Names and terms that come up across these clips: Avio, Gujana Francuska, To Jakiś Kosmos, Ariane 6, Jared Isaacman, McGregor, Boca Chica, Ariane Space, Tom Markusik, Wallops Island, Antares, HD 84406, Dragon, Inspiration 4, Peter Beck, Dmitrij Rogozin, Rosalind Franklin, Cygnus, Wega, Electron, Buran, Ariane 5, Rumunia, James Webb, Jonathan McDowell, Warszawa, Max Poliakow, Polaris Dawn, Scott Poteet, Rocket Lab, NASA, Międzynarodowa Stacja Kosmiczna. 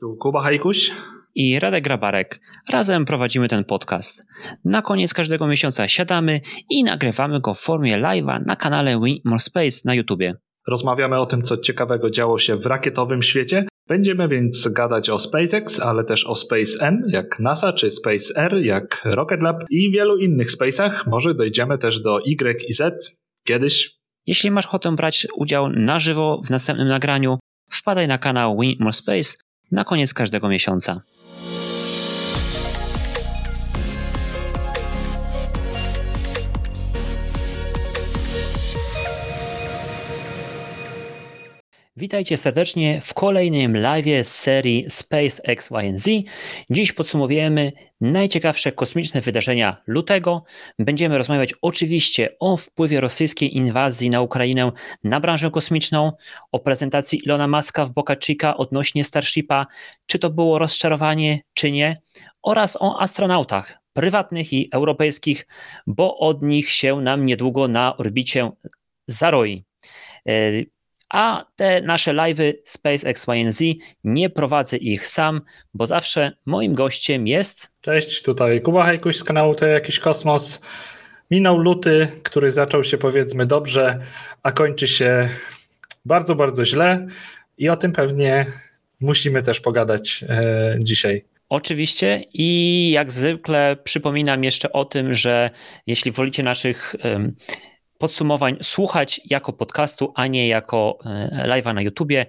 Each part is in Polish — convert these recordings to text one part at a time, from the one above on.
Tu Kuba Hajkuś i Radek Grabarek. Razem prowadzimy ten podcast. Na koniec każdego miesiąca siadamy i nagrywamy go w formie live'a na kanale Win More Space na YouTubie. Rozmawiamy o tym, co ciekawego działo się w rakietowym świecie. Będziemy więc gadać o SpaceX, ale też o SpaceM, jak NASA, czy Space Air, jak Rocket Lab i wielu innych Space'ach. Może dojdziemy też do Y i Z kiedyś. Jeśli masz ochotę brać udział na żywo w następnym nagraniu, wpadaj na kanał Win More Space na koniec każdego miesiąca. Witajcie serdecznie w kolejnym live'ie z serii SpaceX YNZ. Dziś podsumowujemy najciekawsze kosmiczne wydarzenia lutego. Będziemy rozmawiać oczywiście o wpływie rosyjskiej inwazji na Ukrainę na branżę kosmiczną, o prezentacji Ilona Muska w Boca Chica odnośnie Starshipa, czy to było rozczarowanie, czy nie, oraz o astronautach prywatnych i europejskich, bo od nich się nam niedługo na orbicie zaroi. A te nasze live'y SpaceX YNZ, nie prowadzę ich sam, bo zawsze moim gościem jest... Cześć, tutaj Kuba Hajkuś z kanału To Jakiś Kosmos. Minął luty, który zaczął się powiedzmy dobrze, a kończy się bardzo, bardzo źle i o tym pewnie musimy też pogadać dzisiaj. Oczywiście i jak zwykle przypominam jeszcze o tym, że jeśli wolicie naszych... podsumowań słuchać jako podcastu, a nie jako live'a na YouTubie.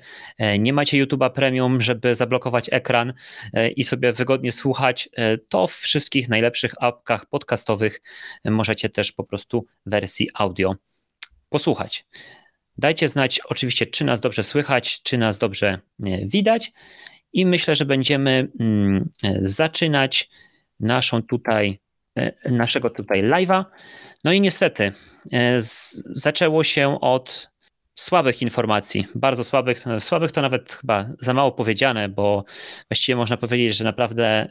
Nie macie YouTube'a Premium, żeby zablokować ekran i sobie wygodnie słuchać. To w wszystkich najlepszych apkach podcastowych możecie też po prostu wersji audio posłuchać. Dajcie znać oczywiście, czy nas dobrze słychać, czy nas dobrze widać i myślę, że będziemy zaczynać naszego tutaj live'a. No i niestety zaczęło się od słabych informacji, bardzo słabych. Słabych to nawet chyba za mało powiedziane, bo właściwie można powiedzieć, że naprawdę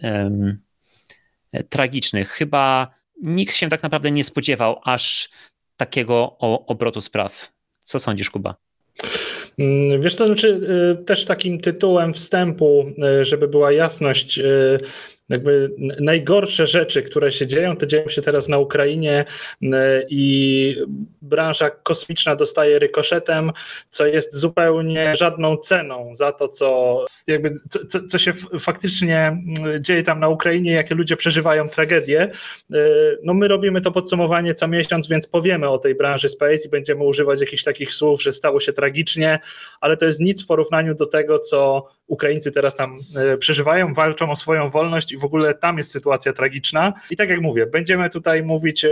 tragicznych. Chyba nikt się tak naprawdę nie spodziewał aż takiego obrotu spraw. Co sądzisz, Kuba? Wiesz, to znaczy też takim tytułem wstępu, żeby była jasność, jakby najgorsze rzeczy, które się dzieją, to dzieją się teraz na Ukrainie i branża kosmiczna dostaje rykoszetem, co jest zupełnie żadną ceną za to, co się faktycznie dzieje tam na Ukrainie, jakie ludzie przeżywają tragedię. No my robimy to podsumowanie co miesiąc, więc powiemy o tej branży space i będziemy używać jakichś takich słów, że stało się tragicznie, ale to jest nic w porównaniu do tego, co Ukraińcy teraz tam przeżywają, walczą o swoją wolność i w ogóle tam jest sytuacja tragiczna. I tak jak mówię, będziemy tutaj mówić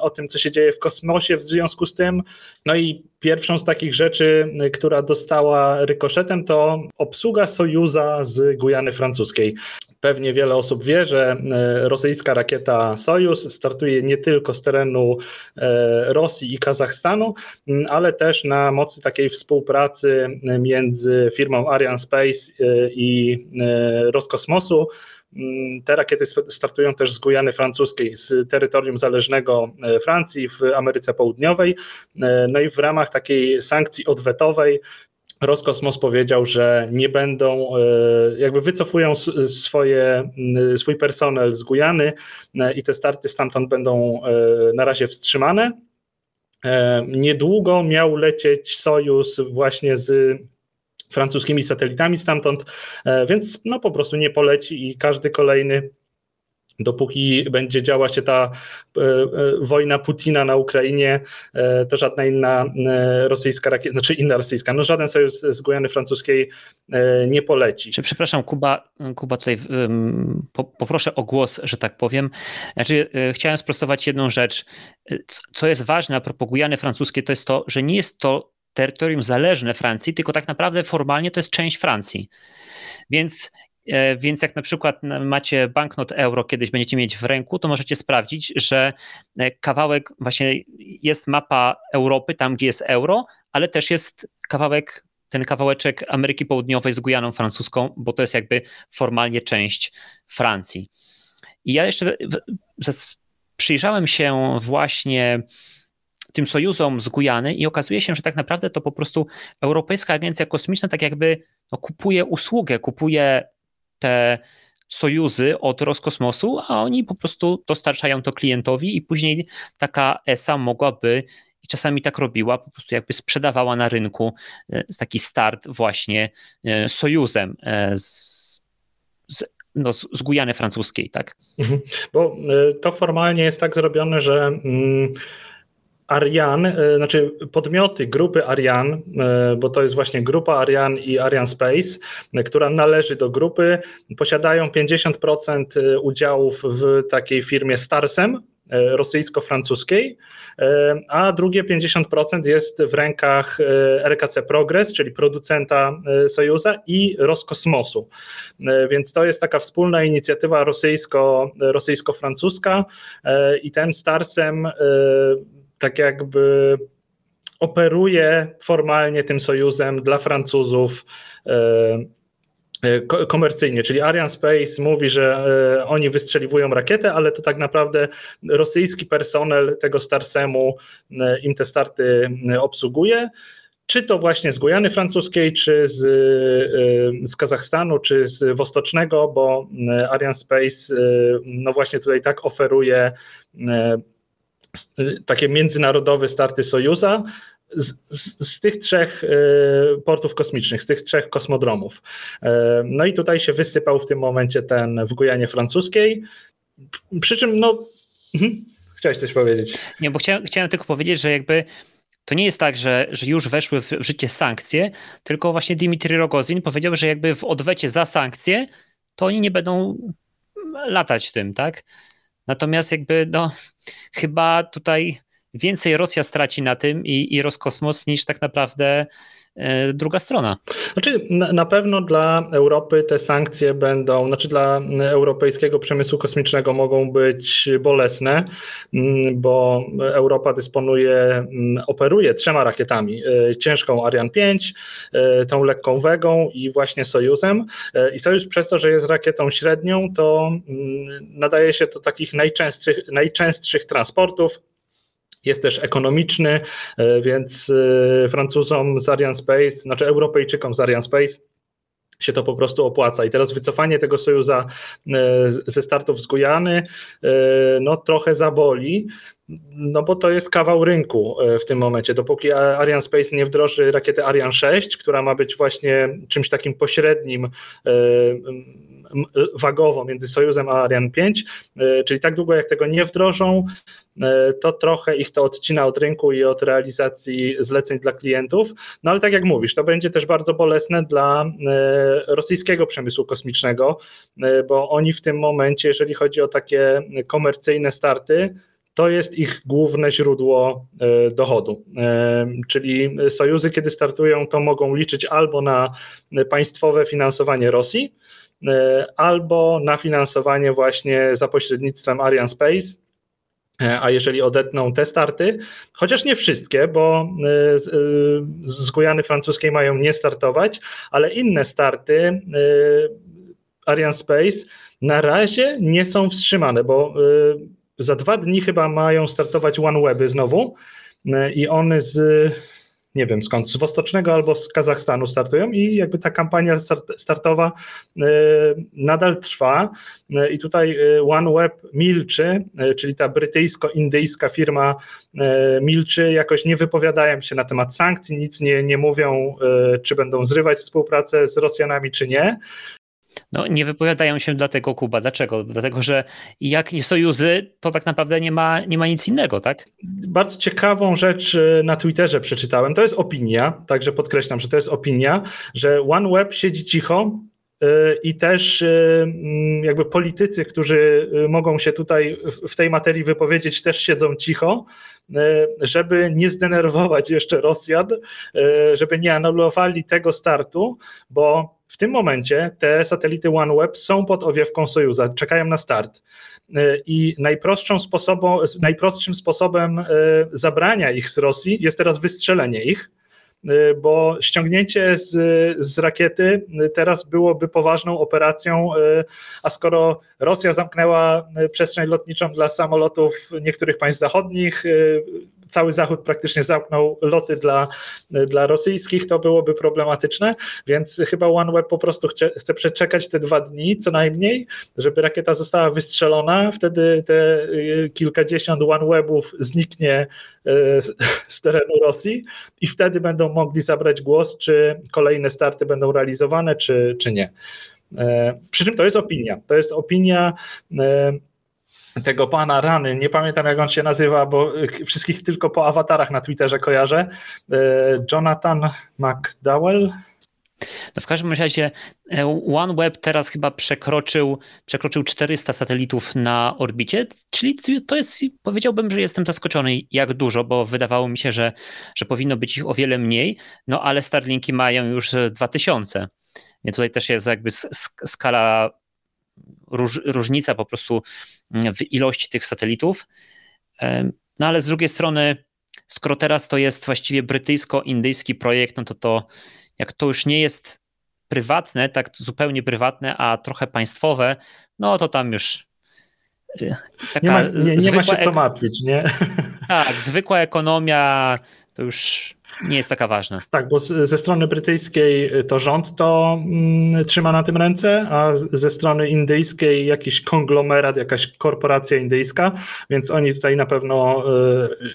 o tym, co się dzieje w kosmosie w związku z tym. No i pierwszą z takich rzeczy, która dostała rykoszetem, to obsługa Sojuza z Gujany Francuskiej. Pewnie wiele osób wie, że rosyjska rakieta Sojuz startuje nie tylko z terenu Rosji i Kazachstanu, ale też na mocy takiej współpracy między firmą Ariane Space i Roskosmosu. Te rakiety startują też z Gujany Francuskiej, z terytorium zależnego Francji w Ameryce Południowej. No i w ramach takiej sankcji odwetowej Roskosmos powiedział, że nie będą, jakby wycofują swój personel z Gujany i te starty stamtąd będą na razie wstrzymane. Niedługo miał lecieć Sojuz właśnie z francuskimi satelitami stamtąd, więc no po prostu nie poleci i każdy kolejny, dopóki będzie działa się ta wojna Putina na Ukrainie, to żadna inna rosyjska rakieta, znaczy inna rosyjska, no żaden sojusz z Gujany Francuskiej nie poleci. Przepraszam, Kuba tutaj poproszę o głos, że tak powiem. Znaczy chciałem sprostować jedną rzecz. Co jest ważne a propos Gujany Francuskiej, to jest to, że nie jest to terytorium zależne Francji, tylko tak naprawdę formalnie to jest część Francji. Więc jak na przykład macie banknot euro, kiedyś będziecie mieć w ręku, to możecie sprawdzić, że kawałek, właśnie jest mapa Europy, tam gdzie jest euro, ale też jest ten kawałeczek Ameryki Południowej z Gujaną Francuską, bo to jest jakby formalnie część Francji. I ja jeszcze przyjrzałem się właśnie tym Sojuzom z Gujany i okazuje się, że tak naprawdę to po prostu Europejska Agencja Kosmiczna tak jakby kupuje usługę, kupuje te sojuzy od Roskosmosu, a oni po prostu dostarczają to klientowi i później taka ESA mogłaby, i czasami tak robiła, po prostu jakby sprzedawała na rynku taki start właśnie sojuzem z Gujany Francuskiej, tak? Bo to formalnie jest tak zrobione, że Ariane, znaczy podmioty grupy Ariane, bo to jest właśnie grupa Ariane i Ariane Space, która należy do grupy, posiadają 50% udziałów w takiej firmie Starsem, rosyjsko-francuskiej, a drugie 50% jest w rękach RKC Progress, czyli producenta Sojuza i Roskosmosu. Więc to jest taka wspólna inicjatywa rosyjsko-francuska i ten Starsem tak jakby operuje formalnie tym Sojuzem dla Francuzów komercyjnie, czyli Ariane Space mówi, że oni wystrzeliwują rakietę, ale to tak naprawdę rosyjski personel tego Starsemu im te starty obsługuje, czy to właśnie z Gujany Francuskiej, czy z Kazachstanu, czy z Wostocznego, bo Ariane Space no właśnie tutaj tak oferuje takie międzynarodowe starty Sojuza, z tych trzech portów kosmicznych, z tych trzech kosmodromów. No i tutaj się wysypał w tym momencie ten w Gujanie Francuskiej, przy czym no... Chciałeś coś powiedzieć? Nie, bo chciałem tylko powiedzieć, że jakby to nie jest tak, że już weszły w życie sankcje, tylko właśnie Dmitrij Rogozin powiedział, że jakby w odwecie za sankcje to oni nie będą latać tym, tak? Natomiast jakby no chyba tutaj... Więcej Rosja straci na tym i Roskosmos niż tak naprawdę druga strona. Znaczy na pewno dla Europy te sankcje będą, znaczy dla europejskiego przemysłu kosmicznego mogą być bolesne, bo Europa operuje 3 rakietami, ciężką Ariane 5, tą lekką Wegą i właśnie Sojuzem. I Sojuz przez to, że jest rakietą średnią, to nadaje się do takich najczęstszych transportów. Jest też ekonomiczny, więc Francuzom z Ariane Space, znaczy Europejczykom z Ariane Space się to po prostu opłaca. I teraz wycofanie tego Sojuza ze startów z Gujany no trochę zaboli, no bo to jest kawał rynku w tym momencie. Dopóki Ariane Space nie wdroży rakiety Ariane 6, która ma być właśnie czymś takim pośrednim wagowo między Sojuzem a Ariane 5, czyli tak długo jak tego nie wdrożą, to trochę ich to odcina od rynku i od realizacji zleceń dla klientów, no ale tak jak mówisz, to będzie też bardzo bolesne dla rosyjskiego przemysłu kosmicznego, bo oni w tym momencie, jeżeli chodzi o takie komercyjne starty, to jest ich główne źródło dochodu, czyli sojuzy, kiedy startują, to mogą liczyć albo na państwowe finansowanie Rosji, albo na finansowanie właśnie za pośrednictwem Ariane Space, a jeżeli odetną te starty, chociaż nie wszystkie, bo z Gujany Francuskiej mają nie startować, ale inne starty Ariane Space na razie nie są wstrzymane, bo za 2 dni chyba mają startować OneWeby znowu i one nie wiem skąd, z Wostocznego albo z Kazachstanu startują i jakby ta kampania startowa nadal trwa i tutaj OneWeb milczy, czyli ta brytyjsko-indyjska firma milczy, jakoś nie wypowiadają się na temat sankcji, nic nie mówią, czy będą zrywać współpracę z Rosjanami, czy nie. No nie wypowiadają się dlatego, Kuba. Dlaczego? Dlatego, że jak nie sojuzy, to tak naprawdę nie ma nic innego, tak? Bardzo ciekawą rzecz na Twitterze przeczytałem. To jest opinia, także podkreślam, że to jest opinia, że OneWeb siedzi cicho i też jakby politycy, którzy mogą się tutaj w tej materii wypowiedzieć, też siedzą cicho, żeby nie zdenerwować jeszcze Rosjan, żeby nie anulowali tego startu, bo w tym momencie te satelity OneWeb są pod owiewką Sojuza, czekają na start i najprostszym sposobem zabrania ich z Rosji jest teraz wystrzelenie ich, bo ściągnięcie z rakiety teraz byłoby poważną operacją, a skoro Rosja zamknęła przestrzeń lotniczą dla samolotów niektórych państw zachodnich, cały Zachód praktycznie zamknął loty dla rosyjskich, to byłoby problematyczne, więc chyba OneWeb po prostu chce przeczekać te 2 dni co najmniej, żeby rakieta została wystrzelona, wtedy te kilkadziesiąt OneWebów zniknie z terenu Rosji i wtedy będą mogli zabrać głos, czy kolejne starty będą realizowane, czy nie. Przy czym to jest opinia tego pana Rany, nie pamiętam jak on się nazywa, bo wszystkich tylko po awatarach na Twitterze kojarzę, Jonathan McDowell. No w każdym razie OneWeb teraz chyba przekroczył 400 satelitów na orbicie, czyli to jest, powiedziałbym, że jestem zaskoczony jak dużo, bo wydawało mi się, że powinno być ich o wiele mniej, no ale Starlinki mają już 2000. Więc tutaj też jest jakby skala, różnica po prostu w ilości tych satelitów. No ale z drugiej strony, skoro teraz to jest właściwie brytyjsko-indyjski projekt, no to jak to już nie jest prywatne, tak zupełnie prywatne, a trochę państwowe, no to tam już nie ma się co martwić, nie? Tak, zwykła ekonomia to już nie jest taka ważna. Tak, bo ze strony brytyjskiej to rząd to trzyma na tym ręce, a ze strony indyjskiej jakiś konglomerat, jakaś korporacja indyjska, więc oni tutaj na pewno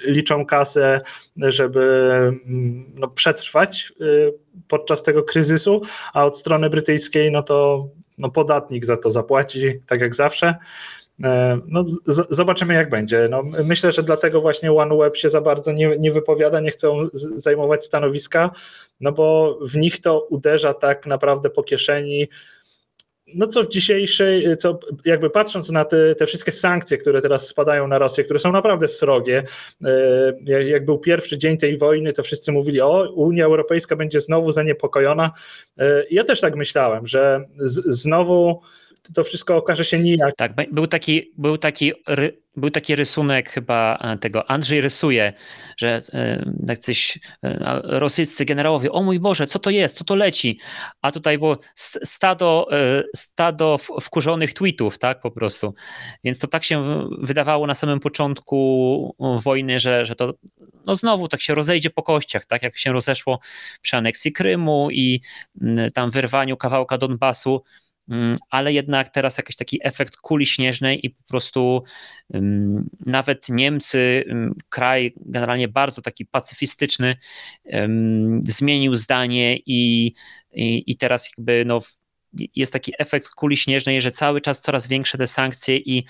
liczą kasę, żeby przetrwać podczas tego kryzysu, a od strony brytyjskiej to podatnik za to zapłaci, tak jak zawsze. Zobaczymy jak będzie. Myślę, że dlatego właśnie OneWeb się za bardzo nie wypowiada, nie chcą zajmować stanowiska, bo w nich to uderza tak naprawdę po kieszeni. Co w dzisiejszej, co jakby patrząc na te wszystkie sankcje, które teraz spadają na Rosję, które są naprawdę srogie, jak był pierwszy dzień tej wojny, to wszyscy mówili, Unia Europejska będzie znowu zaniepokojona. Ja też tak myślałem, że znowu to wszystko okaże się nijak. Tak, był taki rysunek chyba tego, Andrzej rysuje, że jacyś rosyjscy generałowie, o mój Boże, co to jest, co to leci? A tutaj było stado wkurzonych tweetów, tak po prostu. Więc to tak się wydawało na samym początku wojny, że to znowu tak się rozejdzie po kościach, tak jak się rozeszło przy aneksji Krymu i tam wyrwaniu kawałka Donbasu. Ale jednak teraz jakiś taki efekt kuli śnieżnej i po prostu nawet Niemcy, kraj generalnie bardzo taki pacyfistyczny, zmienił zdanie i teraz jakby jest taki efekt kuli śnieżnej, że cały czas coraz większe te sankcje i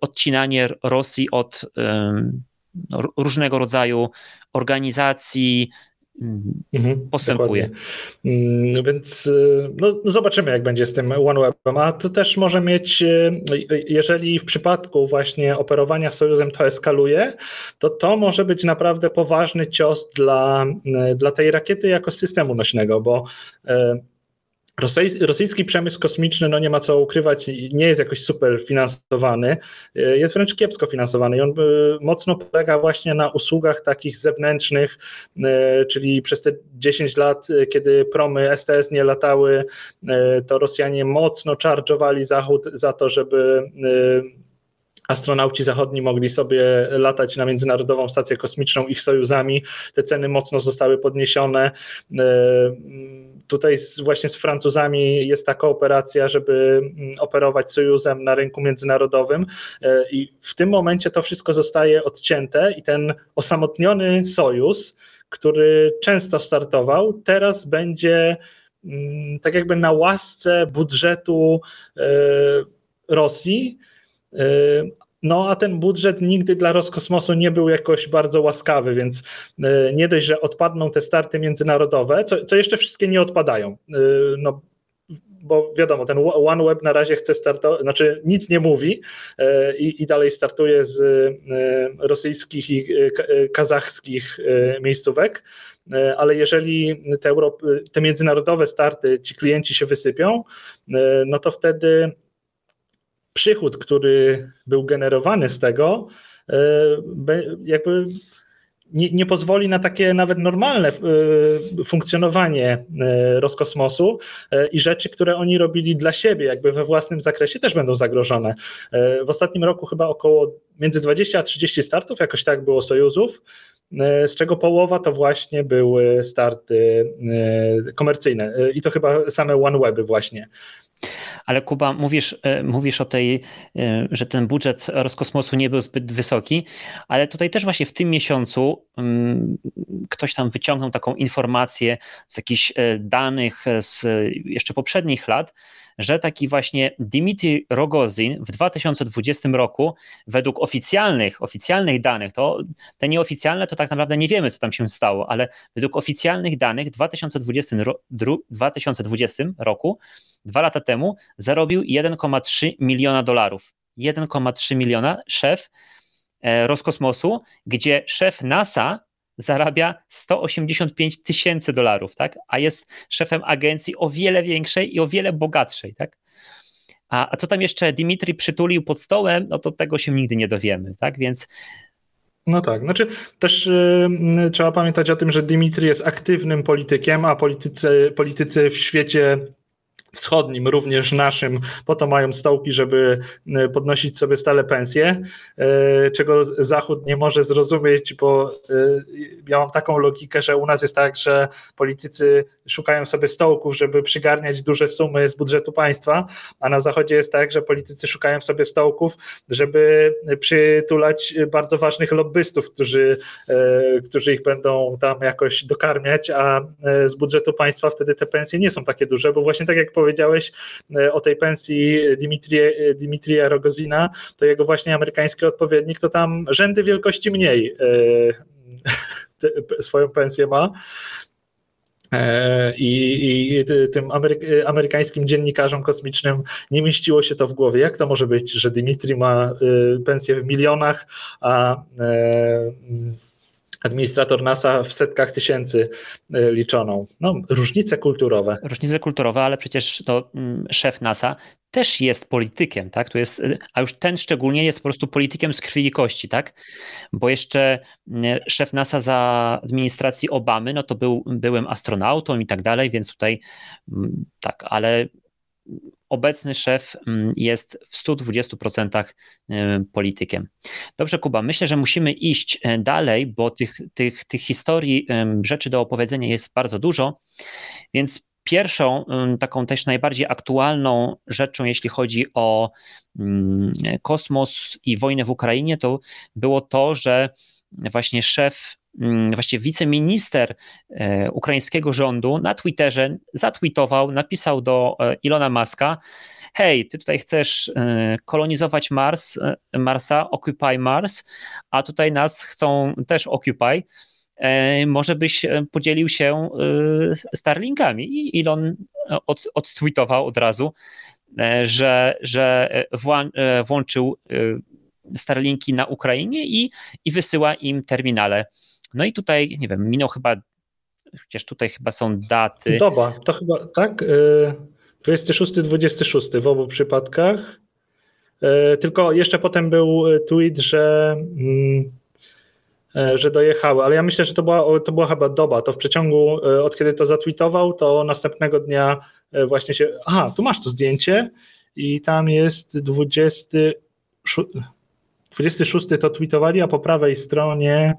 odcinanie Rosji od różnego rodzaju organizacji, postępuje. Dokładnie. Więc zobaczymy jak będzie z tym OneWebem, a to też może mieć, jeżeli w przypadku właśnie operowania Sojuzem to eskaluje, to może być naprawdę poważny cios dla tej rakiety jako systemu nośnego, bo rosyjski przemysł kosmiczny, nie ma co ukrywać, nie jest jakoś super finansowany, jest wręcz kiepsko finansowany i on mocno polega właśnie na usługach takich zewnętrznych, czyli przez te 10 lat, kiedy promy STS nie latały, to Rosjanie mocno charge'owali Zachód za to, żeby astronauci zachodni mogli sobie latać na Międzynarodową Stację Kosmiczną ich sojuzami, te ceny mocno zostały podniesione. Tutaj właśnie z Francuzami jest taka operacja, żeby operować Sojuzem na rynku międzynarodowym i w tym momencie to wszystko zostaje odcięte i ten osamotniony Sojuz, który często startował, teraz będzie tak jakby na łasce budżetu Rosji. A ten budżet nigdy dla Roskosmosu nie był jakoś bardzo łaskawy, więc nie dość, że odpadną te starty międzynarodowe, co jeszcze wszystkie nie odpadają, bo wiadomo, ten OneWeb na razie chce startować, znaczy nic nie mówi i dalej startuje z rosyjskich i kazachskich miejscówek, ale jeżeli te międzynarodowe starty, ci klienci się wysypią, to wtedy przychód, który był generowany z tego, jakby nie pozwoli na takie nawet normalne funkcjonowanie Roskosmosu i rzeczy, które oni robili dla siebie, jakby we własnym zakresie, też będą zagrożone. W ostatnim roku chyba około między 20 a 30 startów, jakoś tak było, Sojuzów, z czego połowa to właśnie były starty komercyjne i to chyba same OneWeby właśnie. Ale Kuba, mówisz o tej, że ten budżet Roskosmosu nie był zbyt wysoki, ale tutaj też właśnie w tym miesiącu ktoś tam wyciągnął taką informację z jakichś danych z jeszcze poprzednich lat, że taki właśnie Dmitrij Rogozin w 2020 roku według oficjalnych danych, to te nieoficjalne to tak naprawdę nie wiemy, co tam się stało, ale według oficjalnych danych w 2020 roku, 2 lata temu, zarobił $1,3 miliona. 1,3 miliona szef Roskosmosu, gdzie szef NASA zarabia $185,000, tak? A jest szefem agencji o wiele większej i o wiele bogatszej, tak? A co tam jeszcze Dmitrij przytulił pod stołem, no to tego się nigdy nie dowiemy, tak? Więc... No tak, znaczy też trzeba pamiętać o tym, że Dmitrij jest aktywnym politykiem, a politycy w świecie wschodnim, również naszym, po to mają stołki, żeby podnosić sobie stale pensje, czego Zachód nie może zrozumieć, bo ja mam taką logikę, że u nas jest tak, że politycy szukają sobie stołków, żeby przygarniać duże sumy z budżetu państwa, a na Zachodzie jest tak, że politycy szukają sobie stołków, żeby przytulać bardzo ważnych lobbystów, którzy ich będą tam jakoś dokarmiać, a z budżetu państwa wtedy te pensje nie są takie duże, bo właśnie tak jak powiedziałeś o tej pensji Dmitrija Rogozina, to jego właśnie amerykański odpowiednik to tam rzędy wielkości mniej swoją pensję ma. I tym amerykańskim dziennikarzom kosmicznym nie mieściło się to w głowie. Jak to może być, że Dmitrij ma pensję w milionach, a administrator NASA w setkach tysięcy liczoną? No, różnice kulturowe. Różnice kulturowe, ale przecież to szef NASA też jest politykiem, tak? To jest, a już ten szczególnie jest po prostu politykiem z krwi i kości, tak? Bo jeszcze szef NASA za administracji Obamy, no to był byłym astronautą i tak dalej, więc tutaj tak, ale obecny szef jest w 120% politykiem. Dobrze, Kuba, myślę, że musimy iść dalej, bo tych historii, rzeczy do opowiedzenia jest bardzo dużo, więc pierwszą taką też najbardziej aktualną rzeczą, jeśli chodzi o kosmos i wojnę w Ukrainie, to było to, że właśnie wiceminister ukraińskiego rządu na Twitterze napisał do Ilona Muska: hej, ty tutaj chcesz kolonizować Marsa, Occupy Mars, a tutaj nas chcą też Occupy, może byś podzielił się Starlinkami. I Elon odtweetował od razu, że włączył Starlinki na Ukrainie i wysyła im terminale. No i tutaj, nie wiem, minął chyba, przecież tutaj chyba są daty. Doba, to chyba, tak? 26-26 w obu przypadkach. Tylko jeszcze potem był tweet, że dojechały, ale ja myślę, że to była chyba doba. To w przeciągu, od kiedy to zatweetował, to następnego dnia właśnie się... Aha, tu masz to zdjęcie i tam jest 26 to tweetowali, a po prawej stronie...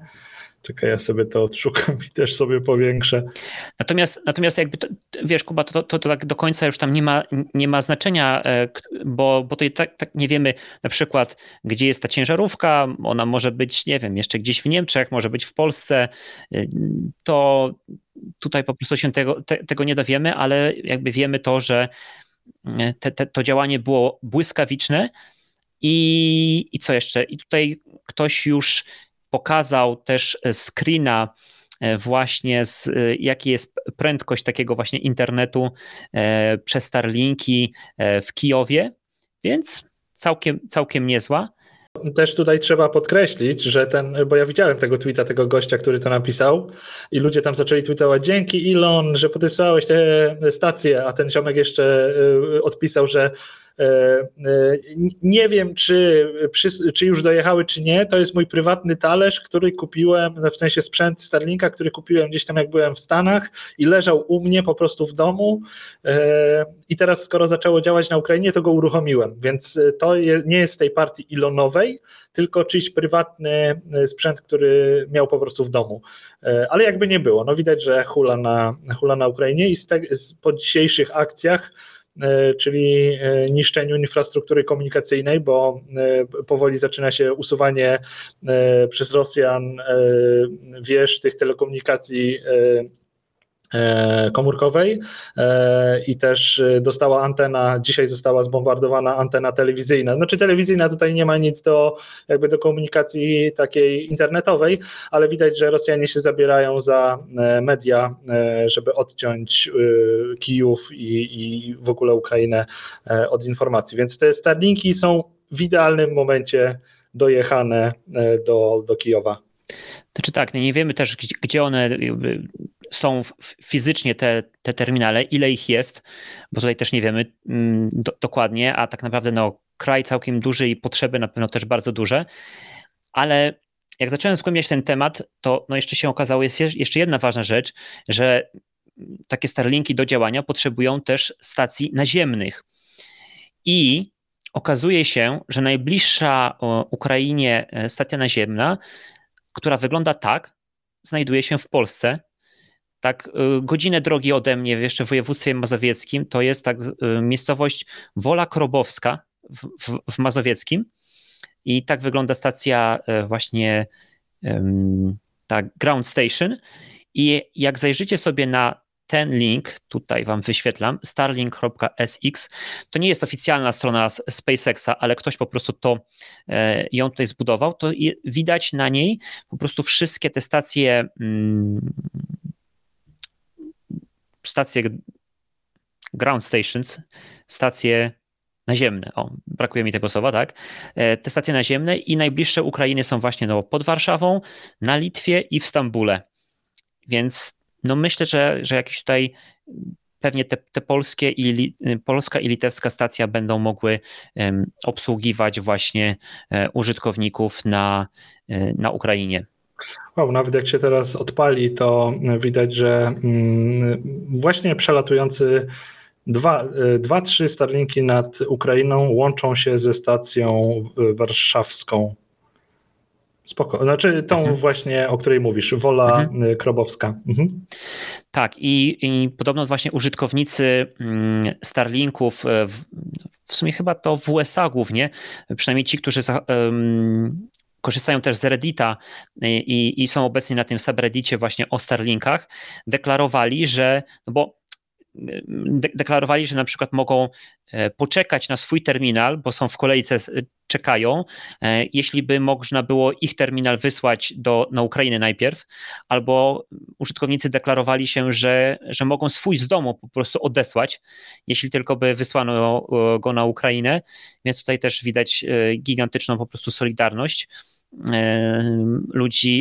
Czekaj, ja sobie to odszukam i też sobie powiększę. Natomiast jakby, to, wiesz, Kuba, to tak do końca już tam nie ma znaczenia, bo to i tak nie wiemy na przykład, gdzie jest ta ciężarówka, ona może być, nie wiem, jeszcze gdzieś w Niemczech, może być w Polsce, to tutaj po prostu się tego nie dowiemy, ale jakby wiemy to, że to działanie było błyskawiczne i co jeszcze? I tutaj ktoś już pokazał też screena właśnie z jaki jest prędkość takiego właśnie internetu przez Starlinki w Kijowie, więc całkiem niezła. Też tutaj trzeba podkreślić, że bo ja widziałem tego tweeta, tego gościa, który to napisał i ludzie tam zaczęli tweetować: dzięki Elon, że podesłałeś te stacje, a ten ziomek jeszcze odpisał, że Nie wiem, czy już dojechały, czy nie. To jest mój prywatny talerz, który kupiłem, w sensie sprzęt Starlinka, który kupiłem gdzieś tam, jak byłem w Stanach, i leżał u mnie po prostu w domu. I teraz, skoro zaczęło działać na Ukrainie, to go uruchomiłem, więc to nie jest z tej partii Elonowej, tylko czyjś prywatny sprzęt, który miał po prostu w domu. Ale jakby nie było, no widać, że hula na Ukrainie, i po dzisiejszych akcjach, czyli niszczeniu infrastruktury komunikacyjnej, bo powoli zaczyna się usuwanie przez Rosjan wież tych telekomunikacji komórkowej, i też dostała antena, dzisiaj została zbombardowana antena telewizyjna. Znaczy telewizyjna tutaj nie ma nic do komunikacji takiej internetowej, ale widać, że Rosjanie się zabierają za media, żeby odciąć Kijów i w ogóle Ukrainę od informacji. Więc te Starlinki są w idealnym momencie dojechane do Kijowa. Znaczy tak, nie wiemy też, gdzie one są fizycznie, te terminale, ile ich jest, bo tutaj też nie wiemy dokładnie, a tak naprawdę kraj całkiem duży i potrzeby na pewno też bardzo duże, ale jak zacząłem zgłębiać ten temat, to jeszcze się okazało, jest jeszcze jedna ważna rzecz, że takie Starlinki do działania potrzebują też stacji naziemnych i okazuje się, że najbliższa Ukrainie stacja naziemna, która wygląda tak, znajduje się w Polsce. Tak, godzinę drogi ode mnie, jeszcze w województwie mazowieckim, to jest tak miejscowość Wola Krobowska w mazowieckim, i tak wygląda stacja właśnie ta ground station, i jak zajrzycie sobie na ten link, tutaj wam wyświetlam, starlink.sx, to nie jest oficjalna strona SpaceXa, ale ktoś po prostu ją tutaj zbudował, to widać na niej po prostu wszystkie te stacje ground stations, stacje naziemne, brakuje mi tego słowa, tak? Te stacje naziemne, i najbliższe Ukrainy są właśnie pod Warszawą, na Litwie i w Stambule, więc myślę, że jakieś tutaj pewnie te polskie polska i litewska stacja będą mogły obsługiwać właśnie użytkowników na Ukrainie. Nawet jak się teraz odpali, to widać, że właśnie przelatujący trzy Starlinki nad Ukrainą łączą się ze stacją warszawską. Spoko. Znaczy tą właśnie, o której mówisz, Wola Krobowska. Mhm. Tak, i podobno właśnie użytkownicy Starlinków, w sumie chyba to w USA głównie, przynajmniej ci, którzy korzystają też z Reddita i są obecni na tym subreddicie właśnie o Starlinkach, deklarowali, że na przykład mogą poczekać na swój terminal, bo są w kolejce, czekają, jeśli by można było ich terminal wysłać na Ukrainę najpierw, albo użytkownicy deklarowali się, że mogą swój z domu po prostu odesłać, jeśli tylko by wysłano go na Ukrainę, więc tutaj też widać gigantyczną po prostu solidarność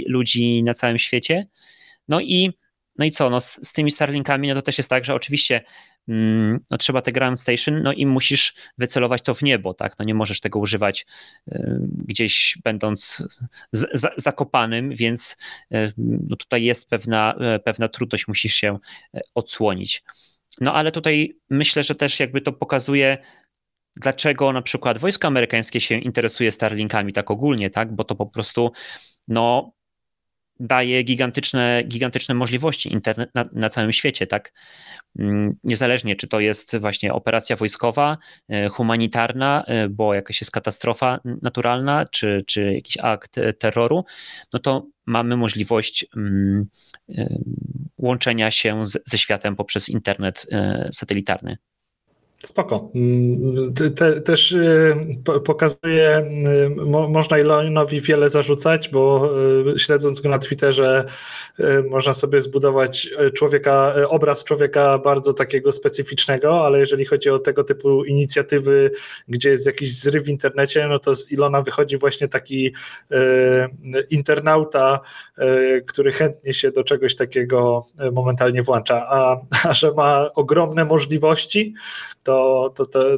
ludzi na całym świecie. No i co? Z tymi Starlinkami to też jest tak, że oczywiście trzeba te ground station, i musisz wycelować to w niebo, tak? Nie możesz tego używać gdzieś będąc zakopanym, więc tutaj jest pewna trudność, musisz się odsłonić. Ale tutaj myślę, że też jakby to pokazuje, dlaczego na przykład wojsko amerykańskie się interesuje Starlinkami tak ogólnie, tak? Bo to po prostu daje gigantyczne możliwości internet na całym świecie, tak? Niezależnie, czy to jest właśnie operacja wojskowa, humanitarna, bo jakaś jest katastrofa naturalna, czy jakiś akt terroru, to mamy możliwość łączenia się ze światem poprzez internet satelitarny. Spoko. Też pokazuje, można Elonowi wiele zarzucać, bo śledząc go na Twitterze można sobie zbudować obraz człowieka bardzo takiego specyficznego, ale jeżeli chodzi o tego typu inicjatywy, gdzie jest jakiś zryw w internecie, to z Elona wychodzi właśnie taki internauta, który chętnie się do czegoś takiego momentalnie włącza, a że ma ogromne możliwości, to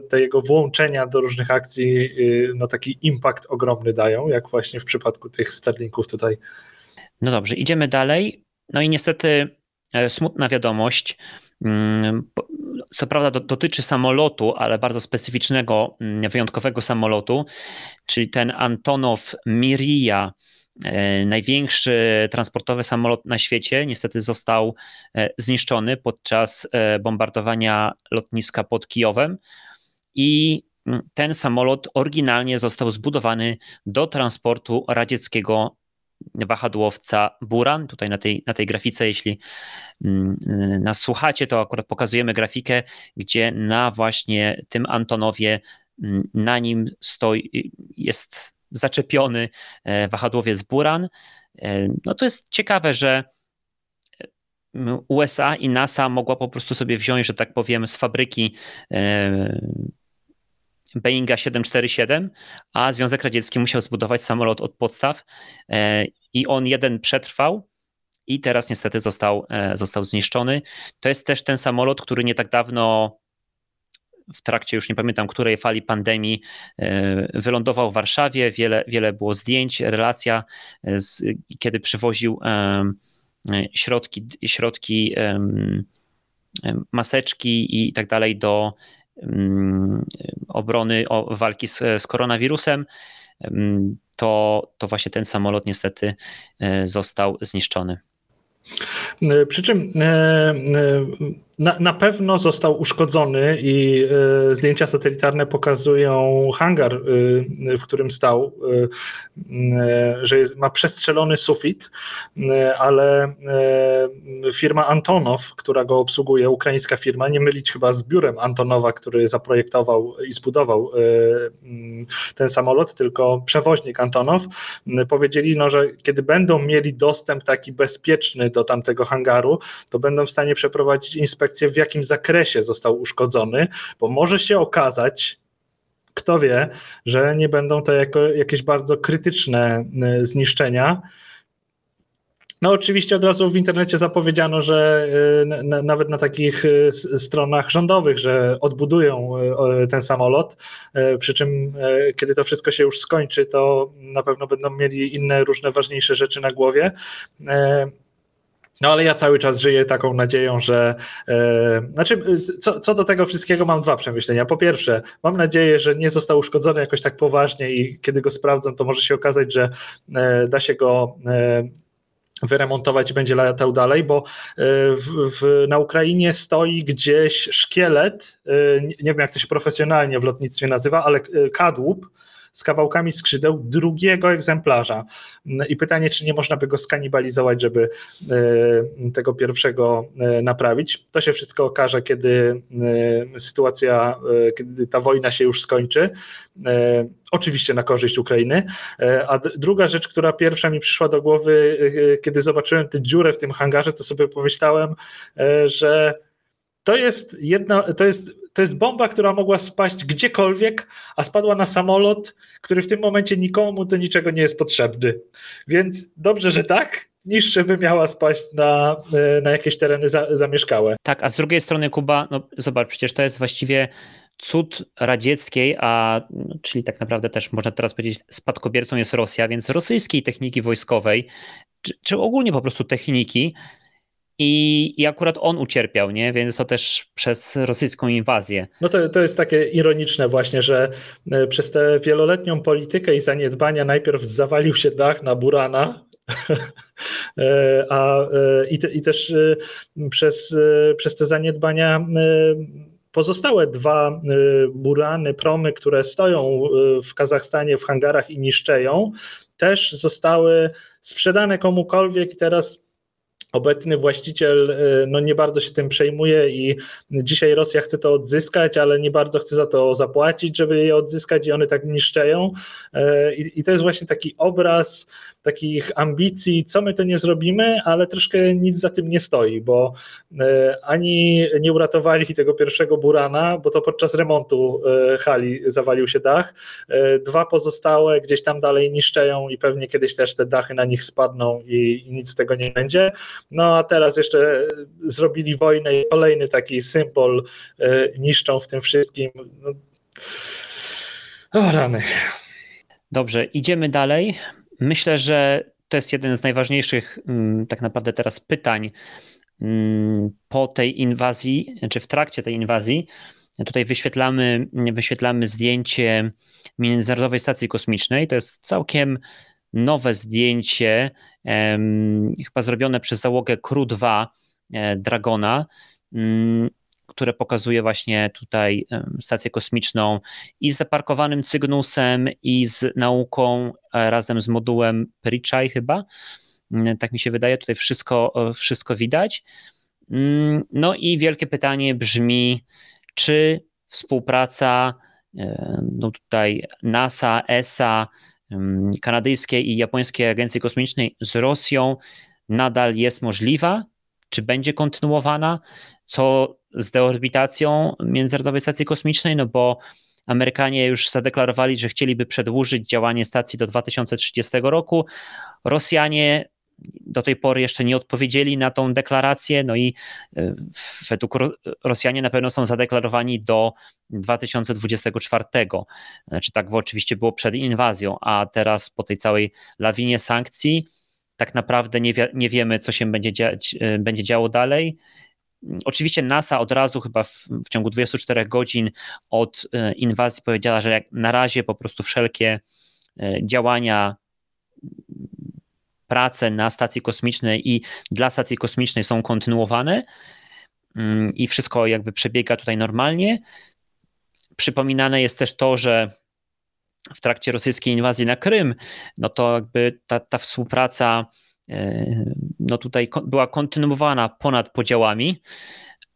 te jego włączenia do różnych akcji no taki impact ogromny dają, jak właśnie w przypadku tych Starlinków tutaj. No dobrze, idziemy dalej. No i niestety smutna wiadomość, co prawda dotyczy samolotu, ale bardzo specyficznego, wyjątkowego samolotu, czyli ten Antonow Miria, największy transportowy samolot na świecie, niestety został zniszczony podczas bombardowania lotniska pod Kijowem i ten samolot oryginalnie został zbudowany do transportu radzieckiego wahadłowca Buran. Tutaj na tej grafice, jeśli nas słuchacie, to akurat pokazujemy grafikę, gdzie na właśnie tym Antonowie, na nim stoi, jest zaczepiony wahadłowiec Buran. No to jest ciekawe, że USA i NASA mogła po prostu sobie wziąć, że tak powiem, z fabryki Boeinga 747, a Związek Radziecki musiał zbudować samolot od podstaw i on jeden przetrwał i teraz niestety został zniszczony. To jest też ten samolot, który nie tak dawno w trakcie, już nie pamiętam, której fali pandemii, wylądował w Warszawie. Wiele było zdjęć, relacja, kiedy przywoził środki maseczki i tak dalej do obrony, walki z koronawirusem, to właśnie ten samolot niestety został zniszczony. Przy czym na pewno został uszkodzony i zdjęcia satelitarne pokazują hangar, w którym stał, że ma przestrzelony sufit, ale firma Antonow, która go obsługuje, ukraińska firma, nie mylić chyba z biurem Antonowa, który zaprojektował i zbudował ten samolot, tylko przewoźnik Antonow, powiedzieli, no, że kiedy będą mieli dostęp taki bezpieczny do tamtego hangaru, to będą w stanie przeprowadzić inspekcję, w jakim zakresie został uszkodzony, bo może się okazać, kto wie, że nie będą to jakieś bardzo krytyczne zniszczenia. No oczywiście od razu w internecie zapowiedziano, że nawet na takich stronach rządowych, że odbudują ten samolot, przy czym kiedy to wszystko się już skończy, to na pewno będą mieli inne różne ważniejsze rzeczy na głowie. No ale ja cały czas żyję taką nadzieją, że... co do tego wszystkiego mam dwa przemyślenia. Po pierwsze, mam nadzieję, że nie został uszkodzony jakoś tak poważnie i kiedy go sprawdzą, to może się okazać, że da się go... wyremontować i będzie latał dalej, bo na Ukrainie stoi gdzieś szkielet, nie wiem jak to się profesjonalnie w lotnictwie nazywa, ale kadłub z kawałkami skrzydeł drugiego egzemplarza. I pytanie, czy nie można by go skanibalizować, żeby tego pierwszego naprawić. To się wszystko okaże, kiedy sytuacja, kiedy ta wojna się już skończy. Oczywiście na korzyść Ukrainy. A druga rzecz, która pierwsza mi przyszła do głowy, kiedy zobaczyłem tę dziurę w tym hangarze, to sobie pomyślałem, że to jest bomba, która mogła spaść gdziekolwiek, a spadła na samolot, który w tym momencie nikomu do niczego nie jest potrzebny. Więc dobrze, że tak, niż żeby miała spaść na jakieś tereny zamieszkałe. Tak, a z drugiej strony Kuba, no zobacz, przecież to jest właściwie cud radzieckiej, czyli tak naprawdę też można teraz powiedzieć, spadkobiercą jest Rosja, więc rosyjskiej techniki wojskowej, czy ogólnie po prostu techniki, I akurat on ucierpiał, nie? Więc to też przez rosyjską inwazję. No to jest takie ironiczne właśnie, że przez tę wieloletnią politykę i zaniedbania najpierw zawalił się dach na Burana, i też przez te zaniedbania pozostałe dwa Burany, promy, które stoją w Kazachstanie w hangarach i niszczeją, też zostały sprzedane komukolwiek i teraz obecny właściciel no nie bardzo się tym przejmuje i dzisiaj Rosja chce to odzyskać, ale nie bardzo chce za to zapłacić, żeby je odzyskać i one tak niszczeją. I to jest właśnie taki obraz takich ambicji, co my to nie zrobimy, ale troszkę nic za tym nie stoi, bo ani nie uratowali tego pierwszego Burana, bo to podczas remontu hali zawalił się dach, dwa pozostałe gdzieś tam dalej niszczeją i pewnie kiedyś też te dachy na nich spadną i nic z tego nie będzie. No a teraz jeszcze zrobili wojnę i kolejny taki symbol niszczą w tym wszystkim. O rany. Dobrze, idziemy dalej. Myślę, że to jest jeden z najważniejszych tak naprawdę teraz pytań po tej inwazji, czy w trakcie tej inwazji. Tutaj wyświetlamy zdjęcie Międzynarodowej Stacji Kosmicznej. To jest całkiem nowe zdjęcie, chyba zrobione przez załogę Crew-2 Dragona, które pokazuje właśnie tutaj stację kosmiczną i z zaparkowanym Cygnusem, i z nauką razem z modułem Perichai chyba. Tak mi się wydaje, tutaj wszystko widać. No i wielkie pytanie brzmi, czy współpraca tutaj NASA, ESA, kanadyjskie i japońskie agencje kosmiczne z Rosją nadal jest możliwa, czy będzie kontynuowana, co z deorbitacją Międzynarodowej Stacji Kosmicznej, no bo Amerykanie już zadeklarowali, że chcieliby przedłużyć działanie stacji do 2030 roku. Rosjanie do tej pory jeszcze nie odpowiedzieli na tą deklarację, no i według Rosjanie na pewno są zadeklarowani do 2024. Znaczy tak oczywiście było przed inwazją, a teraz po tej całej lawinie sankcji tak naprawdę nie wiemy, co się będzie działo dalej. Oczywiście NASA od razu chyba w ciągu 24 godzin od inwazji powiedziała, że jak na razie po prostu wszelkie działania, prace na stacji kosmicznej i dla stacji kosmicznej są kontynuowane i wszystko jakby przebiega tutaj normalnie. Przypominane jest też to, że w trakcie rosyjskiej inwazji na Krym, no to jakby ta współpraca no tutaj była kontynuowana ponad podziałami,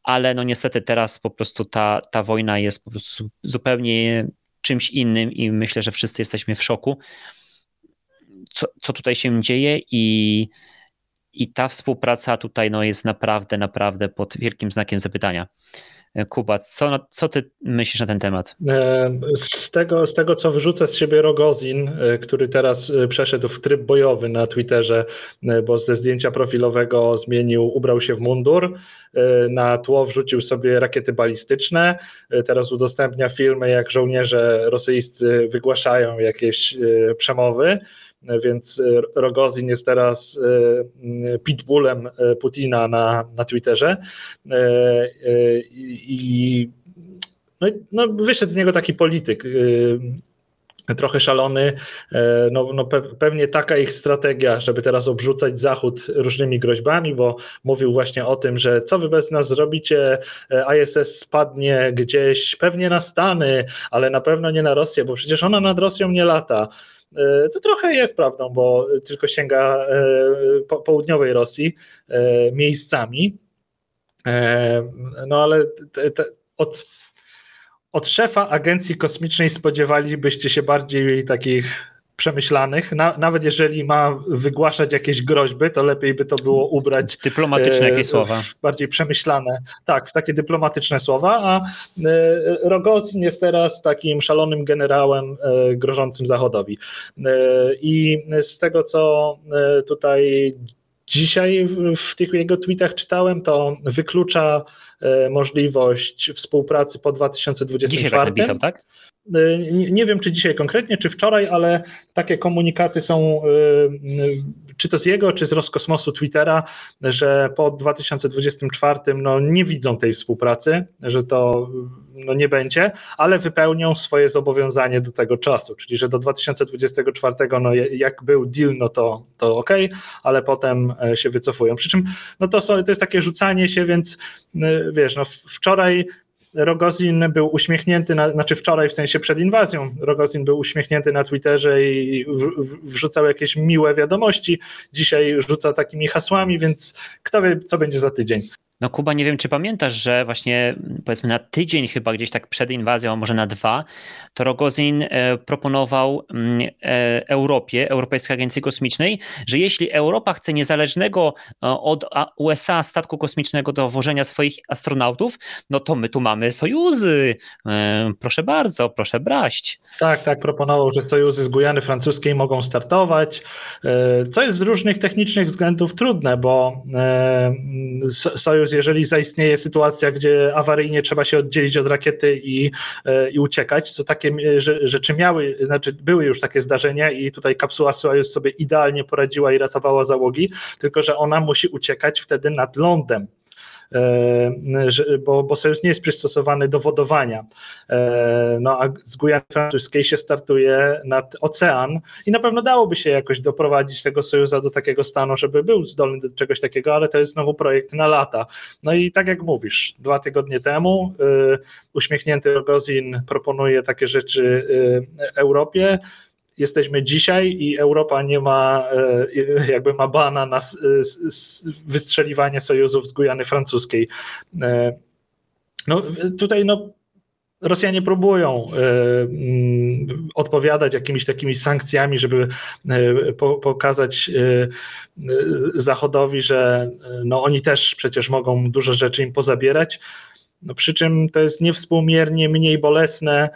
ale no niestety teraz po prostu ta wojna jest po prostu zupełnie czymś innym i myślę, że wszyscy jesteśmy w szoku, co tutaj się dzieje i ta współpraca tutaj no jest naprawdę pod wielkim znakiem zapytania. Kuba, co ty myślisz na ten temat? Z tego, co wyrzuca z siebie Rogozin, który teraz przeszedł w tryb bojowy na Twitterze, bo ze zdjęcia profilowego ubrał się w mundur, na tło wrzucił sobie rakiety balistyczne, teraz udostępnia filmy, jak żołnierze rosyjscy wygłaszają jakieś przemowy, więc Rogozin jest teraz pitbullem Putina na Twitterze i wyszedł z niego taki polityk trochę szalony, pewnie taka ich strategia, żeby teraz obrzucać Zachód różnymi groźbami, bo mówił właśnie o tym, że co wy bez nas zrobicie, ISS spadnie gdzieś, pewnie na Stany, ale na pewno nie na Rosję, bo przecież ona nad Rosją nie lata. Co trochę jest prawdą, bo tylko sięga południowej Rosji miejscami, no ale od szefa agencji kosmicznej spodziewalibyście się bardziej takich przemyślanych, nawet jeżeli ma wygłaszać jakieś groźby, to lepiej by to było ubrać dyplomatyczne jakieś słowa. Bardziej przemyślane, tak, w takie dyplomatyczne słowa, a Rogozin jest teraz takim szalonym generałem grożącym Zachodowi. I z tego, co tutaj dzisiaj w tych jego tweetach czytałem, to wyklucza możliwość współpracy po 2024. Dzisiaj tak napisał, tak? Nie wiem, czy dzisiaj konkretnie, czy wczoraj, ale takie komunikaty są, czy to z jego, czy z Roskosmosu Twittera, że po 2024 nie widzą tej współpracy, że to nie będzie, ale wypełnią swoje zobowiązanie do tego czasu, czyli że do 2024 jak był deal, to okej, ale potem się wycofują. Przy czym to jest takie rzucanie się, więc wczoraj Rogozin był uśmiechnięty, wczoraj w sensie przed inwazją, Rogozin był uśmiechnięty na Twitterze i wrzucał jakieś miłe wiadomości, dzisiaj rzuca takimi hasłami, więc kto wie, co będzie za tydzień. No Kuba, nie wiem, czy pamiętasz, że właśnie powiedzmy na tydzień chyba gdzieś tak przed inwazją, a może na dwa, to Rogozin proponował Europie, Europejskiej Agencji Kosmicznej, że jeśli Europa chce niezależnego od USA statku kosmicznego do wożenia swoich astronautów, no to my tu mamy sojuzy. Proszę bardzo, proszę brać. Tak, proponował, że sojuzy z Gujany Francuskiej mogą startować, co jest z różnych technicznych względów trudne, bo sojuz, jeżeli zaistnieje sytuacja, gdzie awaryjnie trzeba się oddzielić od rakiety i uciekać, to takie rzeczy były już takie zdarzenia i tutaj kapsuła Sojuz sobie idealnie poradziła i ratowała załogi, tylko że ona musi uciekać wtedy nad lądem, bo Sojuz nie jest przystosowany do wodowania. No a z Gujany Francuskiej się startuje nad ocean i na pewno dałoby się jakoś doprowadzić tego Sojuza do takiego stanu, żeby był zdolny do czegoś takiego, ale to jest znowu projekt na lata. No i tak jak mówisz, 2 tygodnie temu uśmiechnięty Rogozin proponuje takie rzeczy Europie. Jesteśmy dzisiaj i Europa nie ma, jakby ma bana na wystrzeliwanie sojuzów z Gujany Francuskiej. No tutaj Rosjanie próbują odpowiadać jakimiś takimi sankcjami, żeby pokazać Zachodowi, że oni też przecież mogą dużo rzeczy im pozabierać. No przy czym to jest niewspółmiernie mniej bolesne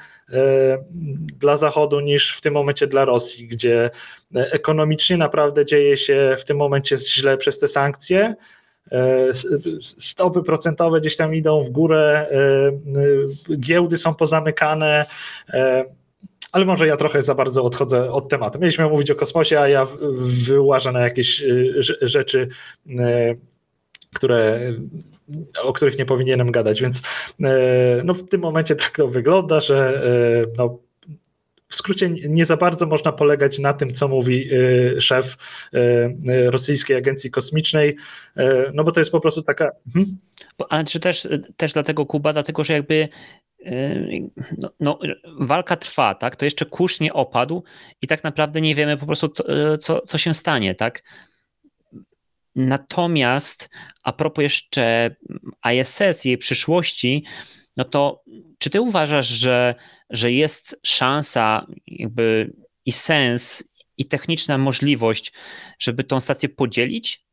dla Zachodu niż w tym momencie dla Rosji, gdzie ekonomicznie naprawdę dzieje się w tym momencie źle przez te sankcje. Stopy procentowe gdzieś tam idą w górę, giełdy są pozamykane, ale może ja trochę za bardzo odchodzę od tematu. Mieliśmy mówić o kosmosie, a ja wyłażę na jakieś rzeczy, o których nie powinienem gadać, więc w tym momencie tak to wygląda, że w skrócie nie za bardzo można polegać na tym, co mówi szef Rosyjskiej Agencji Kosmicznej, bo to jest po prostu taka... Ale czy też dlatego, Kuba, dlatego, że jakby walka trwa, tak? To jeszcze kurz nie opadł i tak naprawdę nie wiemy po prostu, co się stanie, tak? Natomiast a propos jeszcze ISS i jej przyszłości, no to czy ty uważasz, że jest szansa jakby i sens i techniczna możliwość, żeby tą stację podzielić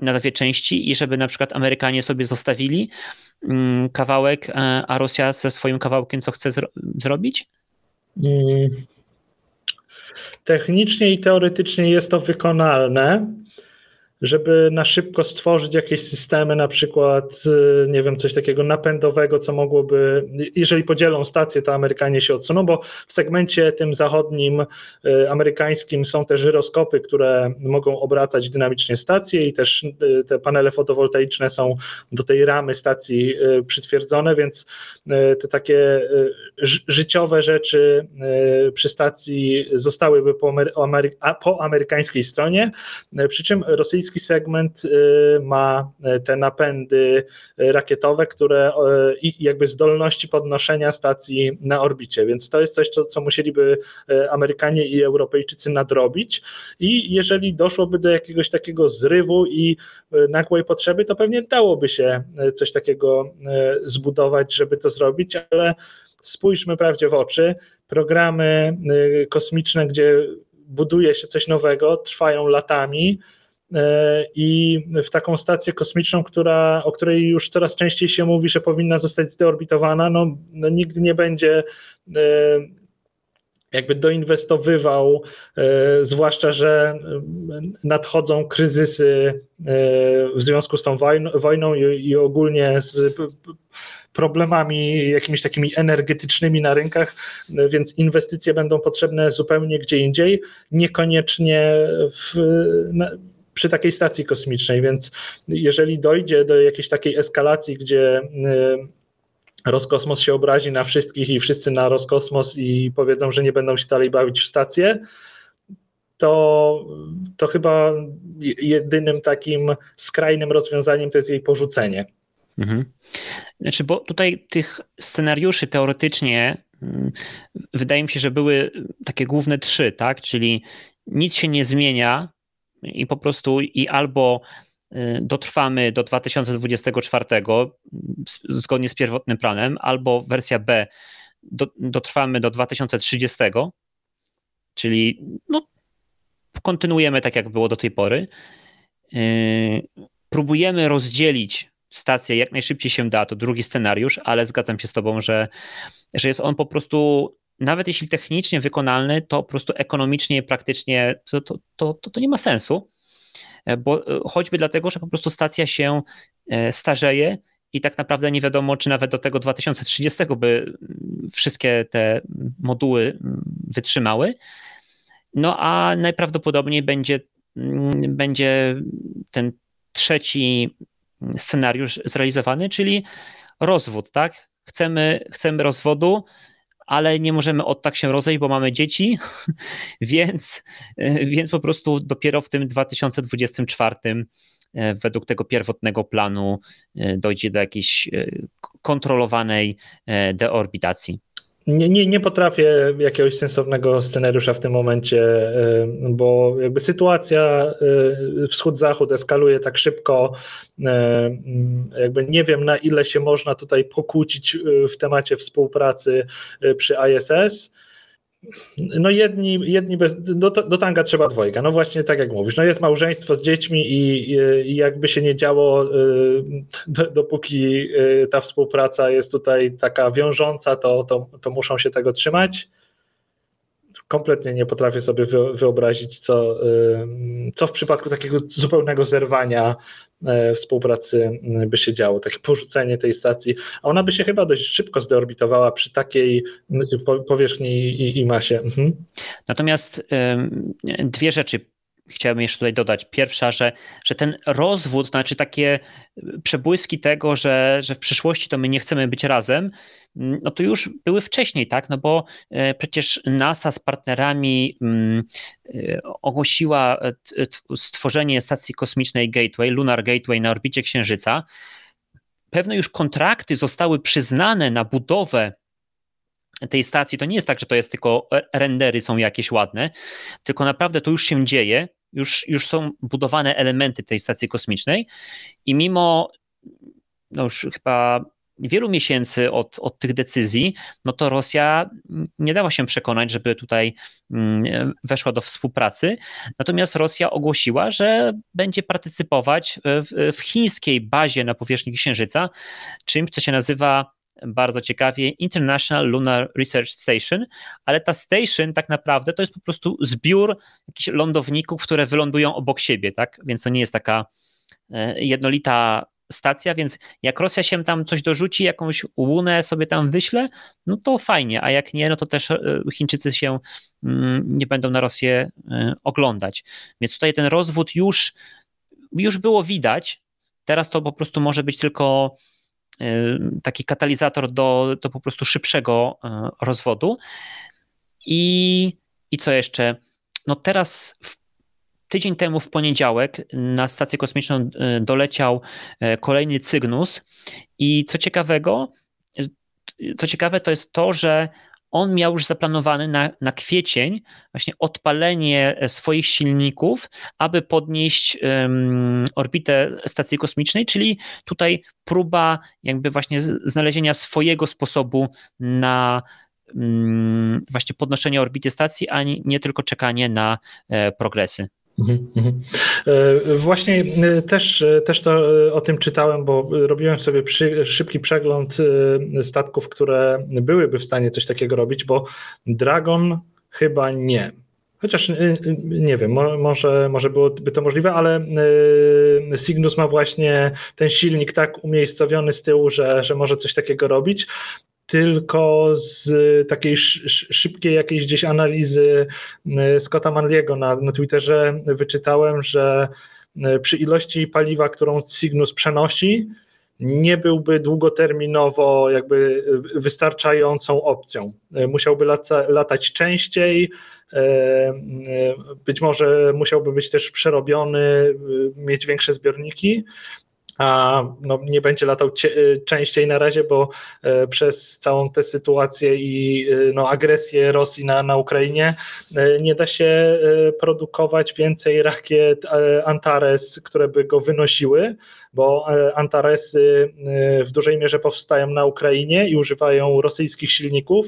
na dwie części i żeby na przykład Amerykanie sobie zostawili kawałek, a Rosja ze swoim kawałkiem co chce zrobić? Technicznie i teoretycznie jest to wykonalne, żeby na szybko stworzyć jakieś systemy, na przykład, nie wiem, coś takiego napędowego, co mogłoby, jeżeli podzielą stację, to Amerykanie się odsuną, bo w segmencie tym zachodnim, amerykańskim są te żyroskopy, które mogą obracać dynamicznie stację i też te panele fotowoltaiczne są do tej ramy stacji przytwierdzone, więc te takie życiowe rzeczy przy stacji zostałyby po amerykańskiej stronie, przy czym rosyjski segment ma te napędy rakietowe, które i jakby zdolności podnoszenia stacji na orbicie, więc to jest coś, co musieliby Amerykanie i Europejczycy nadrobić i jeżeli doszłoby do jakiegoś takiego zrywu i nagłej potrzeby, to pewnie dałoby się coś takiego zbudować, żeby to zrobić, ale spójrzmy prawdzie w oczy, programy kosmiczne, gdzie buduje się coś nowego, trwają latami, i w taką stację kosmiczną, o której już coraz częściej się mówi, że powinna zostać zdeorbitowana, nigdy nie będzie jakby doinwestowywał, zwłaszcza, że nadchodzą kryzysy w związku z tą wojną i ogólnie z problemami jakimiś takimi energetycznymi na rynkach, więc inwestycje będą potrzebne zupełnie gdzie indziej, niekoniecznie przy takiej stacji kosmicznej, więc jeżeli dojdzie do jakiejś takiej eskalacji, gdzie Roskosmos się obrazi na wszystkich i wszyscy na Roskosmos i powiedzą, że nie będą się dalej bawić w stację, to chyba jedynym takim skrajnym rozwiązaniem to jest jej porzucenie. Mhm. Znaczy, bo tutaj tych scenariuszy teoretycznie wydaje mi się, że były takie główne trzy, tak? Czyli nic się nie zmienia, i po prostu albo dotrwamy do 2024 zgodnie z pierwotnym planem, albo wersja B dotrwamy do 2030, czyli no, kontynuujemy tak jak było do tej pory. Próbujemy rozdzielić stację jak najszybciej się da, to drugi scenariusz, ale zgadzam się z tobą, że jest on po prostu, nawet jeśli technicznie wykonalny, to po prostu ekonomicznie, praktycznie to nie ma sensu, bo choćby dlatego, że po prostu stacja się starzeje i tak naprawdę nie wiadomo, czy nawet do tego 2030 by wszystkie te moduły wytrzymały, no a najprawdopodobniej będzie ten trzeci scenariusz zrealizowany, czyli rozwód, tak? Chcemy rozwodu, ale nie możemy od tak się rozejść, bo mamy dzieci, więc po prostu dopiero w tym 2024 według tego pierwotnego planu dojdzie do jakiejś kontrolowanej deorbitacji. Nie potrafię jakiegoś sensownego scenariusza w tym momencie, bo jakby sytuacja wschód-zachód eskaluje tak szybko, jakby nie wiem, na ile się można tutaj pokłócić w temacie współpracy przy ISS. No jedni bez, do tanga trzeba dwojga, no właśnie tak jak mówisz, no jest małżeństwo z dziećmi i jakby się nie działo, dopóki ta współpraca jest tutaj taka wiążąca, to muszą się tego trzymać. Kompletnie nie potrafię sobie wyobrazić, co w przypadku takiego zupełnego zerwania współpracy by się działo, takie porzucenie tej stacji, a ona by się chyba dość szybko zdeorbitowała przy takiej powierzchni i masie. Mhm. Natomiast dwie rzeczy chciałbym jeszcze tutaj dodać. Pierwsza, że ten rozwód, znaczy takie przebłyski tego, że w przyszłości to my nie chcemy być razem, no to już były wcześniej, tak? No bo przecież NASA z partnerami ogłosiła stworzenie stacji kosmicznej Gateway, Lunar Gateway na orbicie Księżyca. Pewne już kontrakty zostały przyznane na budowę tej stacji. To nie jest tak, że to jest tylko rendery są jakieś ładne, tylko naprawdę to już się dzieje, już są budowane elementy tej stacji kosmicznej i mimo no już chyba wielu miesięcy od tych decyzji, no to Rosja nie dała się przekonać, żeby tutaj weszła do współpracy. Natomiast Rosja ogłosiła, że będzie partycypować w chińskiej bazie na powierzchni Księżyca, czymś, co się nazywa bardzo ciekawie International Lunar Research Station, ale ta station tak naprawdę to jest po prostu zbiór jakichś lądowników, które wylądują obok siebie, tak? Więc to nie jest taka jednolita stacja, więc jak Rosja się tam coś dorzuci, jakąś łunę sobie tam wyśle, no to fajnie, a jak nie, no to też Chińczycy się nie będą na Rosję oglądać. Więc tutaj ten rozwód już było widać, teraz to po prostu może być tylko taki katalizator do po prostu szybszego rozwodu. I co jeszcze? No teraz tydzień temu w poniedziałek na stację kosmiczną doleciał kolejny Cygnus i co ciekawe to jest to, że on miał już zaplanowany na kwiecień właśnie odpalenie swoich silników, aby podnieść orbitę stacji kosmicznej, czyli tutaj próba jakby właśnie znalezienia swojego sposobu na właśnie podnoszenie orbity stacji, a nie tylko czekanie na progresy. Właśnie też to o tym czytałem, bo robiłem sobie szybki przegląd statków, które byłyby w stanie coś takiego robić, bo Dragon chyba nie. Chociaż nie wiem, może byłoby to możliwe, ale Cygnus ma właśnie ten silnik tak umiejscowiony z tyłu, że może coś takiego robić. Tylko z takiej szybkiej jakiejś gdzieś analizy Scotta Manliego na Twitterze wyczytałem, że przy ilości paliwa, którą Cygnus przenosi, nie byłby długoterminowo jakby wystarczającą opcją. Musiałby latać częściej, być może musiałby być też przerobiony, mieć większe zbiorniki. a no, nie będzie latał częściej na razie, bo przez całą tę sytuację i no, agresję Rosji na Ukrainie nie da się produkować więcej rakiet Antares, które by go wynosiły, bo Antaresy w dużej mierze powstają na Ukrainie i używają rosyjskich silników.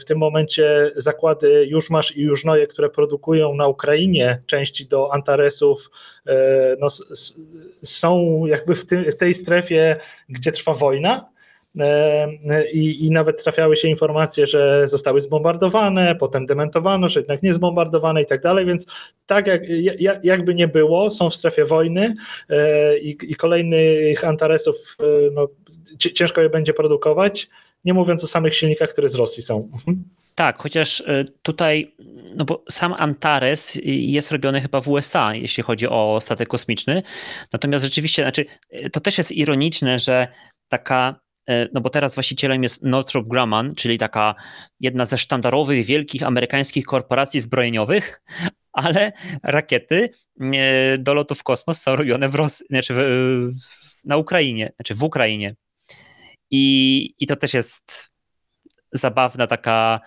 W tym momencie zakłady Jużmasz i Jużnoje, które produkują na Ukrainie części do Antaresów, no, są jakby w tej strefie, gdzie trwa wojna. I nawet trafiały się informacje, że zostały zbombardowane, potem dementowano, że jednak nie zbombardowane i tak dalej, więc tak jakby nie było, są w strefie wojny i kolejnych Antaresów no, ciężko je będzie produkować, nie mówiąc o samych silnikach, które z Rosji są. Tak, chociaż tutaj, no bo sam Antares jest robiony chyba w USA, jeśli chodzi o statek kosmiczny, natomiast rzeczywiście, znaczy, to też jest ironiczne, że taka, no bo teraz właścicielem jest Northrop Grumman, czyli taka jedna ze sztandarowych, wielkich amerykańskich korporacji zbrojeniowych, ale rakiety do lotów w kosmos są robione w Rosji, znaczy na Ukrainie, znaczy w Ukrainie. I to też jest zabawna taka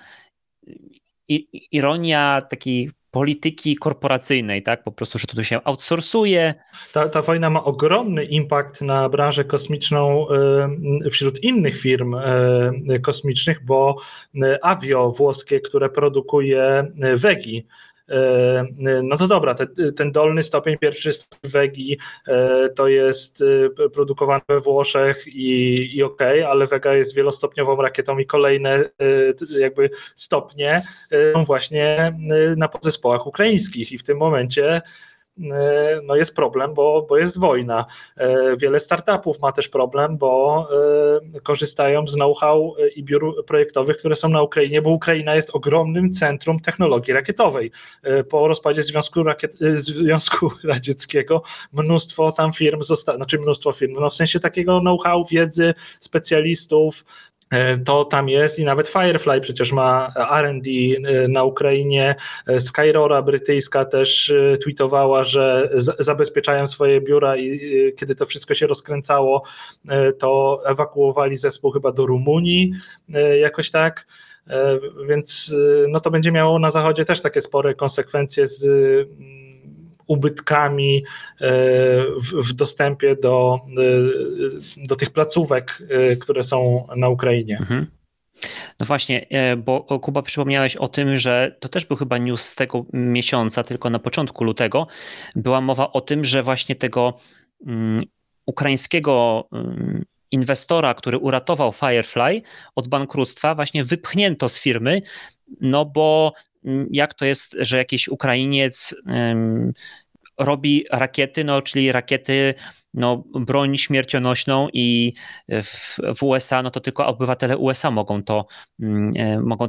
ironia takiej polityki korporacyjnej, tak? Po prostu, że to tu się outsourcuje. Ta wojna ma ogromny impact na branżę kosmiczną wśród innych firm kosmicznych, bo Avio włoskie, które produkuje Wegi, no to dobra, ten dolny stopień, pierwszy stopień Wegi to jest produkowane we Włoszech i okej, ale Wega jest wielostopniową rakietą i kolejne jakby stopnie są właśnie na podzespołach ukraińskich i w tym momencie no jest problem, bo jest wojna. Wiele startupów ma też problem, bo korzystają z know-how i biur projektowych, które są na Ukrainie, bo Ukraina jest ogromnym centrum technologii rakietowej. Po rozpadzie Związku Radzieckiego mnóstwo tam firm zostało, znaczy mnóstwo firm, no w sensie takiego know-how, wiedzy, specjalistów, to tam jest i nawet Firefly przecież ma R&D na Ukrainie, Skyrora brytyjska też tweetowała, że zabezpieczają swoje biura i kiedy to wszystko się rozkręcało, to ewakuowali zespół chyba do Rumunii jakoś tak, więc no to będzie miało na Zachodzie też takie spore konsekwencje z ubytkami w dostępie do tych placówek, które są na Ukrainie. Mhm. No właśnie, bo Kuba przypomniałeś o tym, że to też był chyba news z tego miesiąca, tylko na początku lutego była mowa o tym, że właśnie tego ukraińskiego inwestora, który uratował Firefly od bankructwa, właśnie wypchnięto z firmy, no bo jak to jest, że jakiś Ukrainiec robi rakiety, no czyli rakiety, no broń śmiercionośną i w USA, no to tylko obywatele USA mogą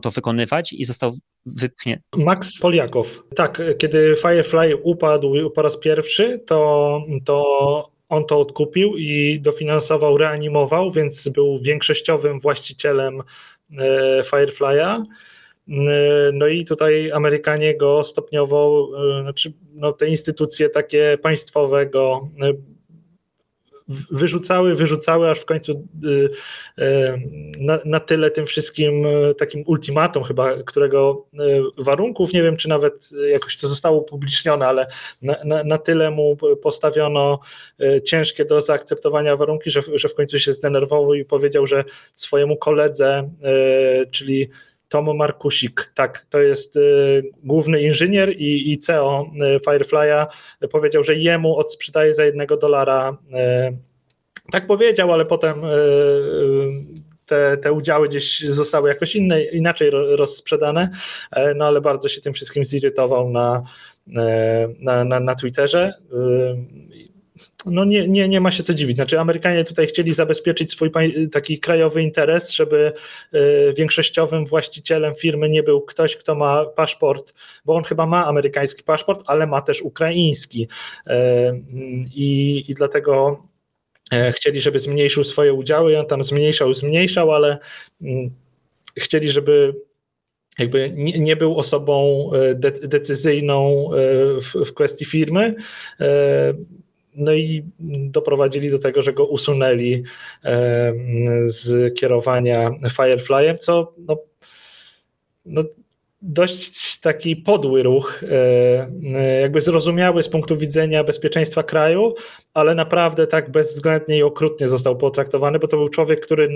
to wykonywać i został wypchnięty. Max Poliakow, tak, kiedy Firefly upadł po raz pierwszy, to on to odkupił i dofinansował, reanimował, więc był większościowym właścicielem Firefly'a. No i tutaj Amerykanie go stopniowo, znaczy no te instytucje takie państwowe go wyrzucały, aż w końcu na tyle tym wszystkim takim ultimatum chyba, którego warunków, nie wiem czy nawet jakoś to zostało upublicznione, ale na tyle mu postawiono ciężkie do zaakceptowania warunki, że w końcu się zdenerwował i powiedział, że swojemu koledze, czyli Tom Markusik, tak, to jest główny inżynier i CEO Firefly'a, powiedział, że jemu odsprzedaje za $1. Tak powiedział, ale potem te udziały gdzieś zostały jakoś inaczej rozsprzedane, no ale bardzo się tym wszystkim zirytował na Twitterze. No nie ma się co dziwić. Znaczy Amerykanie tutaj chcieli zabezpieczyć swój taki krajowy interes, żeby większościowym właścicielem firmy nie był ktoś, kto ma paszport, bo on chyba ma amerykański paszport, ale ma też ukraiński i dlatego chcieli, żeby zmniejszył swoje udziały i on tam zmniejszał, ale chcieli, żeby jakby nie był osobą decyzyjną w kwestii firmy. No i doprowadzili do tego, że go usunęli z kierowania Fireflyem, co no dość taki podły ruch, jakby zrozumiały z punktu widzenia bezpieczeństwa kraju, ale naprawdę tak bezwzględnie i okrutnie został potraktowany, bo to był człowiek, który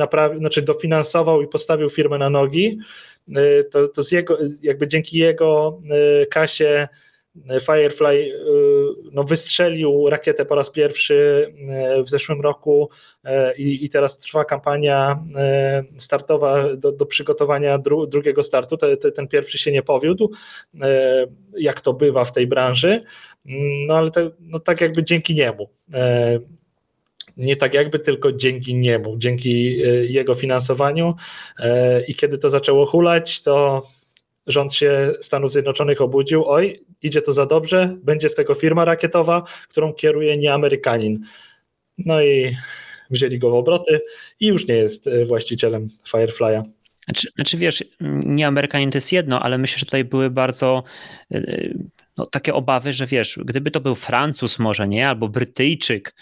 dofinansował i postawił firmę na nogi. To z jego, jakby dzięki jego kasie Firefly wystrzelił rakietę po raz pierwszy w zeszłym roku i teraz trwa kampania startowa do przygotowania drugiego startu. Ten pierwszy się nie powiódł, jak to bywa w tej branży, tak jakby dzięki niemu. Nie tak jakby, tylko dzięki niemu, dzięki jego finansowaniu. I kiedy to zaczęło hulać, to rząd się Stanów Zjednoczonych obudził, oj, idzie to za dobrze, będzie z tego firma rakietowa, którą kieruje nie Amerykanin. No i wzięli go w obroty i już nie jest właścicielem Firefly'a. Znaczy wiesz, nie Amerykanin to jest jedno, ale myślę, że tutaj były bardzo takie obawy, że wiesz, gdyby to był Francuz może, nie? Albo Brytyjczyk,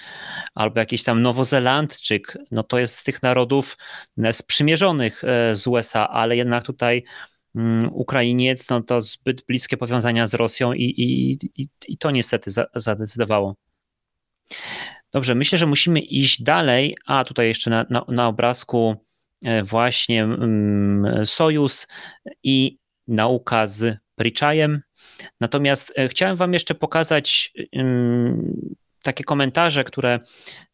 albo jakiś tam Nowozelandczyk, to jest z tych narodów sprzymierzonych z USA, ale jednak tutaj Ukrainiec, to zbyt bliskie powiązania z Rosją i to niestety zadecydowało. Dobrze, myślę, że musimy iść dalej, a tutaj jeszcze na obrazku właśnie Sojuz i nauka z Priczajem. Natomiast chciałem wam jeszcze pokazać takie komentarze, które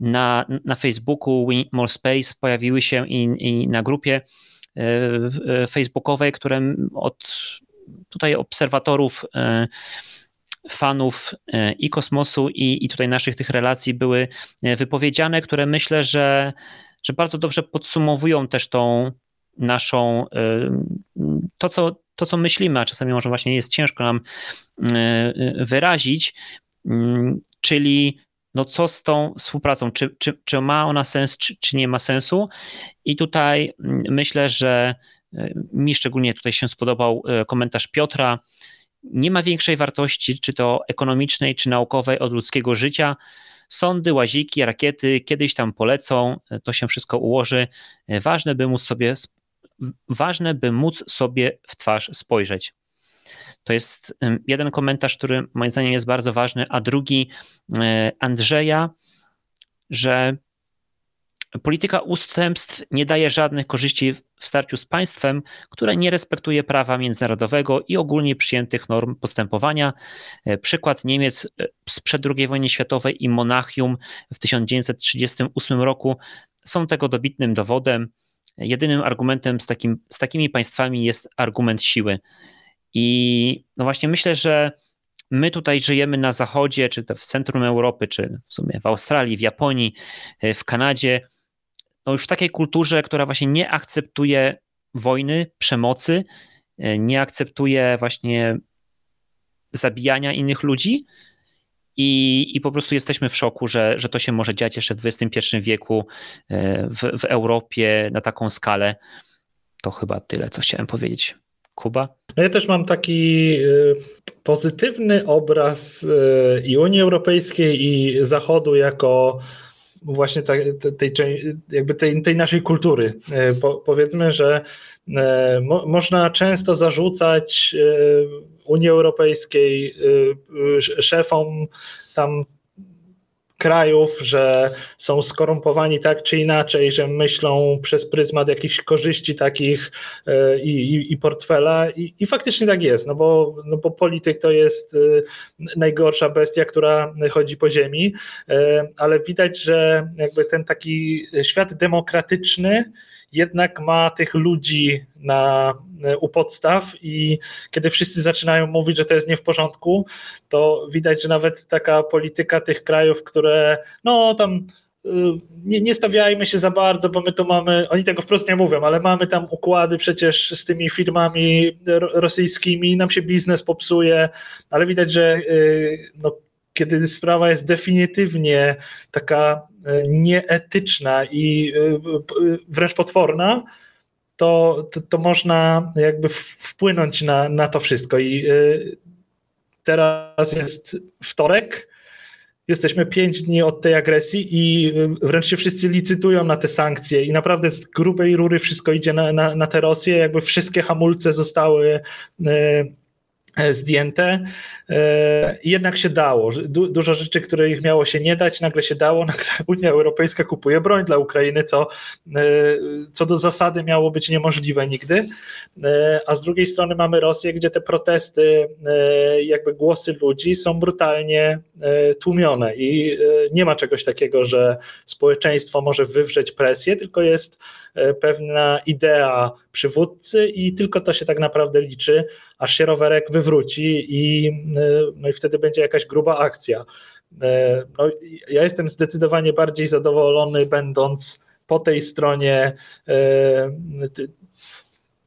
na Facebooku Win More Space pojawiły się i na grupie facebookowej, które od tutaj obserwatorów, fanów i kosmosu i tutaj naszych tych relacji były wypowiedziane, które myślę, że bardzo dobrze podsumowują też tą naszą, to co myślimy, a czasami może właśnie jest ciężko nam wyrazić, czyli co z tą współpracą, czy ma ona sens, czy nie ma sensu. I tutaj myślę, że mi szczególnie tutaj się spodobał komentarz Piotra. Nie ma większej wartości, czy to ekonomicznej, czy naukowej, od ludzkiego życia. Sondy, łaziki, rakiety kiedyś tam polecą, to się wszystko ułoży. Ważne, by móc sobie w twarz spojrzeć. To jest jeden komentarz, który moim zdaniem jest bardzo ważny, a drugi Andrzeja, że polityka ustępstw nie daje żadnych korzyści w starciu z państwem, które nie respektuje prawa międzynarodowego i ogólnie przyjętych norm postępowania. Przykład Niemiec sprzed II wojny światowej i Monachium w 1938 roku są tego dobitnym dowodem. Jedynym argumentem z takimi państwami jest argument siły. I właśnie myślę, że my tutaj żyjemy na zachodzie, czy to w centrum Europy, czy w sumie w Australii, w Japonii, w Kanadzie, już w takiej kulturze, która właśnie nie akceptuje wojny, przemocy, nie akceptuje właśnie zabijania innych ludzi i po prostu jesteśmy w szoku, że to się może dziać jeszcze w XXI wieku w Europie na taką skalę. To chyba tyle, co chciałem powiedzieć. Kuba? Ja też mam taki pozytywny obraz i Unii Europejskiej, i Zachodu jako właśnie tej naszej kultury. Powiedzmy, że można często zarzucać Unii Europejskiej, szefom tam krajów, że są skorumpowani tak czy inaczej, że myślą przez pryzmat jakichś korzyści takich i portfela i faktycznie tak jest, bo polityk to jest najgorsza bestia, która chodzi po ziemi, ale widać, że jakby ten taki świat demokratyczny jednak ma tych ludzi u podstaw i kiedy wszyscy zaczynają mówić, że to jest nie w porządku, to widać, że nawet taka polityka tych krajów, które nie stawiajmy się za bardzo, bo my tu mamy, oni tego wprost nie mówią, ale mamy tam układy przecież z tymi firmami rosyjskimi, nam się biznes popsuje, ale widać, że kiedy sprawa jest definitywnie taka nieetyczna i wręcz potworna, to można jakby wpłynąć na to wszystko. I teraz jest wtorek Jesteśmy 5 dni od tej agresji i wręcz się wszyscy licytują na te sankcje i naprawdę z grubej rury wszystko idzie na tę Rosję, jakby wszystkie hamulce zostały zdjęte. Jednak się dało. Dużo rzeczy, których miało się nie dać, nagle się dało. Nagle Unia Europejska kupuje broń dla Ukrainy, co do zasady miało być niemożliwe nigdy. A z drugiej strony mamy Rosję, gdzie te protesty, jakby głosy ludzi są brutalnie tłumione i nie ma czegoś takiego, że społeczeństwo może wywrzeć presję, tylko jest pewna idea przywódcy i tylko to się tak naprawdę liczy, aż się rowerek wywróci i wtedy będzie jakaś gruba akcja. No, ja jestem zdecydowanie bardziej zadowolony, będąc po tej stronie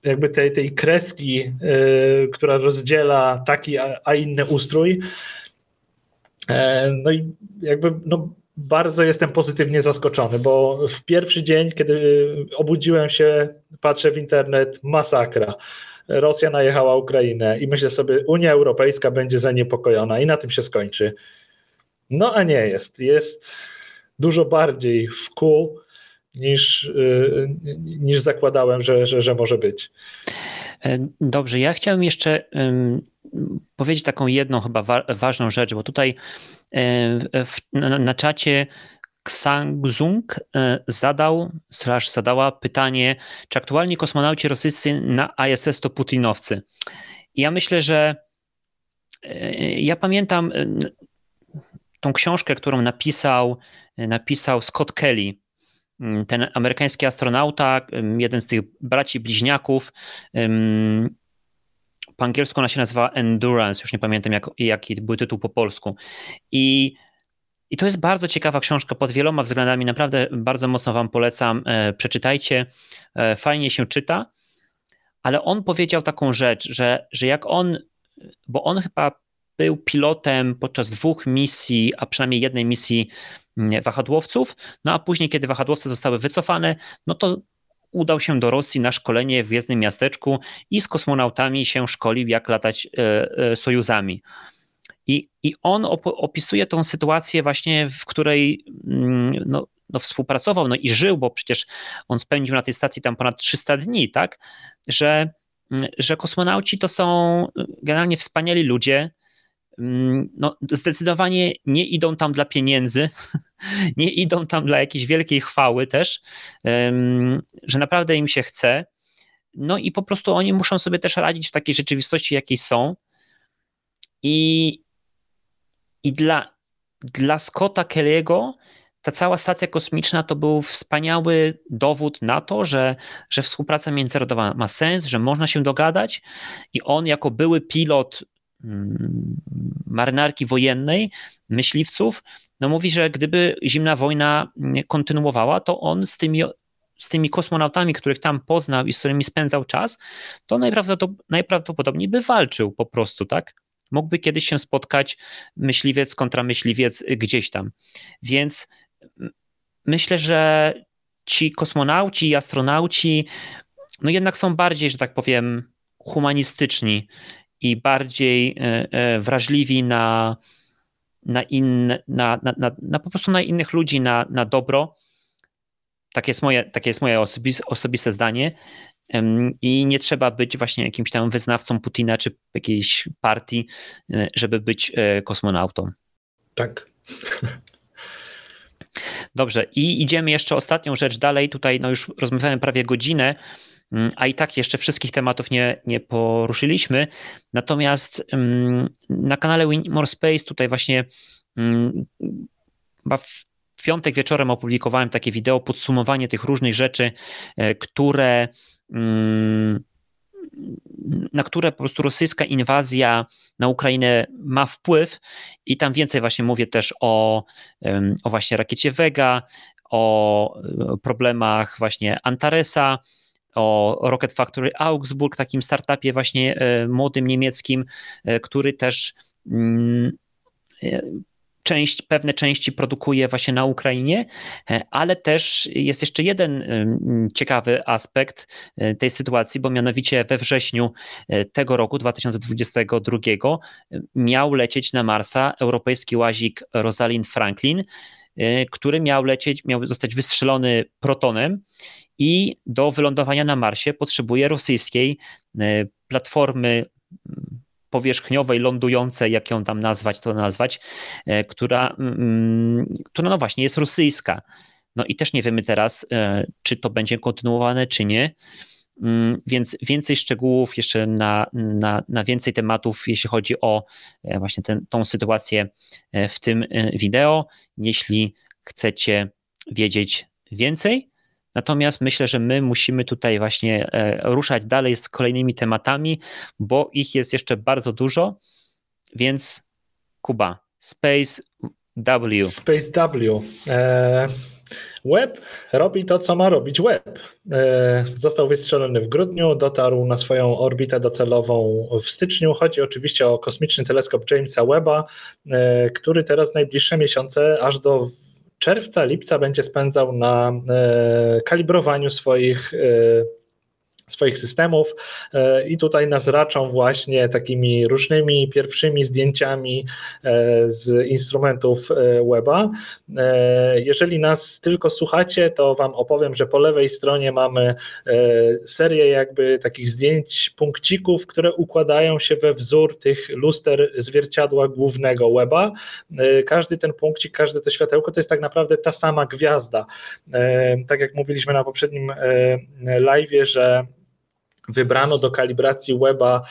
jakby tej kreski, która rozdziela taki, a inny ustrój. No i jakby bardzo jestem pozytywnie zaskoczony, bo w pierwszy dzień, kiedy obudziłem się, patrzę w internet, masakra. Rosja najechała Ukrainę i myślę sobie, Unia Europejska będzie zaniepokojona i na tym się skończy. No a nie jest. Jest dużo bardziej wkół niż zakładałem, że może być. Dobrze, ja chciałem jeszcze powiedzieć taką jedną chyba ważną rzecz, bo tutaj na czacie Ksangzung zadała pytanie, czy aktualnie kosmonauci rosyjscy na ISS to putinowcy? I ja myślę, że ja pamiętam tą książkę, którą napisał Scott Kelly, ten amerykański astronauta, jeden z tych braci bliźniaków. Po angielsku ona się nazywa Endurance, już nie pamiętam jaki był tytuł po polsku. I to jest bardzo ciekawa książka pod wieloma względami, naprawdę bardzo mocno wam polecam, przeczytajcie, fajnie się czyta, ale on powiedział taką rzecz, że jak on, bo on chyba był pilotem podczas 2 misji, a przynajmniej 1 misji wahadłowców, no a później kiedy wahadłowce zostały wycofane, no to udał się do Rosji na szkolenie w jednym miasteczku i z kosmonautami się szkolił, jak latać Sojuzami. I on opisuje tą sytuację właśnie, w której współpracował i żył, bo przecież on spędził na tej stacji tam ponad 300 dni, tak? Że kosmonauci to są generalnie wspaniali ludzie, zdecydowanie nie idą tam dla pieniędzy, nie idą tam dla jakiejś wielkiej chwały też, że naprawdę im się chce. No i po prostu oni muszą sobie też radzić w takiej rzeczywistości, jakiej są. I dla Scotta Kelly'ego ta cała stacja kosmiczna to był wspaniały dowód na to, że współpraca międzynarodowa ma sens, że można się dogadać i on jako były pilot marynarki wojennej, myśliwców, mówi, że gdyby zimna wojna kontynuowała, to on z tymi kosmonautami, których tam poznał i z którymi spędzał czas, to najprawdopodobniej by walczył po prostu, tak? Mógłby kiedyś się spotkać myśliwiec kontra myśliwiec gdzieś tam. Więc myślę, że ci kosmonauci i astronauci jednak są bardziej, że tak powiem, humanistyczni i bardziej wrażliwi na po prostu na innych ludzi, na dobro. Takie jest moje osobiste zdanie. I nie trzeba być właśnie jakimś tam wyznawcą Putina czy jakiejś partii, żeby być kosmonautą. Tak. Dobrze, i idziemy jeszcze ostatnią rzecz dalej. Tutaj już rozmawiałem prawie godzinę, a i tak jeszcze wszystkich tematów nie poruszyliśmy. Natomiast na kanale Win More Space tutaj właśnie w piątek wieczorem opublikowałem takie wideo, podsumowanie tych różnych rzeczy, na które po prostu rosyjska inwazja na Ukrainę ma wpływ i tam więcej właśnie mówię też o właśnie rakiecie Wega, o problemach właśnie Antaresa, o Rocket Factory Augsburg, takim startupie właśnie młodym niemieckim, który też pewne części produkuje właśnie na Ukrainie, ale też jest jeszcze jeden ciekawy aspekt tej sytuacji, bo mianowicie we wrześniu tego roku, 2022, miał lecieć na Marsa europejski łazik Rosalind Franklin, który miał zostać wystrzelony protonem i do wylądowania na Marsie potrzebuje rosyjskiej platformy powierzchniowej, lądującej, jak ją tam nazwać, która no właśnie jest rosyjska. No i też nie wiemy teraz, czy to będzie kontynuowane, czy nie. Więc więcej szczegółów jeszcze na więcej tematów, jeśli chodzi o właśnie tą sytuację w tym wideo, jeśli chcecie wiedzieć więcej. Natomiast myślę, że my musimy tutaj właśnie ruszać dalej z kolejnymi tematami, bo ich jest jeszcze bardzo dużo, więc Kuba, Space W. Web robi to, co ma robić Web. Został wystrzelony w grudniu, dotarł na swoją orbitę docelową w styczniu. Chodzi oczywiście o kosmiczny teleskop Jamesa Webba, który teraz najbliższe miesiące aż do czerwca, lipca będzie spędzał na kalibrowaniu swoich systemów i tutaj nas raczą właśnie takimi różnymi pierwszymi zdjęciami z instrumentów Webba. Jeżeli nas tylko słuchacie, to wam opowiem, że po lewej stronie mamy serię jakby takich zdjęć, punkcików, które układają się we wzór tych luster zwierciadła głównego Webba. Każdy ten punkcik, każde to światełko to jest tak naprawdę ta sama gwiazda. Tak jak mówiliśmy na poprzednim live'ie, że wybrano do kalibracji Webba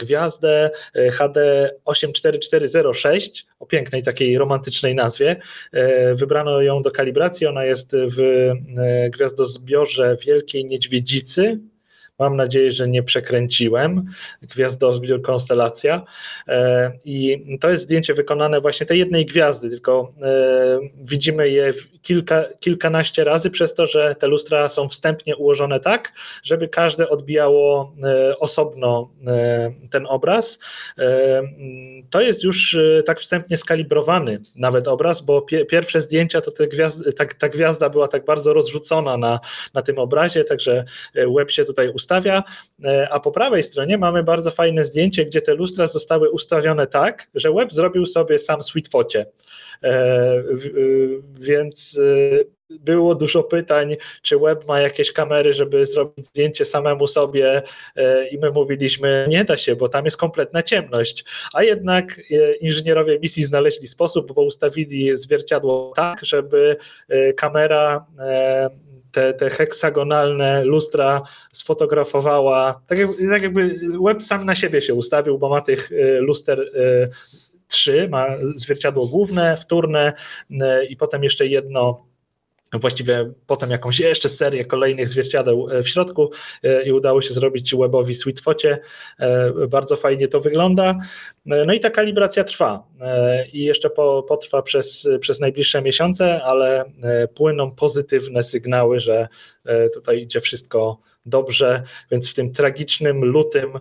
gwiazdę HD 84406 o pięknej takiej romantycznej nazwie. Wybrano ją do kalibracji, ona jest w gwiazdozbiorze Wielkiej Niedźwiedzicy. Mam nadzieję, że nie przekręciłem. Gwiazdozbiór Konstelacja. I to jest zdjęcie wykonane właśnie tej jednej gwiazdy, tylko widzimy je kilkanaście razy przez to, że te lustra są wstępnie ułożone tak, żeby każde odbijało osobno ten obraz. To jest już tak wstępnie skalibrowany nawet obraz, bo pierwsze zdjęcia to ta gwiazda była tak bardzo rozrzucona na tym obrazie, także Web się tutaj ustawia, a po prawej stronie mamy bardzo fajne zdjęcie, gdzie te lustra zostały ustawione tak, że Web zrobił sobie sam sweetfocie. Więc było dużo pytań, czy Web ma jakieś kamery, żeby zrobić zdjęcie samemu sobie i my mówiliśmy, nie da się, bo tam jest kompletna ciemność, a jednak inżynierowie misji znaleźli sposób, bo ustawili zwierciadło tak, żeby kamera te heksagonalne lustra sfotografowała, tak jakby Web sam na siebie się ustawił, bo ma tych luster 3, ma zwierciadło główne, wtórne i potem jeszcze jedno, właściwie potem jakąś jeszcze serię kolejnych zwierciadeł w środku i udało się zrobić Webbowi sweetfocie. Bardzo fajnie to wygląda. No i ta kalibracja trwa i jeszcze potrwa przez najbliższe miesiące, ale płyną pozytywne sygnały, że tutaj idzie wszystko dobrze, więc w tym tragicznym lutym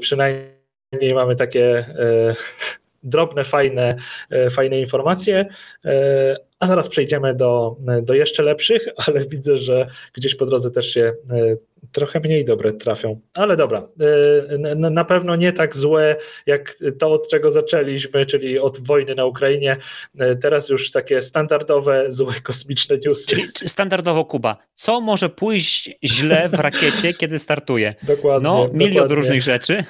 przynajmniej mamy takie drobne, fajne informacje, a zaraz przejdziemy do jeszcze lepszych, ale widzę, że gdzieś po drodze też się trochę mniej dobre trafią, ale dobra, na pewno nie tak złe jak to, od czego zaczęliśmy, czyli od wojny na Ukrainie, teraz już takie standardowe, złe kosmiczne newsy. Czyli standardowo Kuba, co może pójść źle w rakiecie, kiedy startuje? Dokładnie. No, milion różnych rzeczy,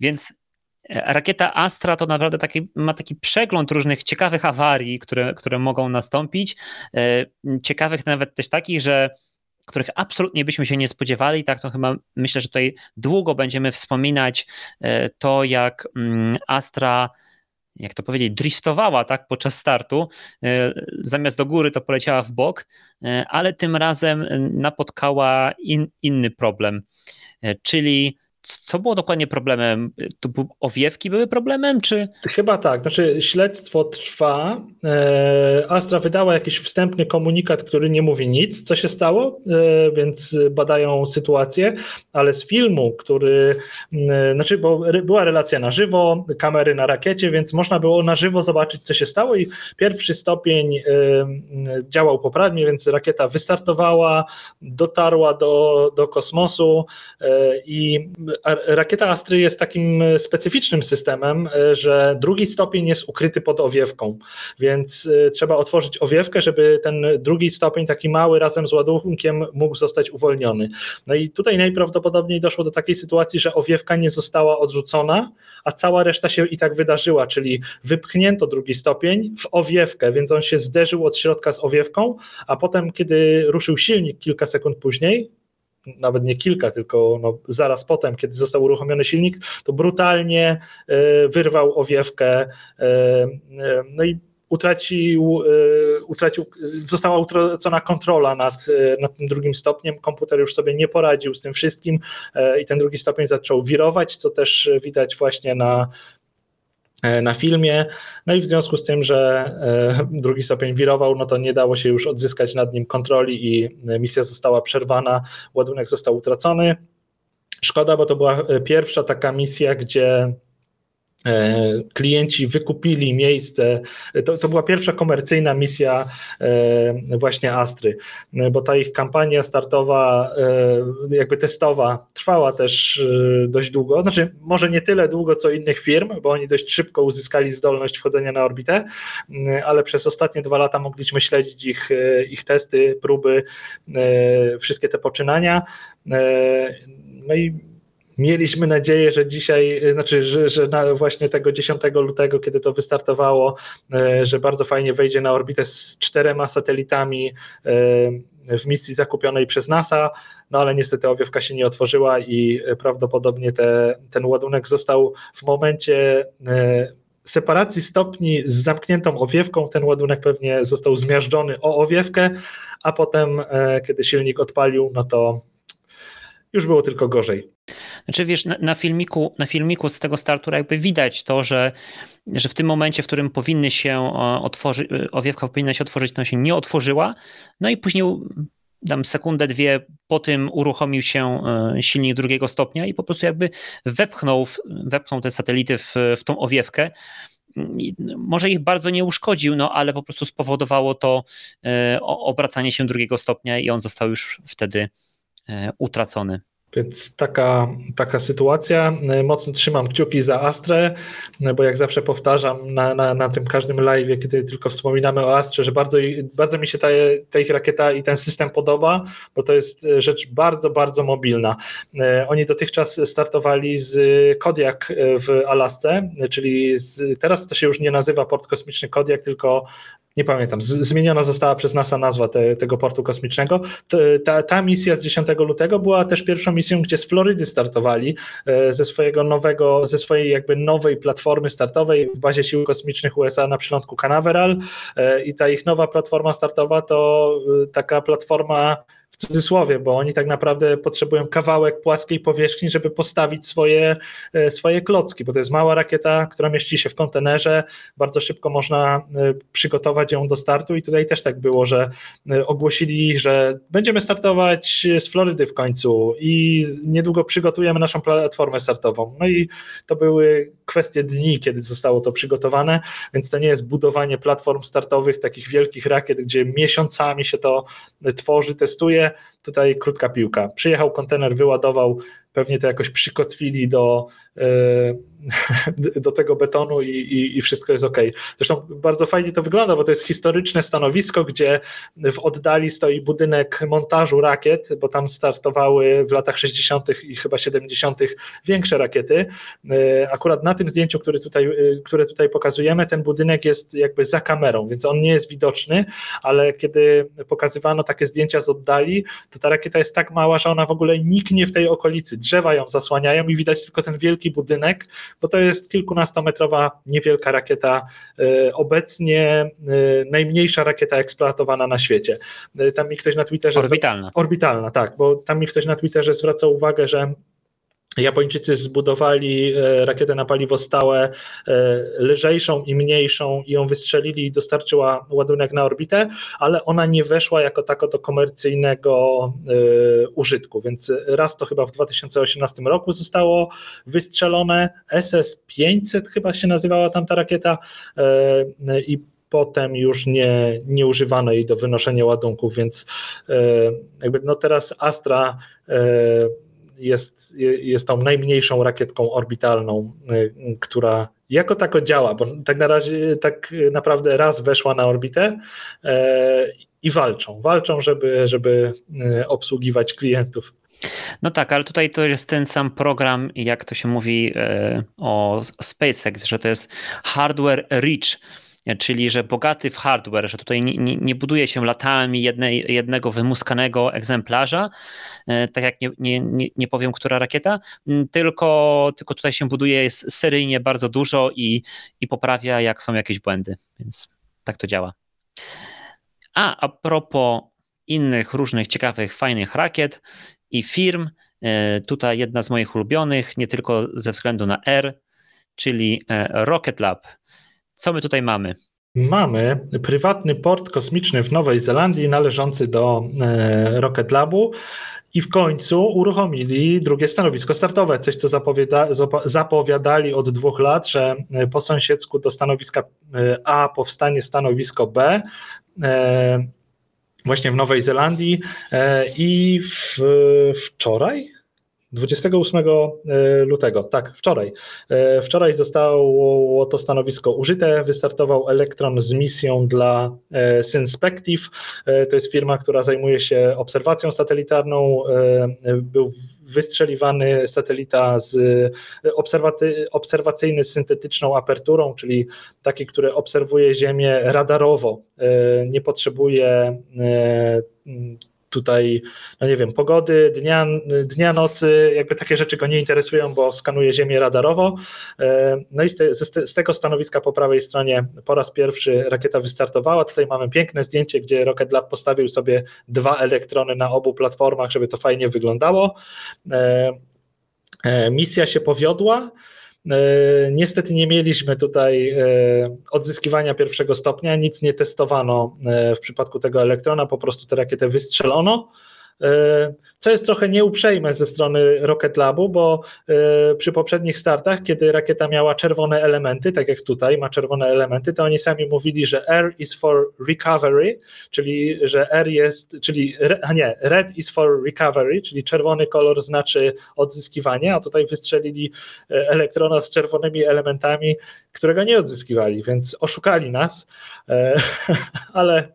więc rakieta Astra to naprawdę ma taki przegląd różnych ciekawych awarii, które mogą nastąpić, ciekawych nawet też takich, których absolutnie byśmy się nie spodziewali, tak to chyba myślę, że tutaj długo będziemy wspominać to, jak Astra, jak to powiedzieć, driftowała tak podczas startu, zamiast do góry to poleciała w bok, ale tym razem napotkała inny problem, czyli co było dokładnie problemem? To owiewki były problemem, czy? Chyba tak, znaczy śledztwo trwa. Astra wydała jakiś wstępny komunikat, który nie mówi nic, co się stało, więc badają sytuację, ale z filmu, który, znaczy bo była relacja na żywo, kamery na rakiecie, więc można było na żywo zobaczyć, co się stało i pierwszy stopień działał poprawnie, więc rakieta wystartowała, dotarła do kosmosu i rakieta Astry jest takim specyficznym systemem, że drugi stopień jest ukryty pod owiewką, więc trzeba otworzyć owiewkę, żeby ten drugi stopień, taki mały razem z ładunkiem, mógł zostać uwolniony. No i tutaj najprawdopodobniej doszło do takiej sytuacji, że owiewka nie została odrzucona, a cała reszta się i tak wydarzyła, czyli wypchnięto drugi stopień w owiewkę, więc on się zderzył od środka z owiewką, a potem kiedy ruszył silnik kilka sekund później, nawet nie kilka, tylko no zaraz potem, kiedy został uruchomiony silnik, to brutalnie wyrwał owiewkę, no i została utracona kontrola nad tym drugim stopniem, komputer już sobie nie poradził z tym wszystkim i ten drugi stopień zaczął wirować, co też widać właśnie na filmie, no i w związku z tym, że drugi stopień wirował, no to nie dało się już odzyskać nad nim kontroli i misja została przerwana, ładunek został utracony. Szkoda, bo to była pierwsza taka misja, gdzie klienci wykupili miejsce, to była pierwsza komercyjna misja właśnie Astry, bo ta ich kampania startowa, jakby testowa, trwała też dość długo, znaczy może nie tyle długo co innych firm, bo oni dość szybko uzyskali zdolność wchodzenia na orbitę, ale przez ostatnie 2 lata mogliśmy śledzić ich testy, próby, wszystkie te poczynania, no i mieliśmy nadzieję, że dzisiaj, znaczy, że właśnie tego 10 lutego, kiedy to wystartowało, że bardzo fajnie wejdzie na orbitę z 4 satelitami w misji zakupionej przez NASA, no ale niestety owiewka się nie otworzyła i prawdopodobnie ten ładunek został w momencie separacji stopni z zamkniętą owiewką, ten ładunek pewnie został zmiażdżony o owiewkę, a potem kiedy silnik odpalił, no to już było tylko gorzej. Znaczy wiesz, na filmiku z tego startu jakby widać to, że w tym momencie, w którym powinny się otworzyć, owiewka powinna się otworzyć, no się nie otworzyła, no i później tam sekundę, dwie po tym uruchomił się silnik drugiego stopnia i po prostu jakby wepchnął te satelity w tą owiewkę. Może ich bardzo nie uszkodził, no ale po prostu spowodowało to obracanie się drugiego stopnia i on został już wtedy utracony. Więc taka sytuacja, mocno trzymam kciuki za Astrę, bo jak zawsze powtarzam na tym każdym live'ie, kiedy tylko wspominamy o Astrze, że bardzo mi się ta ich rakieta i ten system podoba, bo to jest rzecz bardzo, bardzo mobilna. Oni dotychczas startowali z Kodiak w Alasce, czyli teraz to się już nie nazywa port kosmiczny Kodiak, tylko nie pamiętam, zmieniona została przez NASA nazwa tego portu kosmicznego. Ta misja z 10 lutego była też pierwszą misją, gdzie z Florydy startowali ze swojej jakby nowej platformy startowej w bazie sił kosmicznych USA na przylądku Canaveral i ta ich nowa platforma startowa to taka platforma w cudzysłowie, bo oni tak naprawdę potrzebują kawałek płaskiej powierzchni, żeby postawić swoje klocki, bo to jest mała rakieta, która mieści się w kontenerze, bardzo szybko można przygotować ją do startu i tutaj też tak było, że ogłosili, że będziemy startować z Florydy w końcu i niedługo przygotujemy naszą platformę startową. No i to były kwestie dni, kiedy zostało to przygotowane, więc to nie jest budowanie platform startowych, takich wielkich rakiet, gdzie miesiącami się to tworzy, testuje. Tutaj krótka piłka. Przyjechał kontener, wyładował, pewnie to jakoś przykotwili do tego betonu i wszystko jest ok. Zresztą bardzo fajnie to wygląda, bo to jest historyczne stanowisko, gdzie w oddali stoi budynek montażu rakiet, bo tam startowały w latach 60. i chyba 70. większe rakiety. Akurat na tym zdjęciu, które tutaj pokazujemy, ten budynek jest jakby za kamerą, więc on nie jest widoczny, ale kiedy pokazywano takie zdjęcia z oddali, to ta rakieta jest tak mała, że ona w ogóle niknie w tej okolicy. Drzewa ją zasłaniają i widać tylko ten wielki budynek, bo to jest kilkunastometrowa niewielka rakieta, obecnie najmniejsza rakieta eksploatowana na świecie. Tam mi ktoś na Twitterze... Orbitalna. Orbitalna, tak, bo tam mi ktoś na Twitterze zwraca uwagę, że Japończycy zbudowali rakietę na paliwo stałe lżejszą i mniejszą i ją wystrzelili i dostarczyła ładunek na orbitę, ale ona nie weszła jako tako do komercyjnego użytku, więc raz to chyba w 2018 roku zostało wystrzelone, SS-500 chyba się nazywała tamta rakieta i potem już nie używano jej do wynoszenia ładunków, więc jakby no teraz Astra jest tą najmniejszą rakietką orbitalną, która jako tako działa, bo tak naprawdę raz weszła na orbitę i walczą, żeby obsługiwać klientów. No tak, ale tutaj to jest ten sam program, jak to się mówi o SpaceX, że to jest hardware rich, czyli że bogaty w hardware, że tutaj nie buduje się latami jednego wymuskanego egzemplarza, tak jak nie powiem, która rakieta, tylko tutaj się buduje seryjnie bardzo dużo i poprawia, jak są jakieś błędy, więc tak to działa. A propos innych różnych ciekawych, fajnych rakiet i firm, tutaj jedna z moich ulubionych, nie tylko ze względu na R, czyli Rocket Lab. Co my tutaj mamy? Mamy prywatny port kosmiczny w Nowej Zelandii należący do Rocket Labu i w końcu uruchomili drugie stanowisko startowe, coś co zapowiadali od 2 lat, że po sąsiedzku do stanowiska A powstanie stanowisko B właśnie w Nowej Zelandii i wczoraj? 28 lutego, tak, wczoraj zostało to stanowisko użyte, wystartował Electron z misją dla Synspective, to jest firma, która zajmuje się obserwacją satelitarną, był wystrzeliwany satelita z obserwacyjny z syntetyczną aperturą, czyli taki, który obserwuje Ziemię radarowo, nie potrzebuje tutaj, no nie wiem, pogody, dnia, nocy, jakby takie rzeczy go nie interesują, bo skanuje Ziemię radarowo. No i z tego stanowiska po prawej stronie po raz pierwszy rakieta wystartowała. Tutaj mamy piękne zdjęcie, gdzie Rocket Lab postawił sobie 2 elektrony na obu platformach, żeby to fajnie wyglądało. Misja się powiodła. Niestety nie mieliśmy tutaj odzyskiwania pierwszego stopnia, nic nie testowano w przypadku tego Electrona, po prostu tę rakietę wystrzelono, co jest trochę nieuprzejme ze strony Rocket Labu, bo przy poprzednich startach, kiedy rakieta miała czerwone elementy, tak jak tutaj ma czerwone elementy, to oni sami mówili, że R is for recovery, czyli że R jest, red is for recovery, czyli czerwony kolor znaczy odzyskiwanie, a tutaj wystrzelili Electrona z czerwonymi elementami, którego nie odzyskiwali, więc oszukali nas, ale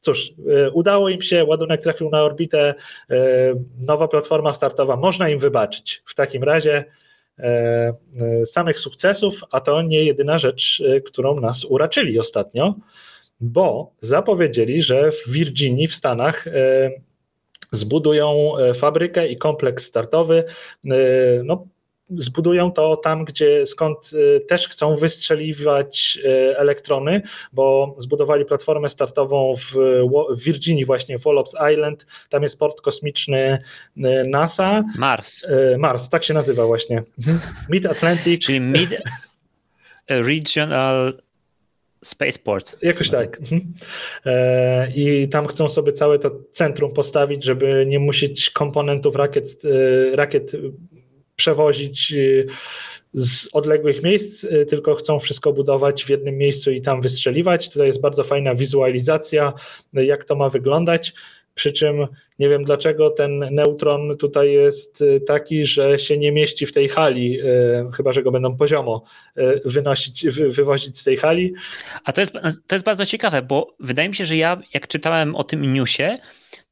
cóż, udało im się, ładunek trafił na orbitę, nowa platforma startowa, można im wybaczyć. W takim razie samych sukcesów, a to nie jedyna rzecz, którą nas uraczyli ostatnio, bo zapowiedzieli, że w Virginii w Stanach zbudują fabrykę i kompleks startowy, no zbudują to tam, skąd też chcą wystrzeliwać elektrony, bo zbudowali platformę startową w Virginii właśnie, w Wallops Island, tam jest port kosmiczny NASA. Mars, tak się nazywa właśnie. Mid-Atlantic. Czyli Mid-Regional Spaceport. Jakoś tak. I tam chcą sobie całe to centrum postawić, żeby nie musieć komponentów rakiet przewozić z odległych miejsc, tylko chcą wszystko budować w jednym miejscu i tam wystrzeliwać. Tutaj jest bardzo fajna wizualizacja, jak to ma wyglądać, przy czym nie wiem dlaczego ten neutron tutaj jest taki, że się nie mieści w tej hali, chyba że go będą poziomo wywozić z tej hali. A to jest bardzo ciekawe, bo wydaje mi się, że ja jak czytałem o tym newsie,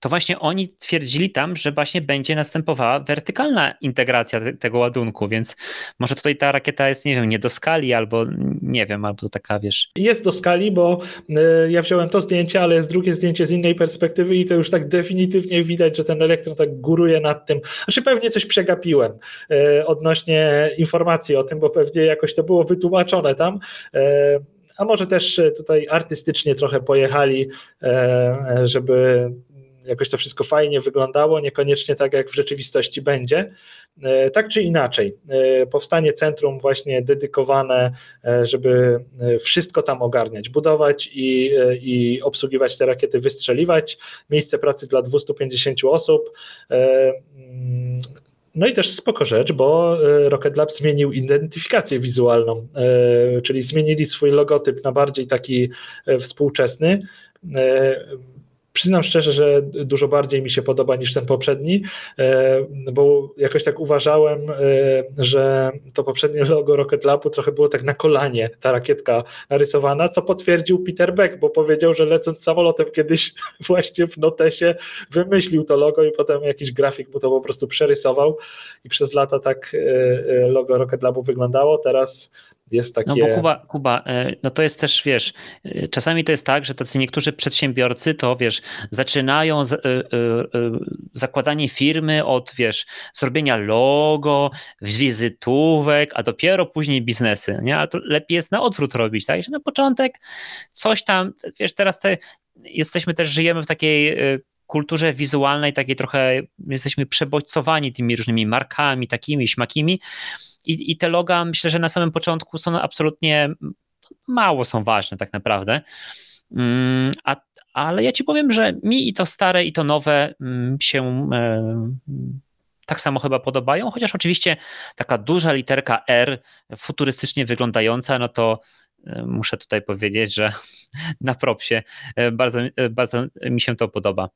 to właśnie oni twierdzili tam, że właśnie będzie następowała wertykalna integracja tego ładunku, więc może tutaj ta rakieta jest, nie wiem, nie do skali albo nie wiem, albo taka, wiesz... Jest do skali, bo ja wziąłem to zdjęcie, ale jest drugie zdjęcie z innej perspektywy i to już tak definitywnie widać, że ten elektron tak góruje nad tym. Znaczy pewnie coś przegapiłem odnośnie informacji o tym, bo pewnie jakoś to było wytłumaczone tam, a może też tutaj artystycznie trochę pojechali, żeby jakoś to wszystko fajnie wyglądało, niekoniecznie tak jak w rzeczywistości będzie. Tak czy inaczej, powstanie centrum właśnie dedykowane, żeby wszystko tam ogarniać, budować i obsługiwać te rakiety, wystrzeliwać, miejsce pracy dla 250 osób. No i też spoko rzecz, bo Rocket Lab zmienił identyfikację wizualną, czyli zmienili swój logotyp na bardziej taki współczesny. Przyznam szczerze, że dużo bardziej mi się podoba niż ten poprzedni, bo jakoś tak uważałem, że to poprzednie logo Rocket Labu trochę było tak na kolanie, ta rakietka narysowana, co potwierdził Peter Beck, bo powiedział, że lecąc samolotem kiedyś właśnie w notesie wymyślił to logo i potem jakiś grafik mu to po prostu przerysował i przez lata tak logo Rocket Labu wyglądało, teraz jest takie... No bo Kuba, no to jest też, wiesz, czasami to jest tak, że tacy niektórzy przedsiębiorcy to, wiesz, zaczynają zakładanie firmy od, wiesz, zrobienia logo, wizytówek, a dopiero później biznesy, nie? A to lepiej jest na odwrót robić, tak? Że na początek coś tam, wiesz, teraz jesteśmy też, żyjemy w takiej kulturze wizualnej, takiej trochę jesteśmy przebodźcowani tymi różnymi markami, takimi, śmakimi. I te loga, myślę, że na samym początku są absolutnie, mało są ważne tak naprawdę, ale ja ci powiem, że mi i to stare, i to nowe się tak samo chyba podobają, chociaż oczywiście taka duża literka R, futurystycznie wyglądająca, no to muszę tutaj powiedzieć, że na propsie bardzo, bardzo mi się to podoba.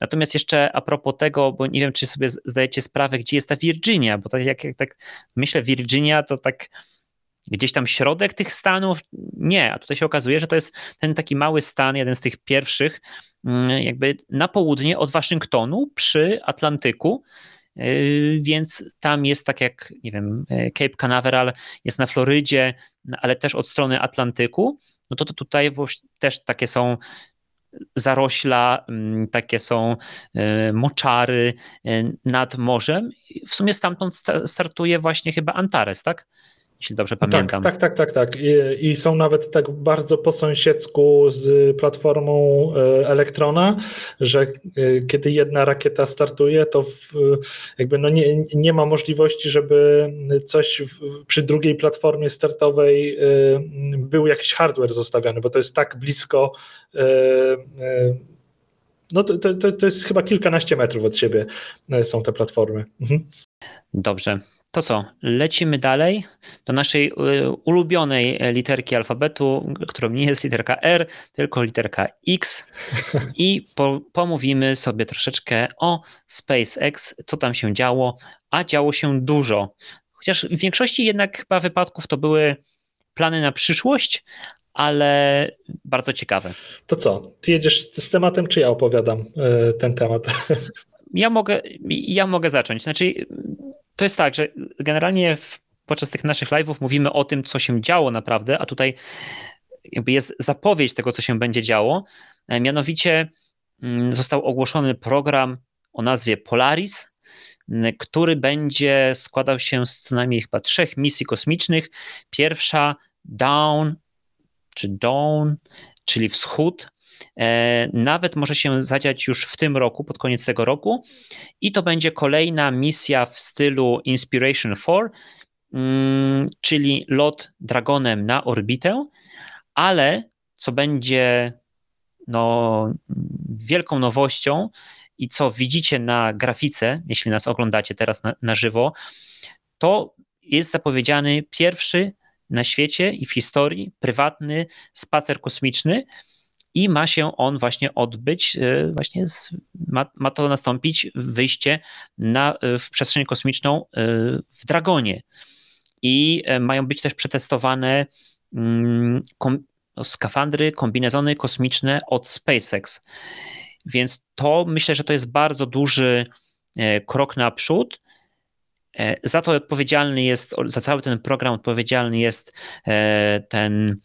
Natomiast jeszcze a propos tego, bo nie wiem, czy sobie zdajecie sprawę, gdzie jest ta Virginia, bo tak jak tak myślę, Virginia to tak gdzieś tam środek tych stanów, nie, a tutaj się okazuje, że to jest ten taki mały stan, jeden z tych pierwszych, jakby na południe od Waszyngtonu przy Atlantyku, więc tam jest tak jak, nie wiem, Cape Canaveral jest na Florydzie, ale też od strony Atlantyku, no to tutaj też takie są zarośla, takie są moczary nad morzem. W sumie stamtąd startuje właśnie chyba Antares, tak? Jeśli dobrze pamiętam. Tak. I są nawet tak bardzo po sąsiedzku z platformą Electrona, że kiedy jedna rakieta startuje, to jakby no nie ma możliwości, żeby coś przy drugiej platformie startowej był jakiś hardware zostawiany, bo to jest tak blisko. No to jest chyba kilkanaście metrów od siebie są te platformy. Mhm. Dobrze. To co, lecimy dalej do naszej ulubionej literki alfabetu, którą nie jest literka R, tylko literka X i pomówimy sobie troszeczkę o SpaceX, co tam się działo, a działo się dużo. Chociaż w większości jednak chyba wypadków to były plany na przyszłość, ale bardzo ciekawe. To co, ty jedziesz z tematem, czy ja opowiadam ten temat? Ja mogę zacząć. Znaczy... To jest tak, że generalnie podczas tych naszych live'ów mówimy o tym, co się działo naprawdę, a tutaj jakby jest zapowiedź tego, co się będzie działo. Mianowicie został ogłoszony program o nazwie Polaris, który będzie składał się z co najmniej chyba 3 misji kosmicznych. Pierwsza Dawn, czyli wschód. Nawet może się zadziać już w tym roku, pod koniec tego roku i to będzie kolejna misja w stylu Inspiration 4, czyli lot Dragonem na orbitę, ale co będzie no, wielką nowością i co widzicie na grafice, jeśli nas oglądacie teraz na żywo, to jest zapowiedziany pierwszy na świecie i w historii prywatny spacer kosmiczny, i ma się on właśnie odbyć, ma to nastąpić wyjście w przestrzeń kosmiczną w Dragonie. I mają być też przetestowane skafandry, kombinezony kosmiczne od SpaceX. Więc to myślę, że to jest bardzo duży krok naprzód. Za to odpowiedzialny jest, za cały ten program odpowiedzialny jest ten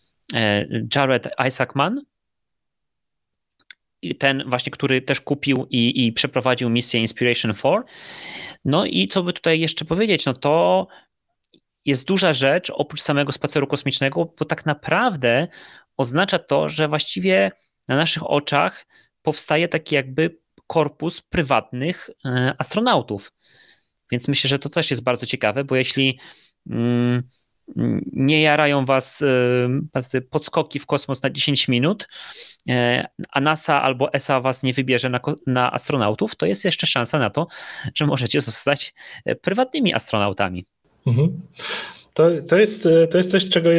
Jared Isaacman, ten właśnie, który też kupił i przeprowadził misję Inspiration 4. No i co by tutaj jeszcze powiedzieć, no to jest duża rzecz oprócz samego spaceru kosmicznego, bo tak naprawdę oznacza to, że właściwie na naszych oczach powstaje taki jakby korpus prywatnych astronautów. Więc myślę, że to też jest bardzo ciekawe, bo jeśli nie jarają was podskoki w kosmos na 10 minut, a NASA albo ESA was nie wybierze na astronautów, to jest jeszcze szansa na to, że możecie zostać prywatnymi astronautami. Mhm. To jest coś, czego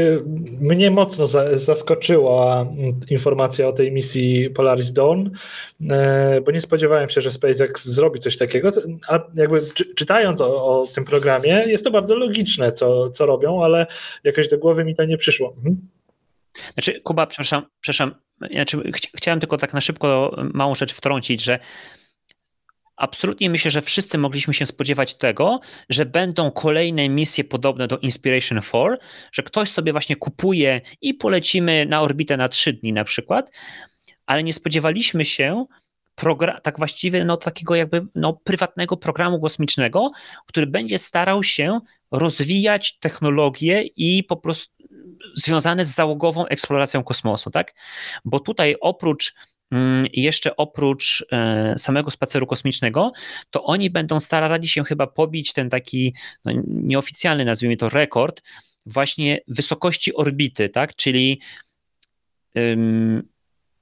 mnie mocno zaskoczyła informacja o tej misji Polaris Dawn, bo nie spodziewałem się, że SpaceX zrobi coś takiego, a jakby czytając o tym programie, jest to bardzo logiczne, co robią, ale jakoś do głowy mi to nie przyszło. Mhm. Znaczy, Kuba, przepraszam, znaczy, chciałem tylko tak na szybko małą rzecz wtrącić, że absolutnie myślę, że wszyscy mogliśmy się spodziewać tego, że będą kolejne misje podobne do Inspiration 4, że ktoś sobie właśnie kupuje i polecimy na orbitę na 3 dni na przykład, ale nie spodziewaliśmy się tak właściwie takiego jakby prywatnego programu kosmicznego, który będzie starał się rozwijać technologie i po prostu związane z załogową eksploracją kosmosu, tak? Bo tutaj oprócz samego spaceru kosmicznego, to oni będą starali się chyba pobić ten taki nieoficjalny, nazwijmy to, rekord właśnie wysokości orbity, tak? Czyli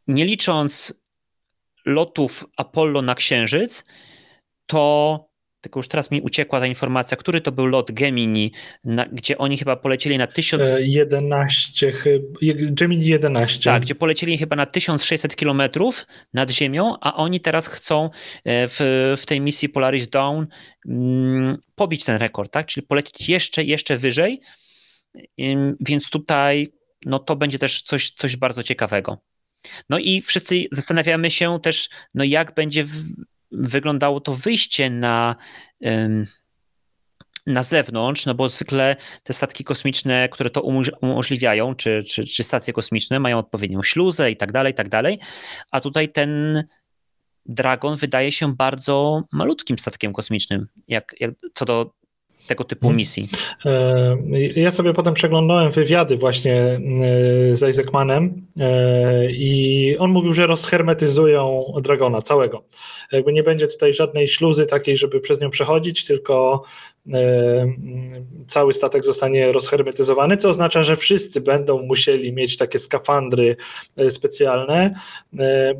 nie licząc lotów Apollo na Księżyc, to tylko już teraz mi uciekła ta informacja, który to był lot Gemini, gdzie oni chyba polecieli na 11 Gemini 11. Tak, gdzie polecieli chyba na 1600 km nad Ziemią, a oni teraz chcą w tej misji Polaris Dawn pobić ten rekord, tak? Czyli polecieć jeszcze wyżej, więc tutaj to będzie też coś bardzo ciekawego. No i wszyscy zastanawiamy się też, jak będzie wyglądało to wyjście na zewnątrz, bo zwykle te statki kosmiczne, które to umożliwiają, czy stacje kosmiczne mają odpowiednią śluzę i tak dalej, a tutaj ten Dragon wydaje się bardzo malutkim statkiem kosmicznym, co do tego typu misji. Ja sobie potem przeglądałem wywiady właśnie z Isaacmanem i on mówił, że rozhermetyzują Dragona całego. Jakby nie będzie tutaj żadnej śluzy takiej, żeby przez nią przechodzić, tylko cały statek zostanie rozhermetyzowany, co oznacza, że wszyscy będą musieli mieć takie skafandry specjalne,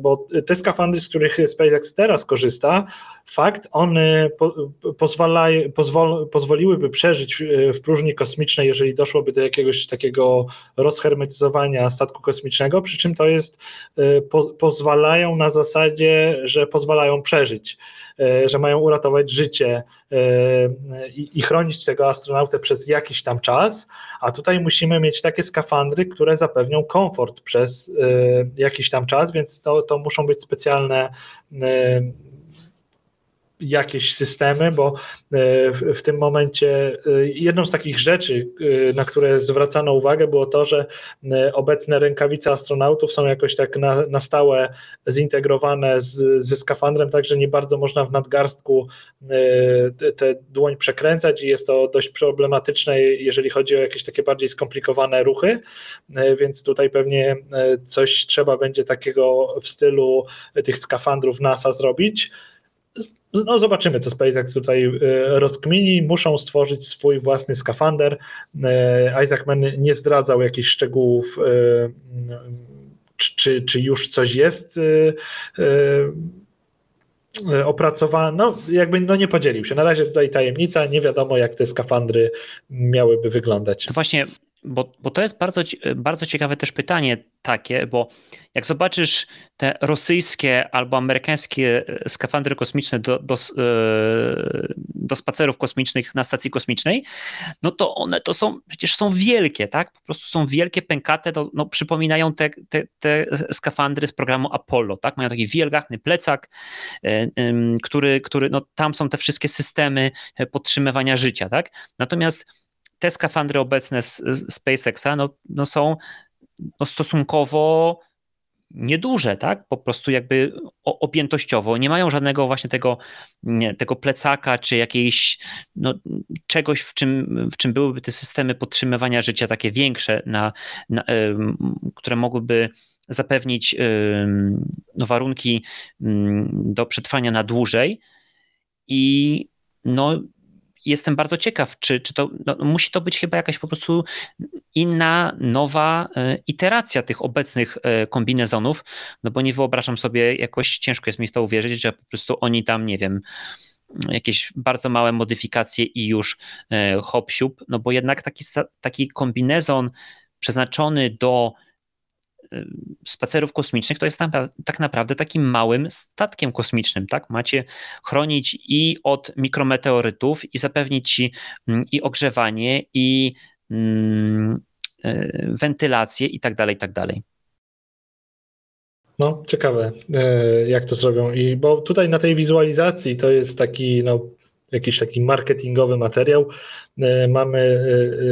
bo te skafandry, z których SpaceX teraz korzysta, one pozwoliłyby przeżyć w próżni kosmicznej, jeżeli doszłoby do jakiegoś takiego rozhermetyzowania statku kosmicznego, przy czym to jest, pozwalają na zasadzie, że pozwalają przeżyć, że mają uratować życie i chronić tego astronautę przez jakiś tam czas, a tutaj musimy mieć takie skafandry, które zapewnią komfort przez jakiś tam czas, więc to muszą być specjalne jakieś systemy, bo w tym momencie jedną z takich rzeczy, na które zwracano uwagę, było to, że obecne rękawice astronautów są jakoś tak na stałe zintegrowane ze skafandrem, także nie bardzo można w nadgarstku tę dłoń przekręcać i jest to dość problematyczne, jeżeli chodzi o jakieś takie bardziej skomplikowane ruchy, więc tutaj pewnie coś trzeba będzie takiego w stylu tych skafandrów NASA zrobić. Zobaczymy, co SpaceX tutaj rozkmini. Muszą stworzyć swój własny skafander. Isaacman nie zdradzał jakichś szczegółów, czy już coś jest opracowane. Nie podzielił się. Na razie tutaj tajemnica. Nie wiadomo, jak te skafandry miałyby wyglądać. To właśnie, bo to jest bardzo, bardzo ciekawe też pytanie takie, bo jak zobaczysz te rosyjskie albo amerykańskie skafandry kosmiczne do spacerów kosmicznych na stacji kosmicznej, to one to są, przecież są wielkie, tak? Po prostu są wielkie, pękate, przypominają te skafandry z programu Apollo, tak? Mają taki wielgachny plecak, który tam są te wszystkie systemy podtrzymywania życia, tak? Natomiast te skafandry obecne z SpaceXa są stosunkowo nieduże, tak? Po prostu jakby objętościowo. Nie mają żadnego właśnie tego plecaka czy jakiejś czegoś, w czym byłyby te systemy podtrzymywania życia takie większe, które mogłyby zapewnić no, warunki do przetrwania na dłużej i no, jestem bardzo ciekaw, czy to no, musi to być chyba jakaś po prostu inna, nowa iteracja tych obecnych kombinezonów, no bo nie wyobrażam sobie, jakoś ciężko jest mi w to uwierzyć, że po prostu oni tam, nie wiem, jakieś bardzo małe modyfikacje i już hop siup, no bo jednak taki kombinezon przeznaczony do spacerów kosmicznych to jest tak naprawdę takim małym statkiem kosmicznym, tak? Macie chronić i od mikrometeorytów i zapewnić ci i ogrzewanie i wentylację i tak dalej, i tak dalej. No, ciekawe, jak to zrobią. I bo tutaj na tej wizualizacji to jest taki, no, jakiś taki marketingowy materiał. Mamy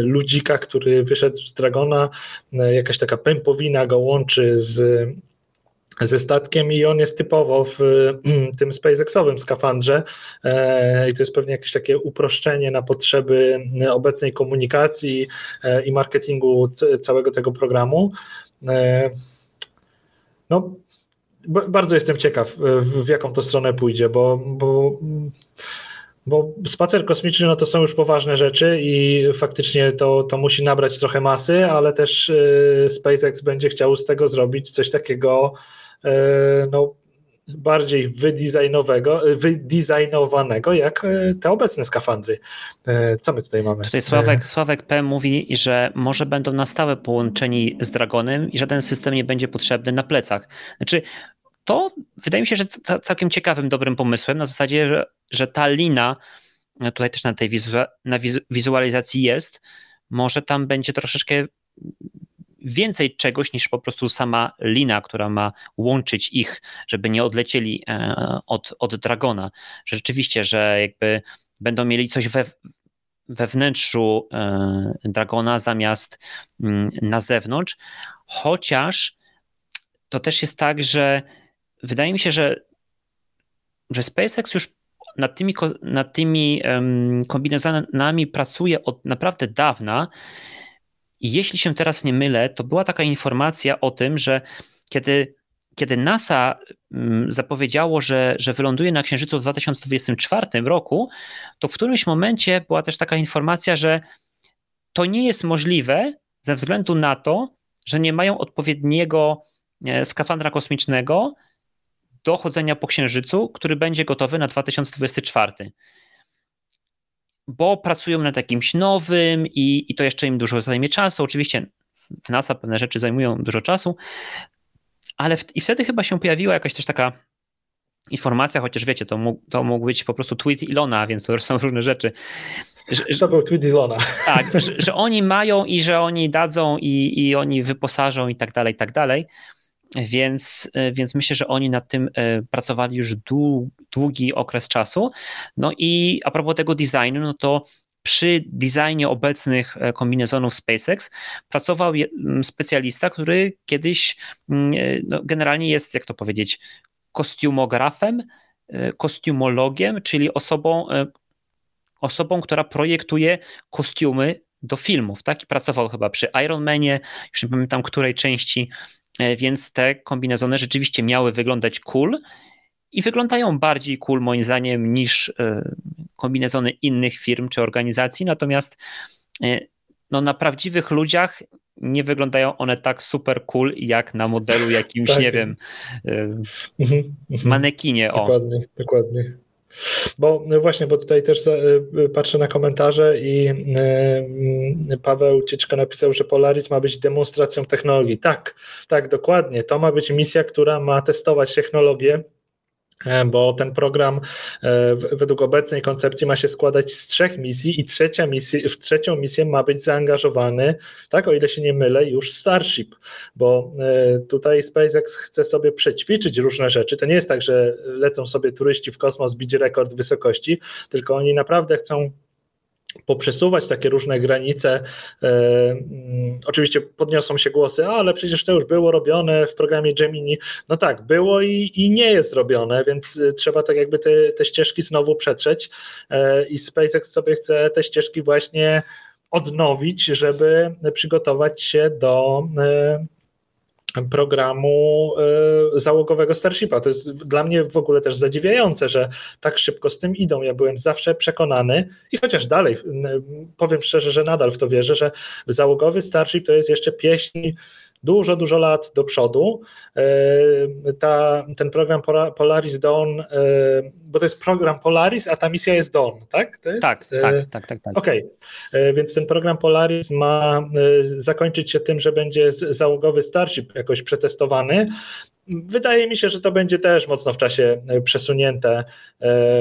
ludzika, który wyszedł z Dragona, jakaś taka pępowina go łączy ze statkiem i on jest typowo w tym SpaceXowym skafandrze i to jest pewnie jakieś takie uproszczenie na potrzeby obecnej komunikacji i marketingu całego tego programu. No, bardzo jestem ciekaw, w jaką to stronę pójdzie, bo spacer kosmiczny no to są już poważne rzeczy i faktycznie to musi nabrać trochę masy, ale też SpaceX będzie chciał z tego zrobić coś takiego no, bardziej wydizajnowanego jak te obecne skafandry. Co my tutaj mamy? Tutaj Sławek P. mówi, że może będą na stałe połączeni z Dragonem i żaden system nie będzie potrzebny na plecach. Znaczy, to wydaje mi się, że całkiem ciekawym, dobrym pomysłem, na zasadzie, że ta lina, tutaj też na tej wizualizacji jest, może tam będzie troszeczkę więcej czegoś niż po prostu sama lina, która ma łączyć ich, żeby nie odlecieli od Dragona. Że rzeczywiście, że jakby będą mieli coś we wnętrzu Dragona zamiast na zewnątrz, chociaż to też jest tak, że wydaje mi się, że SpaceX już nad tymi kombinezonami pracuje od naprawdę dawna i jeśli się teraz nie mylę, to była taka informacja o tym, że kiedy NASA zapowiedziało, że wyląduje na Księżycu w 2024 roku, to w którymś momencie była też taka informacja, że to nie jest możliwe ze względu na to, że nie mają odpowiedniego skafandra kosmicznego do chodzenia po Księżycu, który będzie gotowy na 2024, bo pracują nad jakimś nowym i to jeszcze im dużo zajmie czasu. Oczywiście w NASA pewne rzeczy zajmują dużo czasu, ale wtedy chyba się pojawiła jakaś też taka informacja, chociaż wiecie, to mógł być po prostu tweet Ilona, więc to są różne rzeczy. To był tweet Ilona. Tak, że oni mają i że oni dadzą i oni wyposażą i tak dalej, i tak dalej. Więc myślę, że oni nad tym pracowali już długi okres czasu. No i a propos tego designu, no to przy designie obecnych kombinezonów SpaceX pracował specjalista, który kiedyś no, generalnie jest, jak to powiedzieć, kostiumografem, kostiumologiem, czyli osobą, która projektuje kostiumy do filmów, tak? I pracował chyba przy Iron Manie, już nie pamiętam której części, więc te kombinezony rzeczywiście miały wyglądać cool i wyglądają bardziej cool moim zdaniem niż kombinezony innych firm czy organizacji, natomiast no, na prawdziwych ludziach nie wyglądają one tak super cool jak na modelu jakimś, tak. Nie wiem, manekinie. Dokładnie. Bo właśnie, bo tutaj też patrzę na komentarze i Paweł Cieczka napisał, że Polaris ma być demonstracją technologii. Tak, dokładnie. To ma być misja, która ma testować technologię, bo ten program według obecnej koncepcji ma się składać z 3 misji i w trzecią misję ma być zaangażowany, tak, o ile się nie mylę, już Starship, bo tutaj SpaceX chce sobie przećwiczyć różne rzeczy. To nie jest tak, że lecą sobie turyści w kosmos bić rekord wysokości, tylko oni naprawdę chcą poprzesuwać takie różne granice. Oczywiście podniosą się głosy, ale przecież to już było robione w programie Gemini. No tak, było i nie jest robione, więc trzeba tak jakby te ścieżki znowu przetrzeć i SpaceX sobie chce te ścieżki właśnie odnowić, żeby przygotować się do programu załogowego Starshipa. To jest dla mnie w ogóle też zadziwiające, że tak szybko z tym idą. Ja byłem zawsze przekonany i chociaż dalej, powiem szczerze, że nadal w to wierzę, że załogowy Starship to jest jeszcze pieśń dużo lat do przodu. Ten program Polaris Dawn, bo to jest program Polaris, a ta misja jest Dawn, tak? To jest? Tak. Okej, więc ten program Polaris ma zakończyć się tym, że będzie załogowy Starship jakoś przetestowany. Wydaje mi się, że to będzie też mocno w czasie przesunięte,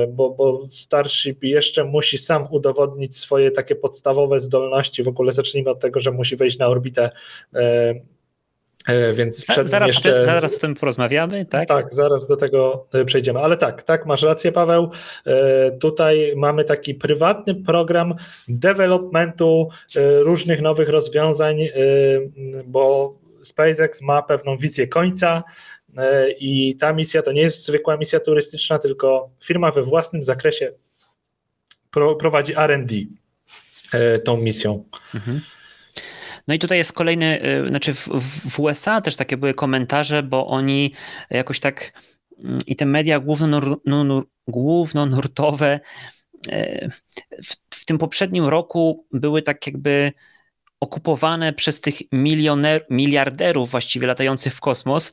bo Starship jeszcze musi sam udowodnić swoje takie podstawowe zdolności. W ogóle zacznijmy od tego, że musi wejść na orbitę. Więc zaraz o tym porozmawiamy, tak? Tak, zaraz do tego przejdziemy, ale tak, masz rację, Paweł. Tutaj mamy taki prywatny program developmentu różnych nowych rozwiązań, bo SpaceX ma pewną wizję końca i ta misja to nie jest zwykła misja turystyczna, tylko firma we własnym zakresie prowadzi R&D tą misją. Mhm. No i tutaj jest kolejny, znaczy w USA też takie były komentarze, bo oni jakoś tak i te media głównonurtowe w tym poprzednim roku były tak jakby okupowane przez tych miliarderów właściwie latających w kosmos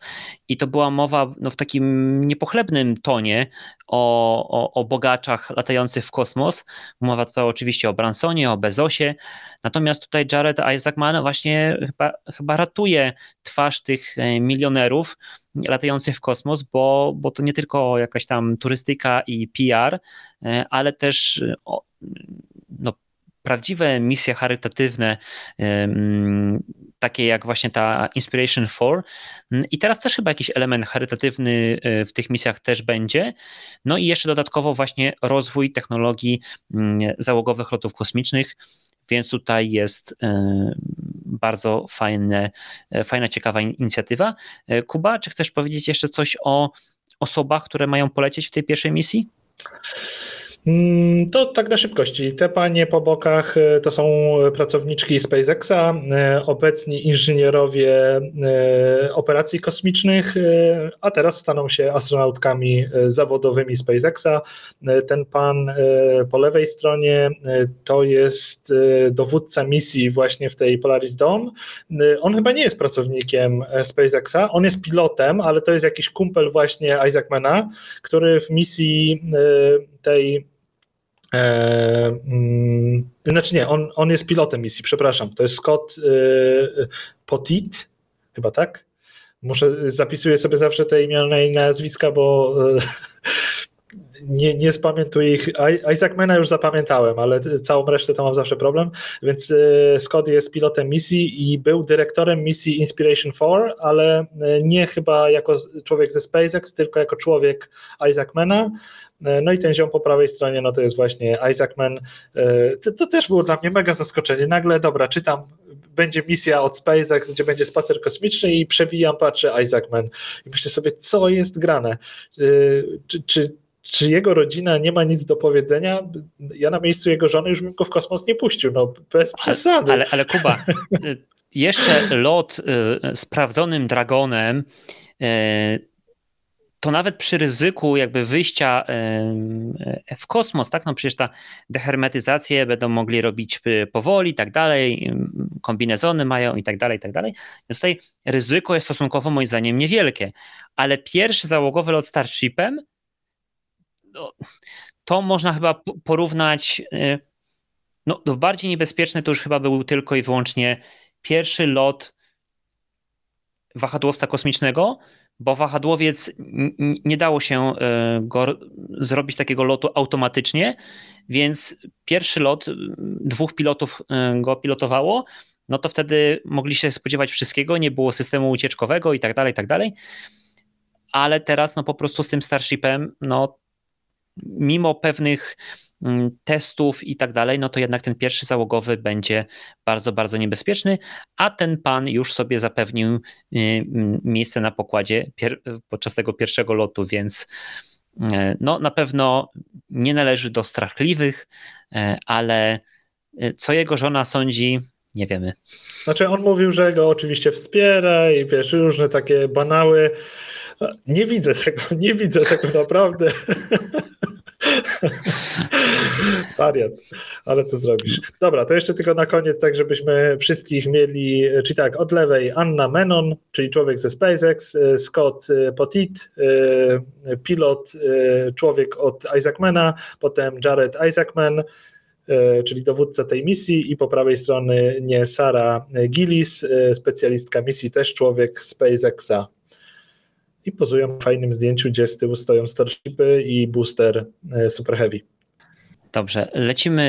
i to była mowa w takim niepochlebnym tonie o bogaczach latających w kosmos. Mowa to oczywiście o Bransonie, o Bezosie, natomiast tutaj Jared Isaacman właśnie chyba ratuje twarz tych milionerów latających w kosmos, bo to nie tylko jakaś tam turystyka i PR, ale też prawdziwe misje charytatywne, takie jak właśnie ta Inspiration 4 i teraz też chyba jakiś element charytatywny w tych misjach też będzie, no i jeszcze dodatkowo właśnie rozwój technologii załogowych lotów kosmicznych, więc tutaj jest bardzo fajna, ciekawa inicjatywa. Kuba, czy chcesz powiedzieć jeszcze coś o osobach, które mają polecieć w tej pierwszej misji? To tak na szybkości. Te panie po bokach to są pracowniczki SpaceXa, obecni inżynierowie operacji kosmicznych, a teraz staną się astronautkami zawodowymi SpaceXa. Ten pan po lewej stronie to jest dowódca misji właśnie w tej Polaris Dawn. On chyba nie jest pracownikiem SpaceXa, on jest pilotem, ale to jest jakiś kumpel właśnie Isaacmana, który w misji tej znaczy nie, on jest pilotem misji, przepraszam, to jest Scott Poteet, chyba tak? Zapisuję sobie zawsze te imiona i nazwiska, bo nie spamiętuję ich. Isaacmana już zapamiętałem, ale całą resztę to mam zawsze problem, więc Scott jest pilotem misji i był dyrektorem misji Inspiration 4, ale nie chyba jako człowiek ze SpaceX, tylko jako człowiek Isaacmana. No i ten ziom po prawej stronie, no to jest właśnie Isaacman. To też było dla mnie mega zaskoczenie. Nagle, dobra, czytam, będzie misja od SpaceX, gdzie będzie spacer kosmiczny i przewijam, patrzę Isaacman. I myślę sobie, co jest grane? Czy jego rodzina nie ma nic do powiedzenia? Ja na miejscu jego żony już bym go w kosmos nie puścił, no bez przesady. Ale Kuba, jeszcze lot sprawdzonym Dragonem to nawet przy ryzyku jakby wyjścia w kosmos, tak? No przecież ta dehermetyzację będą mogli robić powoli i tak dalej, kombinezony mają i tak dalej, i tak dalej. Więc tutaj ryzyko jest stosunkowo moim zdaniem niewielkie, ale pierwszy załogowy lot Starshipem to można chyba porównać, no bardziej niebezpieczny to już chyba był tylko i wyłącznie pierwszy lot wahadłowca kosmicznego, bo wahadłowiec nie dało się go zrobić takiego lotu automatycznie, więc pierwszy lot dwóch pilotów go pilotowało, no to wtedy mogli się spodziewać wszystkiego, nie było systemu ucieczkowego i tak dalej, i tak dalej. Ale teraz no po prostu z tym Starshipem, no mimo pewnych testów i tak dalej, no to jednak ten pierwszy załogowy będzie bardzo, bardzo niebezpieczny, a ten pan już sobie zapewnił miejsce na pokładzie podczas tego pierwszego lotu, więc no na pewno nie należy do strachliwych, ale co jego żona sądzi, nie wiemy. Znaczy on mówił, że go oczywiście wspiera i wiesz, różne takie banały. Nie widzę tego naprawdę. Wariat, ale co zrobisz. Dobra, to jeszcze tylko na koniec, tak żebyśmy wszystkich mieli, czyli tak, od lewej Anna Menon, czyli człowiek ze SpaceX, Scott Potit, pilot, człowiek od Isaacmana, potem Jared Isaacman, czyli dowódca tej misji, i po prawej strony nie Sara Gillis, specjalistka misji, też człowiek SpaceXa. I pozują w fajnym zdjęciu, gdzie z tyłu stoją Starshipy i booster Super Heavy. Dobrze,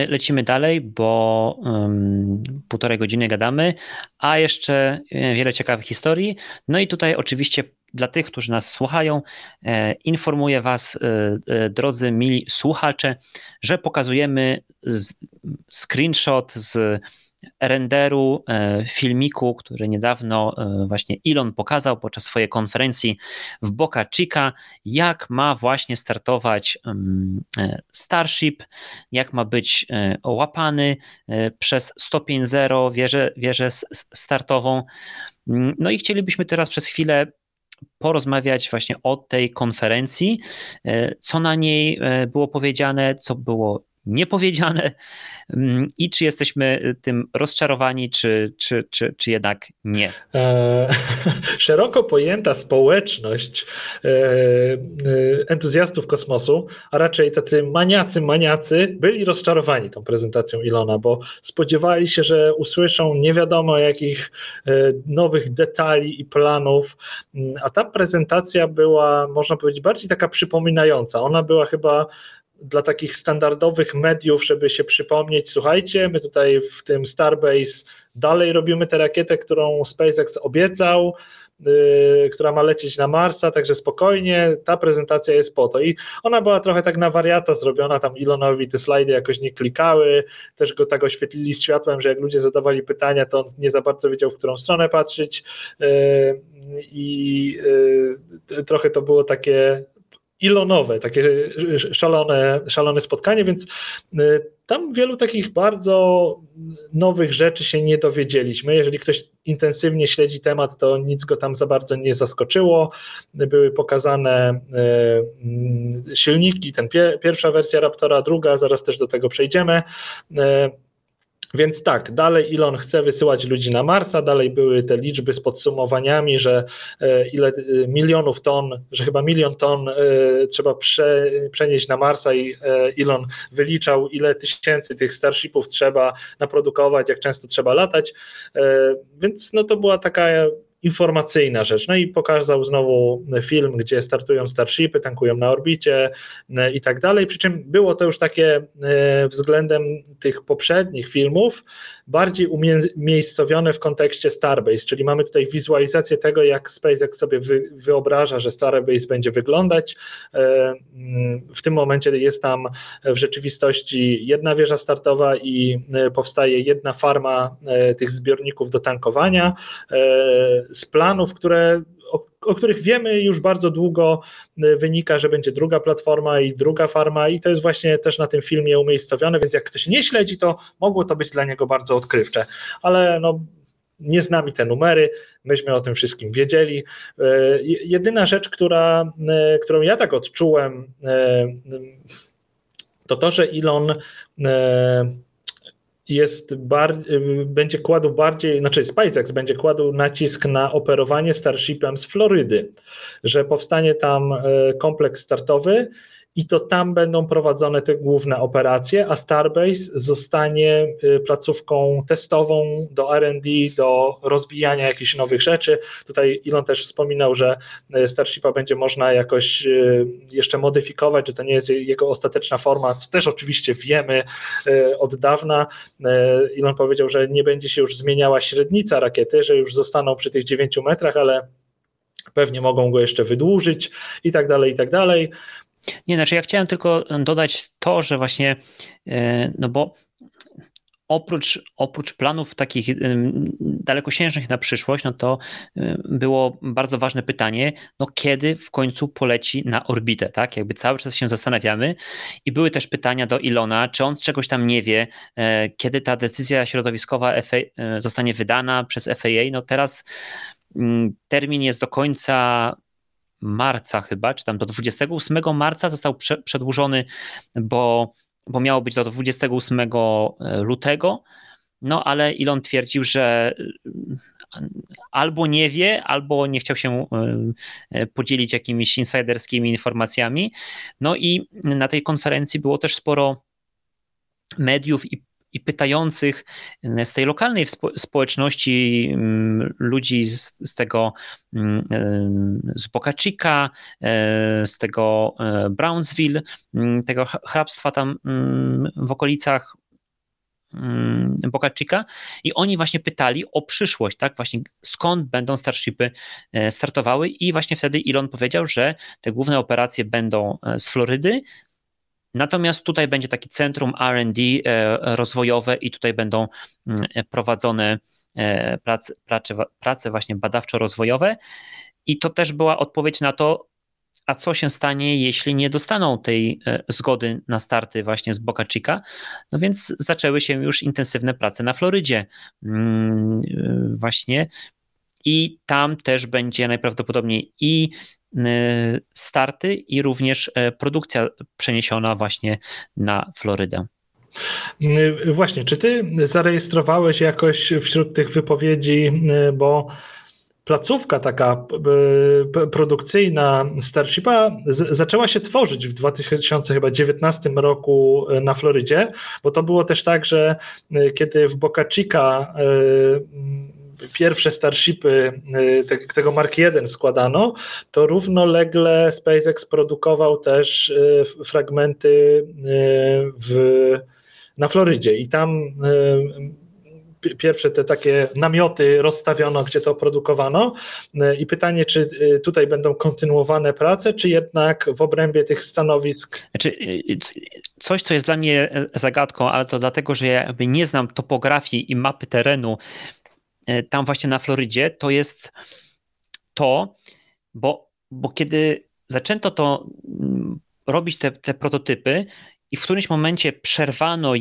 lecimy dalej, bo półtorej godziny gadamy, a jeszcze wiele ciekawych historii. No i tutaj oczywiście dla tych, którzy nas słuchają, informuję was, drodzy mili słuchacze, że pokazujemy screenshot z renderu filmiku, który niedawno właśnie Elon pokazał podczas swojej konferencji w Boca Chica, jak ma właśnie startować Starship, jak ma być łapany przez 105.0 wieżę startową. No i chcielibyśmy teraz przez chwilę porozmawiać właśnie o tej konferencji, co na niej było powiedziane, co było niepowiedziane i czy jesteśmy tym rozczarowani, czy jednak nie. Szeroko pojęta społeczność entuzjastów kosmosu, a raczej tacy maniacy, byli rozczarowani tą prezentacją Ilona, bo spodziewali się, że usłyszą nie wiadomo jakich nowych detali i planów, a ta prezentacja była, można powiedzieć, bardziej taka przypominająca. Ona była chyba dla takich standardowych mediów, żeby się przypomnieć, słuchajcie, my tutaj w tym Starbase dalej robimy tę rakietę, którą SpaceX obiecał, która ma lecieć na Marsa, także spokojnie, ta prezentacja jest po to. I ona była trochę tak na wariata zrobiona, tam Elonowi te slajdy jakoś nie klikały, też go tak oświetlili światłem, że jak ludzie zadawali pytania, to on nie za bardzo wiedział, w którą stronę patrzeć i trochę to było takie Elonowe, takie szalone spotkanie, więc tam wielu takich bardzo nowych rzeczy się nie dowiedzieliśmy. Jeżeli ktoś intensywnie śledzi temat, to nic go tam za bardzo nie zaskoczyło. Były pokazane silniki, pierwsza wersja Raptora, druga, zaraz też do tego przejdziemy. Więc tak, dalej Elon chce wysyłać ludzi na Marsa, dalej były te liczby z podsumowaniami, że ile milionów ton, że chyba 1 milion ton trzeba przenieść na Marsa i Elon wyliczał, ile tysięcy tych Starshipów trzeba naprodukować, jak często trzeba latać, więc no to była taka informacyjna rzecz. No i pokazał znowu film, gdzie startują Starshipy, tankują na orbicie i tak dalej, przy czym było to już takie względem tych poprzednich filmów bardziej umiejscowione w kontekście Starbase, czyli mamy tutaj wizualizację tego, jak SpaceX sobie wyobraża, że Starbase będzie wyglądać. W tym momencie jest tam w rzeczywistości jedna wieża startowa i powstaje jedna farma tych zbiorników do tankowania, z planów, o których wiemy już bardzo długo, wynika, że będzie druga platforma i druga farma i to jest właśnie też na tym filmie umiejscowione, więc jak ktoś nie śledzi, to mogło to być dla niego bardzo odkrywcze, ale no nie znamy te numery, myśmy o tym wszystkim wiedzieli. Jedyna rzecz, którą ja tak odczułem, to to, że Elon SpaceX będzie kładł nacisk na operowanie Starshipem z Florydy, że powstanie tam kompleks startowy i to tam będą prowadzone te główne operacje, a Starbase zostanie placówką testową do R&D, do rozwijania jakichś nowych rzeczy. Tutaj Elon też wspominał, że Starshipa będzie można jakoś jeszcze modyfikować, że to nie jest jego ostateczna forma, co też oczywiście wiemy od dawna. Elon powiedział, że nie będzie się już zmieniała średnica rakiety, że już zostaną przy tych 9 metrach, ale pewnie mogą go jeszcze wydłużyć i tak dalej, i tak dalej. Nie, znaczy ja chciałem tylko dodać to, że właśnie, no bo Oprócz planów takich dalekosiężnych na przyszłość, no to było bardzo ważne pytanie, no kiedy w końcu poleci na orbitę, tak? Jakby cały czas się zastanawiamy i były też pytania do Ilona, czy on z czegoś tam nie wie, kiedy ta decyzja środowiskowa zostanie wydana przez FAA. No teraz termin jest do końca marca chyba, czy tam do 28 marca został przedłużony, bo miało być do 28 lutego, no ale Elon twierdził, że albo nie wie, albo nie chciał się podzielić jakimiś insiderskimi informacjami. No i na tej konferencji było też sporo mediów i pytających z tej lokalnej społeczności, ludzi z Boca Chica, z tego Brownsville, tego hrabstwa tam w okolicach Boca Chica, i oni właśnie pytali o przyszłość, tak, właśnie skąd będą Starshipy startowały, i właśnie wtedy Elon powiedział, że te główne operacje będą z Florydy. Natomiast tutaj będzie takie centrum R&D rozwojowe i tutaj będą prowadzone prace właśnie badawczo-rozwojowe, i to też była odpowiedź na to, a co się stanie, jeśli nie dostaną tej zgody na starty właśnie z Boca Chica. No więc zaczęły się już intensywne prace na Florydzie właśnie, i tam też będzie najprawdopodobniej i starty, i również produkcja przeniesiona właśnie na Florydę. Właśnie, czy ty zarejestrowałeś jakoś wśród tych wypowiedzi, bo placówka taka produkcyjna Starshipa zaczęła się tworzyć w 2019 roku na Florydzie, bo to było też tak, że kiedy w Boca Chica pierwsze Starshipy tego Mark 1 składano, to równolegle SpaceX produkował też fragmenty na Florydzie, i tam pierwsze te takie namioty rozstawiono, gdzie to produkowano, i pytanie, czy tutaj będą kontynuowane prace, czy jednak w obrębie tych stanowisk... Znaczy, coś, co jest dla mnie zagadką, ale to dlatego, że ja nie znam topografii i mapy terenu tam właśnie na Florydzie, to jest to, bo kiedy zaczęto to robić, te prototypy, i w którymś momencie przerwano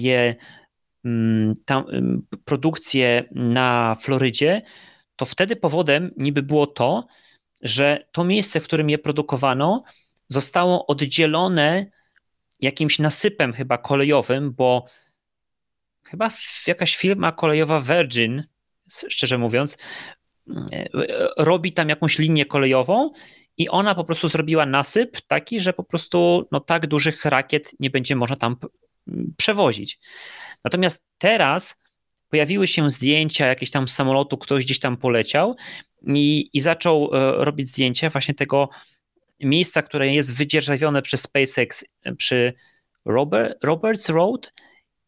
produkcję na Florydzie, to wtedy powodem niby było to, że to miejsce, w którym je produkowano, zostało oddzielone jakimś nasypem chyba kolejowym, bo chyba jakaś firma kolejowa Virgin, szczerze mówiąc, robi tam jakąś linię kolejową, i ona po prostu zrobiła nasyp taki, że po prostu no, tak dużych rakiet nie będzie można tam przewozić. Natomiast teraz pojawiły się zdjęcia jakieś tam z samolotu, ktoś gdzieś tam poleciał i zaczął robić zdjęcia właśnie tego miejsca, które jest wydzierżawione przez SpaceX przy Roberts Road,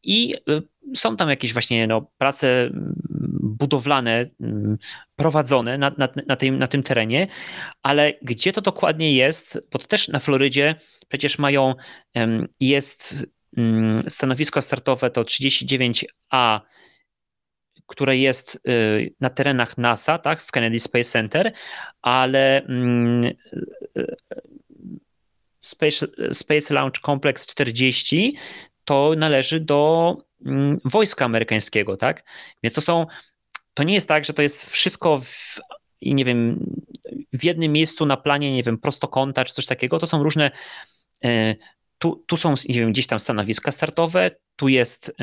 i są tam jakieś właśnie prace budowlane prowadzone na tym terenie, ale gdzie to dokładnie jest, bo to też na Florydzie przecież jest stanowisko startowe to 39A, które jest na terenach NASA, tak, w Kennedy Space Center, ale Space Launch Complex 40 to należy do wojska amerykańskiego, tak? Więc to nie jest tak, że to jest wszystko w jednym miejscu na planie, prostokąta czy coś takiego. To są różne, tu są gdzieś tam stanowiska startowe, tu jest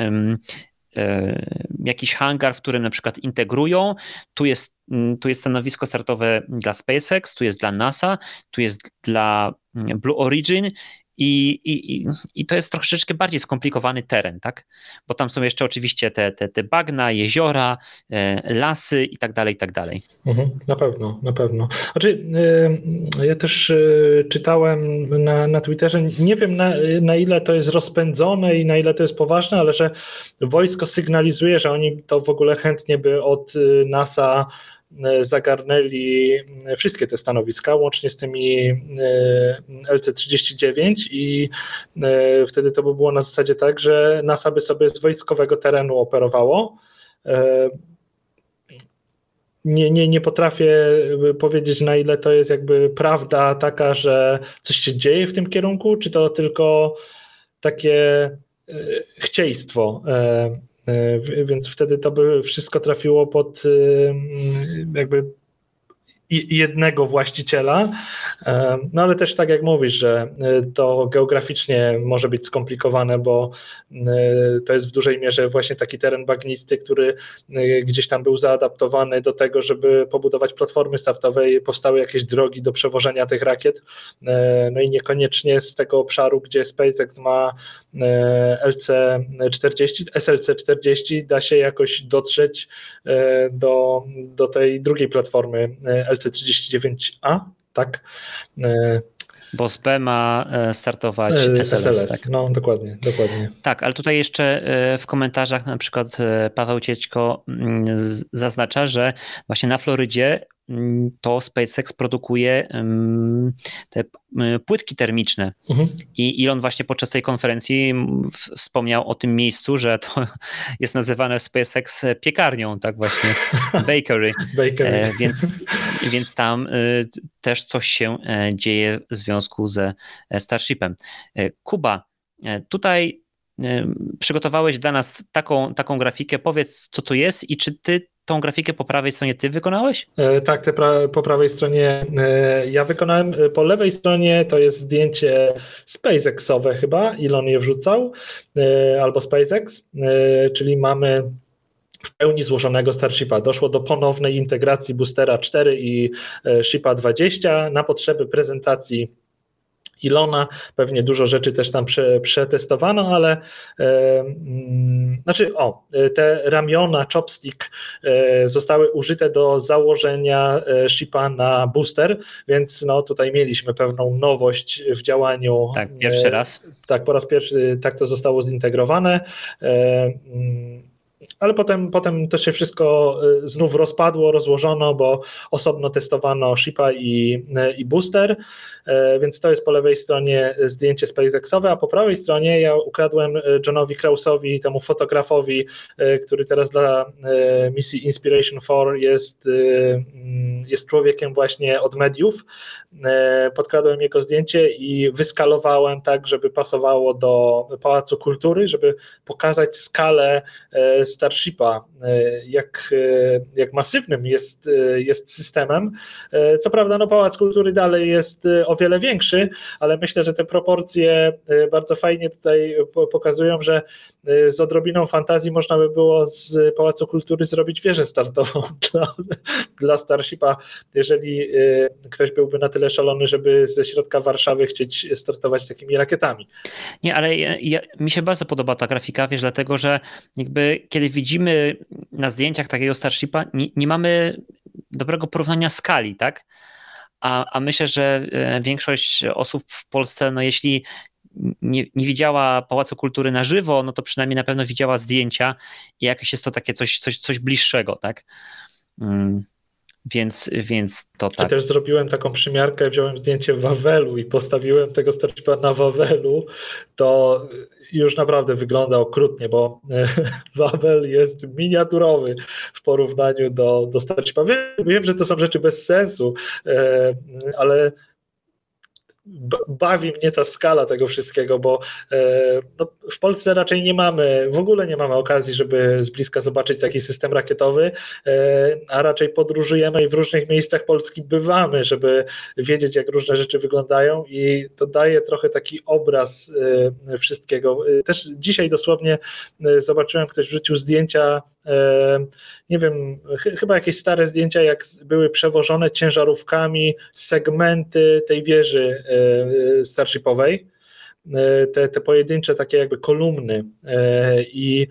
jakiś hangar, w którym na przykład integrują, tu jest stanowisko startowe dla SpaceX, tu jest dla NASA, tu jest dla Blue Origin. I to jest troszeczkę bardziej skomplikowany teren, tak? Bo tam są jeszcze oczywiście te bagna, jeziora, lasy i tak dalej, i tak dalej. Na pewno. Znaczy, ja też czytałem na Twitterze, nie wiem na ile to jest rozpędzone i na ile to jest poważne, ale że wojsko sygnalizuje, że oni to w ogóle chętnie by od NASA zagarnęli wszystkie te stanowiska, łącznie z tymi LC-39 i wtedy to by było na zasadzie tak, że NASA by sobie z wojskowego terenu operowało. Nie potrafię powiedzieć, na ile to jest jakby prawda taka, że coś się dzieje w tym kierunku, czy to tylko takie chcieństwo. Więc wtedy to by wszystko trafiło pod jakby jednego właściciela, no ale też tak jak mówisz, że to geograficznie może być skomplikowane, bo to jest w dużej mierze właśnie taki teren bagnisty, który gdzieś tam był zaadaptowany do tego, żeby pobudować platformy startowe i powstały jakieś drogi do przewożenia tych rakiet, no i niekoniecznie z tego obszaru, gdzie SpaceX ma LC-40, SLC-40 da się jakoś dotrzeć do tej drugiej platformy LC-39A, tak? BOSB ma startować SLS, tak? No dokładnie. Tak, ale tutaj jeszcze w komentarzach na przykład Paweł Ciećko zaznacza, że właśnie na Florydzie to SpaceX produkuje te płytki termiczne. I Elon właśnie podczas tej konferencji wspomniał o tym miejscu, że to jest nazywane SpaceX piekarnią, tak właśnie, bakery. Więc tam też coś się dzieje w związku ze Starshipem. Kuba, tutaj przygotowałeś dla nas taką grafikę, powiedz co to jest i czy ty tą grafikę po prawej stronie ty wykonałeś? Tak, po prawej stronie ja wykonałem. Po lewej stronie to jest zdjęcie SpaceXowe chyba, Elon je wrzucał, albo SpaceX, czyli mamy w pełni złożonego Starshipa. Doszło do ponownej integracji boostera 4 i Shipa 20 na potrzeby prezentacji Ilona, pewnie dużo rzeczy też tam przetestowano, ale te ramiona chopstick zostały użyte do założenia shipa na booster, więc no tutaj mieliśmy pewną nowość w działaniu. Tak, pierwszy raz. Tak, po raz pierwszy tak to zostało zintegrowane. Ale potem to się wszystko znów rozpadło, rozłożono, bo osobno testowano shipa i booster, więc to jest po lewej stronie zdjęcie SpaceXowe, a po prawej stronie ja ukradłem Johnowi Krausowi, temu fotografowi, który teraz dla misji Inspiration 4 jest człowiekiem właśnie od mediów. Podkradłem jego zdjęcie i wyskalowałem tak, żeby pasowało do Pałacu Kultury, żeby pokazać skalę Starshipa, jak masywnym jest systemem. Co prawda no, Pałac Kultury dalej jest o wiele większy, ale myślę, że te proporcje bardzo fajnie tutaj pokazują, że z odrobiną fantazji można by było z Pałacu Kultury zrobić wieżę startową dla Starshipa, jeżeli ktoś byłby na tyle szalony, żeby ze środka Warszawy chcieć startować takimi rakietami. Nie, ale mi się bardzo podoba ta grafika, wiesz, dlatego, że jakby kiedy widzimy na zdjęciach takiego Starshipa, nie mamy dobrego porównania skali, tak? A myślę, że większość osób w Polsce, no jeśli nie widziała Pałacu Kultury na żywo, no to przynajmniej na pewno widziała zdjęcia i jakieś jest to takie coś bliższego, tak? Więc to tak. Ja też zrobiłem taką przymiarkę, wziąłem zdjęcie w Wawelu i postawiłem tego Starshipa na Wawelu, to już naprawdę wygląda okrutnie, bo Wawel jest miniaturowy w porównaniu do Starshipa. Wiem, że to są rzeczy bez sensu, ale bawi mnie ta skala tego wszystkiego, bo w Polsce raczej w ogóle nie mamy okazji, żeby z bliska zobaczyć taki system rakietowy, a raczej podróżujemy i w różnych miejscach Polski bywamy, żeby wiedzieć, jak różne rzeczy wyglądają i to daje trochę taki obraz wszystkiego. Też dzisiaj dosłownie zobaczyłem, ktoś wrzucił zdjęcia, nie wiem, chyba jakieś stare zdjęcia, jak były przewożone ciężarówkami segmenty tej wieży starshipowej, te pojedyncze takie jakby kolumny i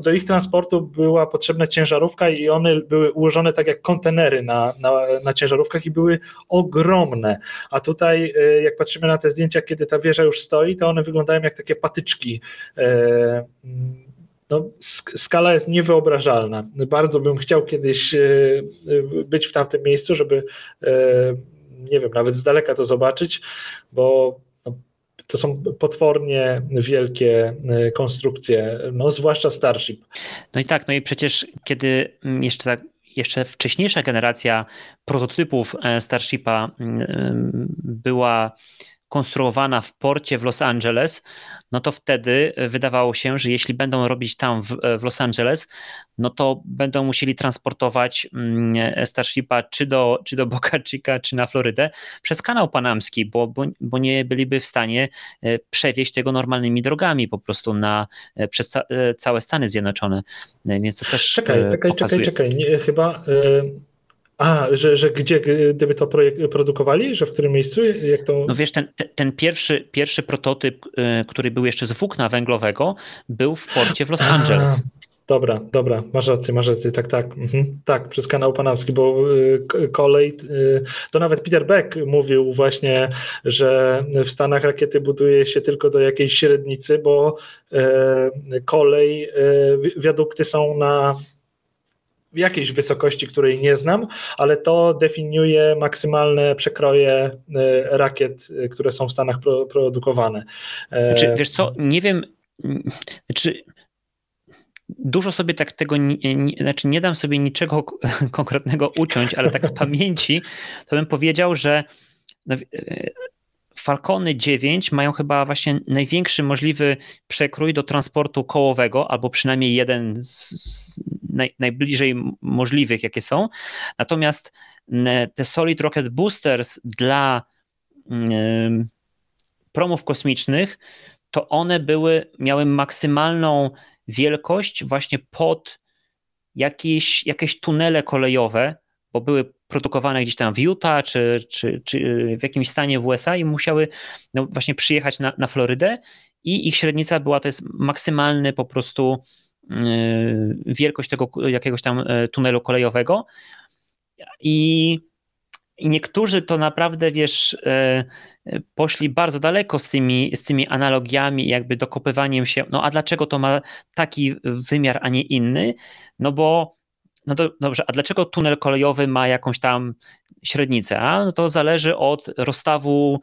do ich transportu była potrzebna ciężarówka i one były ułożone tak jak kontenery na ciężarówkach i były ogromne, a tutaj jak patrzymy na te zdjęcia, kiedy ta wieża już stoi, to one wyglądają jak takie patyczki No, skala jest niewyobrażalna. Bardzo bym chciał kiedyś być w tamtym miejscu, żeby, nie wiem, nawet z daleka to zobaczyć, bo to są potwornie wielkie konstrukcje, no, zwłaszcza Starship. No i tak, no i przecież kiedy jeszcze wcześniejsza generacja prototypów Starshipa była konstruowana w porcie w Los Angeles, no to wtedy wydawało się, że jeśli będą robić tam w Los Angeles, no to będą musieli transportować Starshipa czy do Boca Chica, czy na Florydę przez kanał panamski, bo nie byliby w stanie przewieźć tego normalnymi drogami po prostu przez całe Stany Zjednoczone. Więc to też Czekaj. Nie, chyba... że gdzie, gdyby to produkowali? Że w którym miejscu? Jak to... No wiesz, ten pierwszy prototyp, który był jeszcze z włókna węglowego, był w porcie w Los Angeles. Dobra, masz rację, tak. Mhm. Tak, przez kanał panamski, bo kolej, to nawet Peter Beck mówił właśnie, że w Stanach rakiety buduje się tylko do jakiejś średnicy, bo kolej, wiadukty są na jakiejś wysokości, której nie znam, ale to definiuje maksymalne przekroje rakiet, które są w Stanach produkowane. Znaczy, wiesz co, nie wiem, czy dużo sobie tak tego, znaczy nie dam sobie niczego konkretnego uciąć, ale tak z pamięci to bym powiedział, że Falcony 9 mają chyba właśnie największy możliwy przekrój do transportu kołowego, albo przynajmniej jeden z najbliżej możliwych, jakie są. Natomiast te Solid Rocket Boosters dla promów kosmicznych, to one miały maksymalną wielkość właśnie pod jakieś tunele kolejowe, bo były produkowane gdzieś tam w Utah czy w jakimś stanie w USA i musiały właśnie przyjechać na Florydę i ich średnica była, to jest maksymalny po prostu wielkość tego jakiegoś tam tunelu kolejowego i niektórzy to naprawdę, wiesz, poszli bardzo daleko z tymi analogiami, jakby dokopywaniem się, no a dlaczego to ma taki wymiar, a nie inny, no bo no dobrze, a dlaczego tunel kolejowy ma jakąś tam średnicę? A no to zależy od rozstawu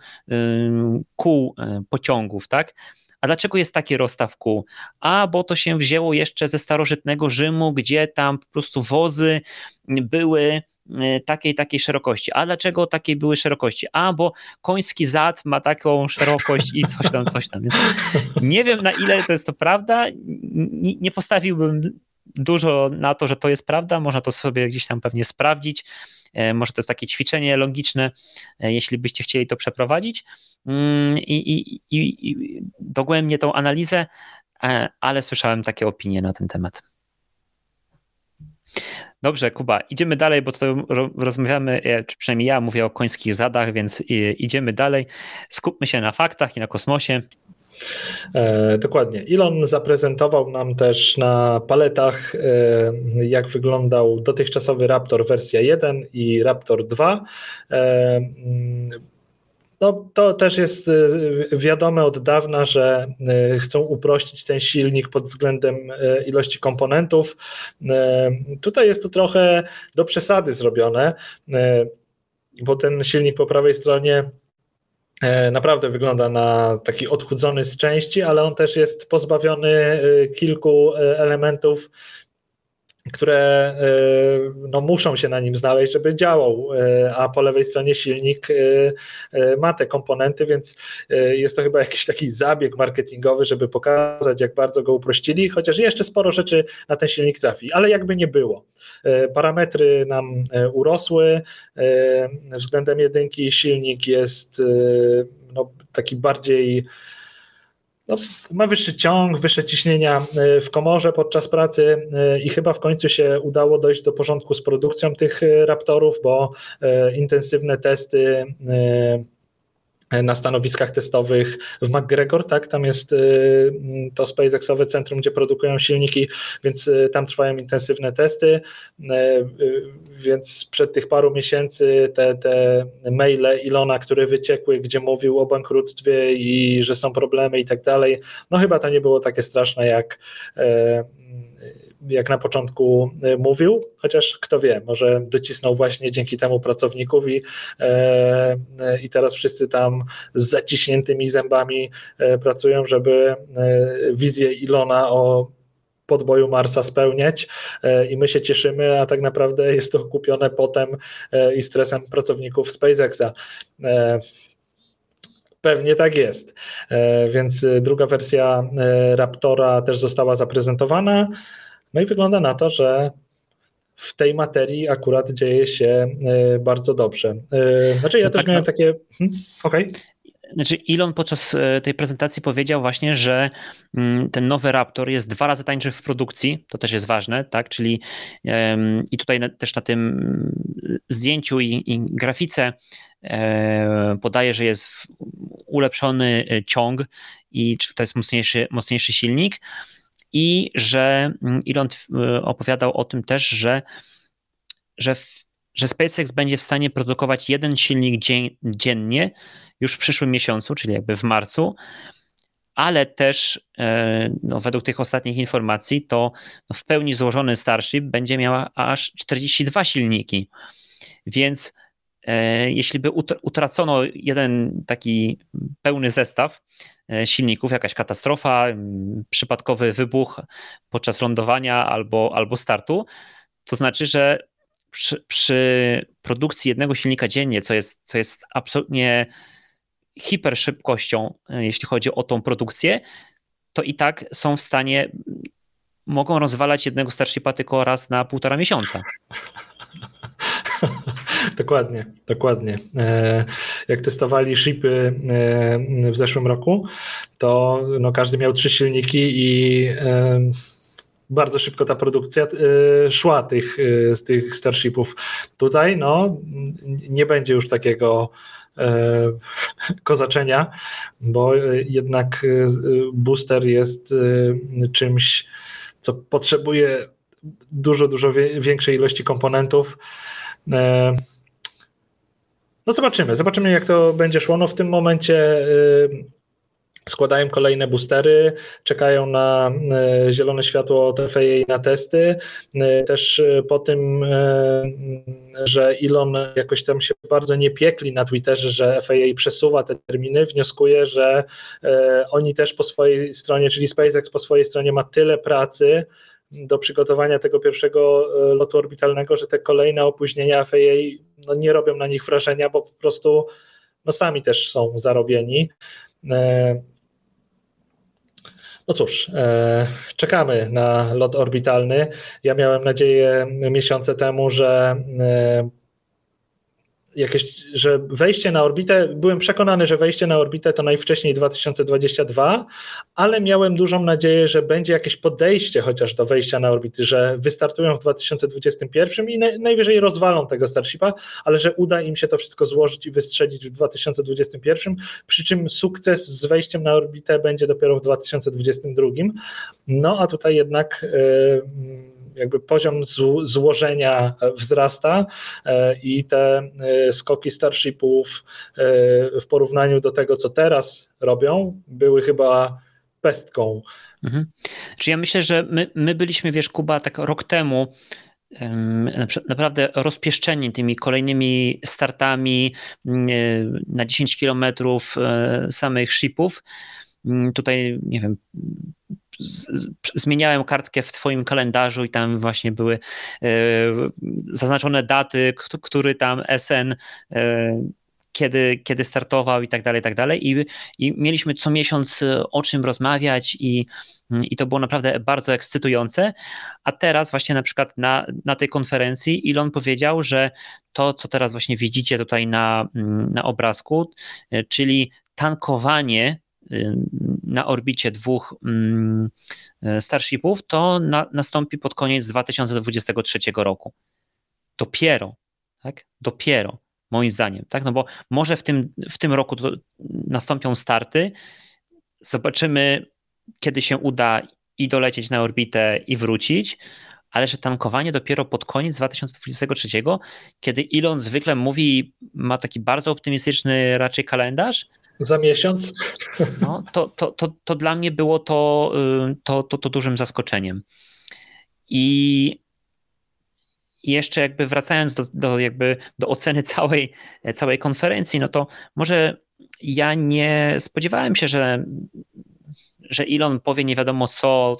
kół pociągów, tak? A dlaczego jest taki rozstaw kół? A bo to się wzięło jeszcze ze starożytnego Rzymu, gdzie tam po prostu wozy były takiej szerokości. A dlaczego takiej były szerokości? A bo koński zad ma taką szerokość i coś tam. Więc nie wiem, na ile to jest to prawda. Nie postawiłbym dużo na to, że to jest prawda, można to sobie gdzieś tam pewnie sprawdzić, może to jest takie ćwiczenie logiczne, jeśli byście chcieli to przeprowadzić i dogłębnie tą analizę, ale słyszałem takie opinie na ten temat. Dobrze, Kuba, idziemy dalej, bo to rozmawiamy, czy przynajmniej ja mówię o końskich zadach, więc idziemy dalej, skupmy się na faktach i na kosmosie. Dokładnie. Elon zaprezentował nam też na paletach, jak wyglądał dotychczasowy Raptor wersja 1 i Raptor 2. No, to też jest wiadome od dawna, że chcą uprościć ten silnik pod względem ilości komponentów. Tutaj jest to trochę do przesady zrobione, bo ten silnik po prawej stronie naprawdę wygląda na taki odchudzony z części, ale on też jest pozbawiony kilku elementów, które no, muszą się na nim znaleźć, żeby działał, a po lewej stronie silnik ma te komponenty, więc jest to chyba jakiś taki zabieg marketingowy, żeby pokazać, jak bardzo go uprościli, chociaż jeszcze sporo rzeczy na ten silnik trafi, ale jakby nie było. Parametry nam urosły, względem jedynki silnik jest no, taki bardziej... No, ma wyższy ciąg, wyższe ciśnienia w komorze podczas pracy i chyba w końcu się udało dojść do porządku z produkcją tych Raptorów, bo intensywne testy na stanowiskach testowych w McGregor, tak, tam jest to SpaceXowe centrum, gdzie produkują silniki, więc tam trwają intensywne testy, więc sprzed tych paru miesięcy te maile Ilona, które wyciekły, gdzie mówił o bankructwie i że są problemy i tak dalej, no chyba to nie było takie straszne jak na początku mówił, chociaż kto wie, może docisnął właśnie dzięki temu pracowników i teraz wszyscy tam z zaciśniętymi zębami pracują, żeby wizję Ilona o podboju Marsa spełniać i my się cieszymy, a tak naprawdę jest to kupione potem i stresem pracowników SpaceXa. Pewnie tak jest, więc druga wersja Raptora też została zaprezentowana, no i wygląda na to, że w tej materii akurat dzieje się bardzo dobrze. Znaczy ja też miałem takie... Okej. Znaczy Elon podczas tej prezentacji powiedział właśnie, że ten nowy Raptor jest 2 razy tańszy w produkcji, to też jest ważne, tak? Czyli i tutaj też na tym zdjęciu i grafice podaje, że jest ulepszony ciąg i to jest mocniejszy silnik i że Elon opowiadał o tym też, że SpaceX będzie w stanie produkować 1 silnik dziennie już w przyszłym miesiącu, czyli jakby w marcu, ale też no, według tych ostatnich informacji to w pełni złożony Starship będzie miała aż 42 silniki, więc jeśli by utracono 1 taki pełny zestaw silników, jakaś katastrofa, przypadkowy wybuch podczas lądowania albo startu, to znaczy, że przy produkcji 1 silnika dziennie, co jest absolutnie hiperszybkością, jeśli chodzi o tą produkcję, to i tak są w stanie, mogą rozwalać 1 Starshipa tylko raz na 1,5 miesiąca. Dokładnie. Jak testowali shipy w zeszłym roku, to no, każdy miał 3 silniki i bardzo szybko ta produkcja szła z tych Starshipów. Tutaj no, nie będzie już takiego kozaczenia, bo jednak booster jest czymś, co potrzebuje dużo większej ilości komponentów. No zobaczymy jak to będzie szło. No w tym momencie składają kolejne boostery, czekają na zielone światło od FAA i na testy. Też po tym, że Elon jakoś tam się bardzo nie piekli na Twitterze, że FAA przesuwa te terminy, wnioskuje, że oni też po swojej stronie, czyli SpaceX po swojej stronie ma tyle pracy do przygotowania tego pierwszego lotu orbitalnego, że te kolejne opóźnienia FAA no nie robią na nich wrażenia, bo po prostu no sami też są zarobieni. No cóż, czekamy na lot orbitalny. Ja miałem nadzieję miesiące temu, że wejście na orbitę, byłem przekonany, że wejście na orbitę to najwcześniej 2022, ale miałem dużą nadzieję, że będzie jakieś podejście chociaż do wejścia na orbity, że wystartują w 2021 i najwyżej rozwalą tego Starshipa, ale że uda im się to wszystko złożyć i wystrzelić w 2021, przy czym sukces z wejściem na orbitę będzie dopiero w 2022. No a tutaj jednak... jakby poziom złożenia wzrasta i te skoki Starshipów w porównaniu do tego, co teraz robią, były chyba pestką. Mhm. Czyli ja myślę, że my byliśmy, wiesz, Kuba, tak rok temu naprawdę rozpieszczeni tymi kolejnymi startami na 10 kilometrów samych shipów. Tutaj, nie wiem, zmieniałem kartkę w twoim kalendarzu i tam właśnie były zaznaczone daty, który tam SN, kiedy startował i tak dalej. I mieliśmy co miesiąc o czym rozmawiać i to było naprawdę bardzo ekscytujące. A teraz właśnie na przykład na tej konferencji Elon powiedział, że to, co teraz właśnie widzicie tutaj na obrazku, czyli tankowanie na orbicie 2 Starshipów, to nastąpi pod koniec 2023 roku. Dopiero, tak? moim zdaniem, tak? No bo może w tym roku nastąpią starty, zobaczymy, kiedy się uda i dolecieć na orbitę i wrócić, ale że tankowanie dopiero pod koniec 2023, kiedy Elon zwykle mówi, ma taki bardzo optymistyczny raczej kalendarz. Za miesiąc? No, to dla mnie było to dużym zaskoczeniem. I jeszcze jakby wracając do oceny całej konferencji, no to może ja nie spodziewałem się, że Elon powie nie wiadomo co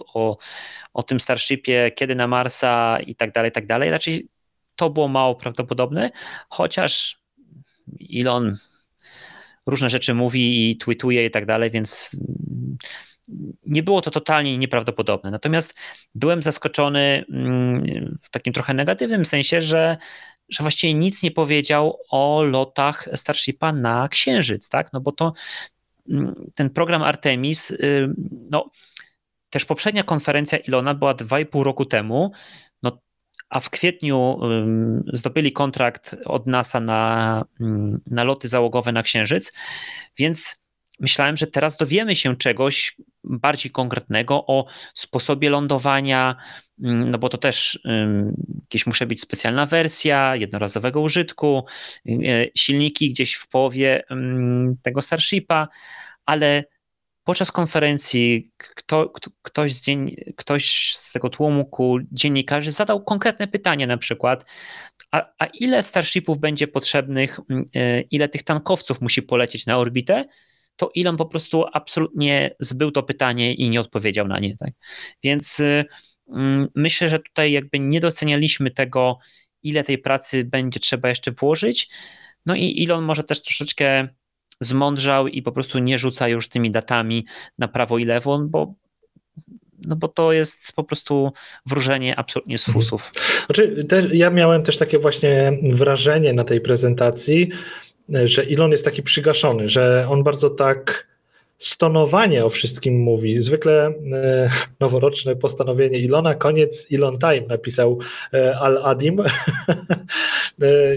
o tym Starshipie, kiedy na Marsa i tak dalej, tak dalej. Raczej to było mało prawdopodobne, chociaż Elon różne rzeczy mówi i tweetuje i tak dalej, więc nie było to totalnie nieprawdopodobne. Natomiast byłem zaskoczony w takim trochę negatywnym sensie, że właściwie nic nie powiedział o lotach Starshipa na Księżyc, tak? No bo to ten program Artemis, no też poprzednia konferencja Elona była 2,5 roku temu, no a w kwietniu zdobyli kontrakt od NASA na loty załogowe na Księżyc, więc myślałem, że teraz dowiemy się czegoś bardziej konkretnego o sposobie lądowania, no bo to też gdzieś musi być specjalna wersja jednorazowego użytku, silniki gdzieś w połowie tego Starshipa, ale podczas konferencji ktoś z tego tłumu dziennikarzy zadał konkretne pytanie, na przykład a ile Starshipów będzie potrzebnych, ile tych tankowców musi polecieć na orbitę, to Elon po prostu absolutnie zbył to pytanie i nie odpowiedział na nie. Tak? Więc myślę, że tutaj jakby nie docenialiśmy tego, ile tej pracy będzie trzeba jeszcze włożyć. No i Elon może też troszeczkę zmądrzał i po prostu nie rzuca już tymi datami na prawo i lewo, bo to jest po prostu wróżenie absolutnie z fusów. Znaczy, ja miałem też takie właśnie wrażenie na tej prezentacji, że Elon jest taki przygaszony, że on bardzo tak stonowanie o wszystkim mówi. Zwykle noworoczne postanowienie Elona, koniec Elon Time, napisał Al-Adim.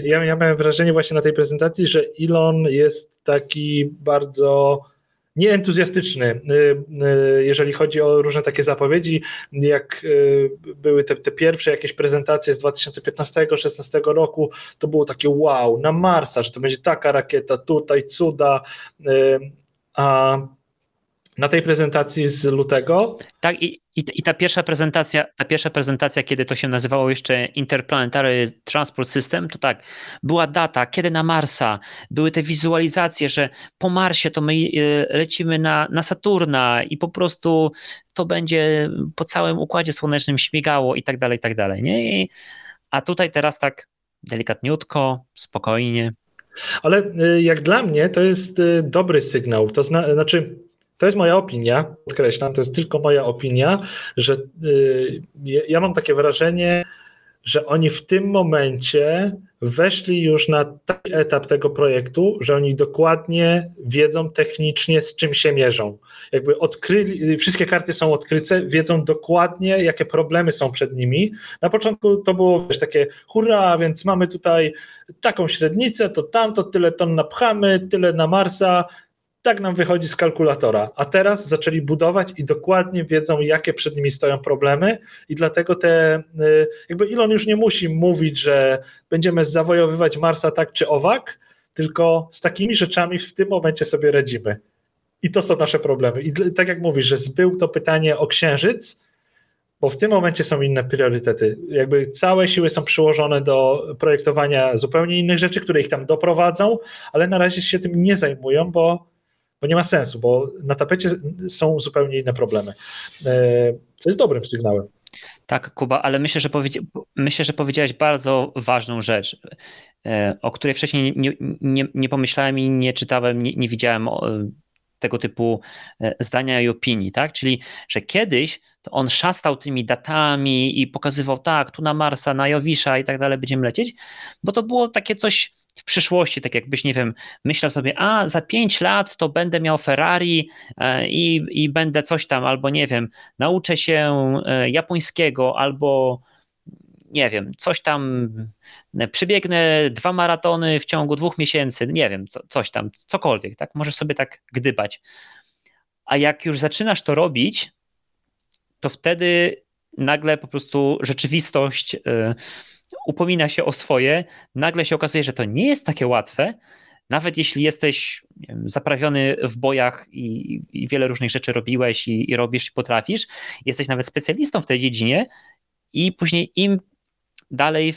Ja miałem wrażenie właśnie na tej prezentacji, że Elon jest taki bardzo nieentuzjastyczny, jeżeli chodzi o różne takie zapowiedzi, jak były te pierwsze jakieś prezentacje z 2015-2016 roku, to było takie wow, na Marsa, że to będzie taka rakieta, tutaj cuda, a na tej prezentacji z lutego... Tak, i ta pierwsza prezentacja, kiedy to się nazywało jeszcze Interplanetary Transport System, to tak, była data, kiedy na Marsa, były te wizualizacje, że po Marsie to my lecimy na Saturna i po prostu to będzie po całym Układzie Słonecznym śmigało i tak dalej, nie? A tutaj teraz tak delikatniutko, spokojnie. Ale jak dla mnie to jest dobry sygnał, to znaczy... To jest moja opinia, podkreślam, to jest tylko moja opinia, że ja mam takie wrażenie, że oni w tym momencie weszli już na taki etap tego projektu, że oni dokładnie wiedzą technicznie, z czym się mierzą. Jakby odkryli, wszystkie karty są odkryte, wiedzą dokładnie, jakie problemy są przed nimi. Na początku to było wiesz, takie hurra, więc mamy tutaj taką średnicę, to tamto, tyle ton napchamy, tyle na Marsa, tak nam wychodzi z kalkulatora, a teraz zaczęli budować i dokładnie wiedzą, jakie przed nimi stoją problemy i dlatego jakby Elon już nie musi mówić, że będziemy zawojowywać Marsa tak czy owak, tylko z takimi rzeczami w tym momencie sobie radzimy i to są nasze problemy. I tak jak mówisz, że zbył to pytanie o Księżyc, bo w tym momencie są inne priorytety. Jakby całe siły są przyłożone do projektowania zupełnie innych rzeczy, które ich tam doprowadzą, ale na razie się tym nie zajmują, bo nie ma sensu, bo na tapecie są zupełnie inne problemy, co jest dobrym sygnałem. Tak, Kuba, ale myślę, że powiedziałeś bardzo ważną rzecz, o której wcześniej nie pomyślałem i nie czytałem, nie widziałem tego typu zdania i opinii, tak? Czyli, że kiedyś to on szastał tymi datami i pokazywał tak, tu na Marsa, na Jowisza i tak dalej będziemy lecieć, bo to było takie coś w przyszłości, tak jakbyś, nie wiem, myślał sobie, a za 5 lat to będę miał Ferrari i będę coś tam, albo nie wiem, nauczę się japońskiego, albo nie wiem, coś tam, przybiegnę 2 maratony w ciągu 2 miesięcy, nie wiem, coś tam, cokolwiek, tak? Możesz sobie tak gdybać. A jak już zaczynasz to robić, to wtedy nagle po prostu rzeczywistość upomina się o swoje, nagle się okazuje, że to nie jest takie łatwe, nawet jeśli jesteś zaprawiony w bojach i wiele różnych rzeczy robiłeś i robisz i potrafisz, jesteś nawet specjalistą w tej dziedzinie i później im dalej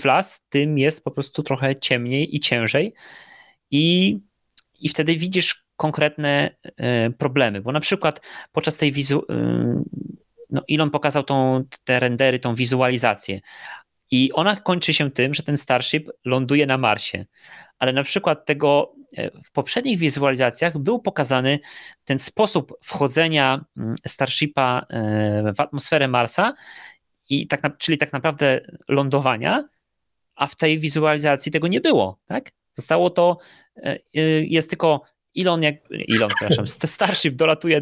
w las, tym jest po prostu trochę ciemniej i ciężej i wtedy widzisz konkretne problemy, bo na przykład podczas tej Elon pokazał te rendery, tą wizualizację i ona kończy się tym, że ten Starship ląduje na Marsie, ale na przykład tego w poprzednich wizualizacjach był pokazany ten sposób wchodzenia Starshipa w atmosferę Marsa, czyli tak naprawdę lądowania, a w tej wizualizacji tego nie było, tak? Zostało to, jest tylko Starship dolatuje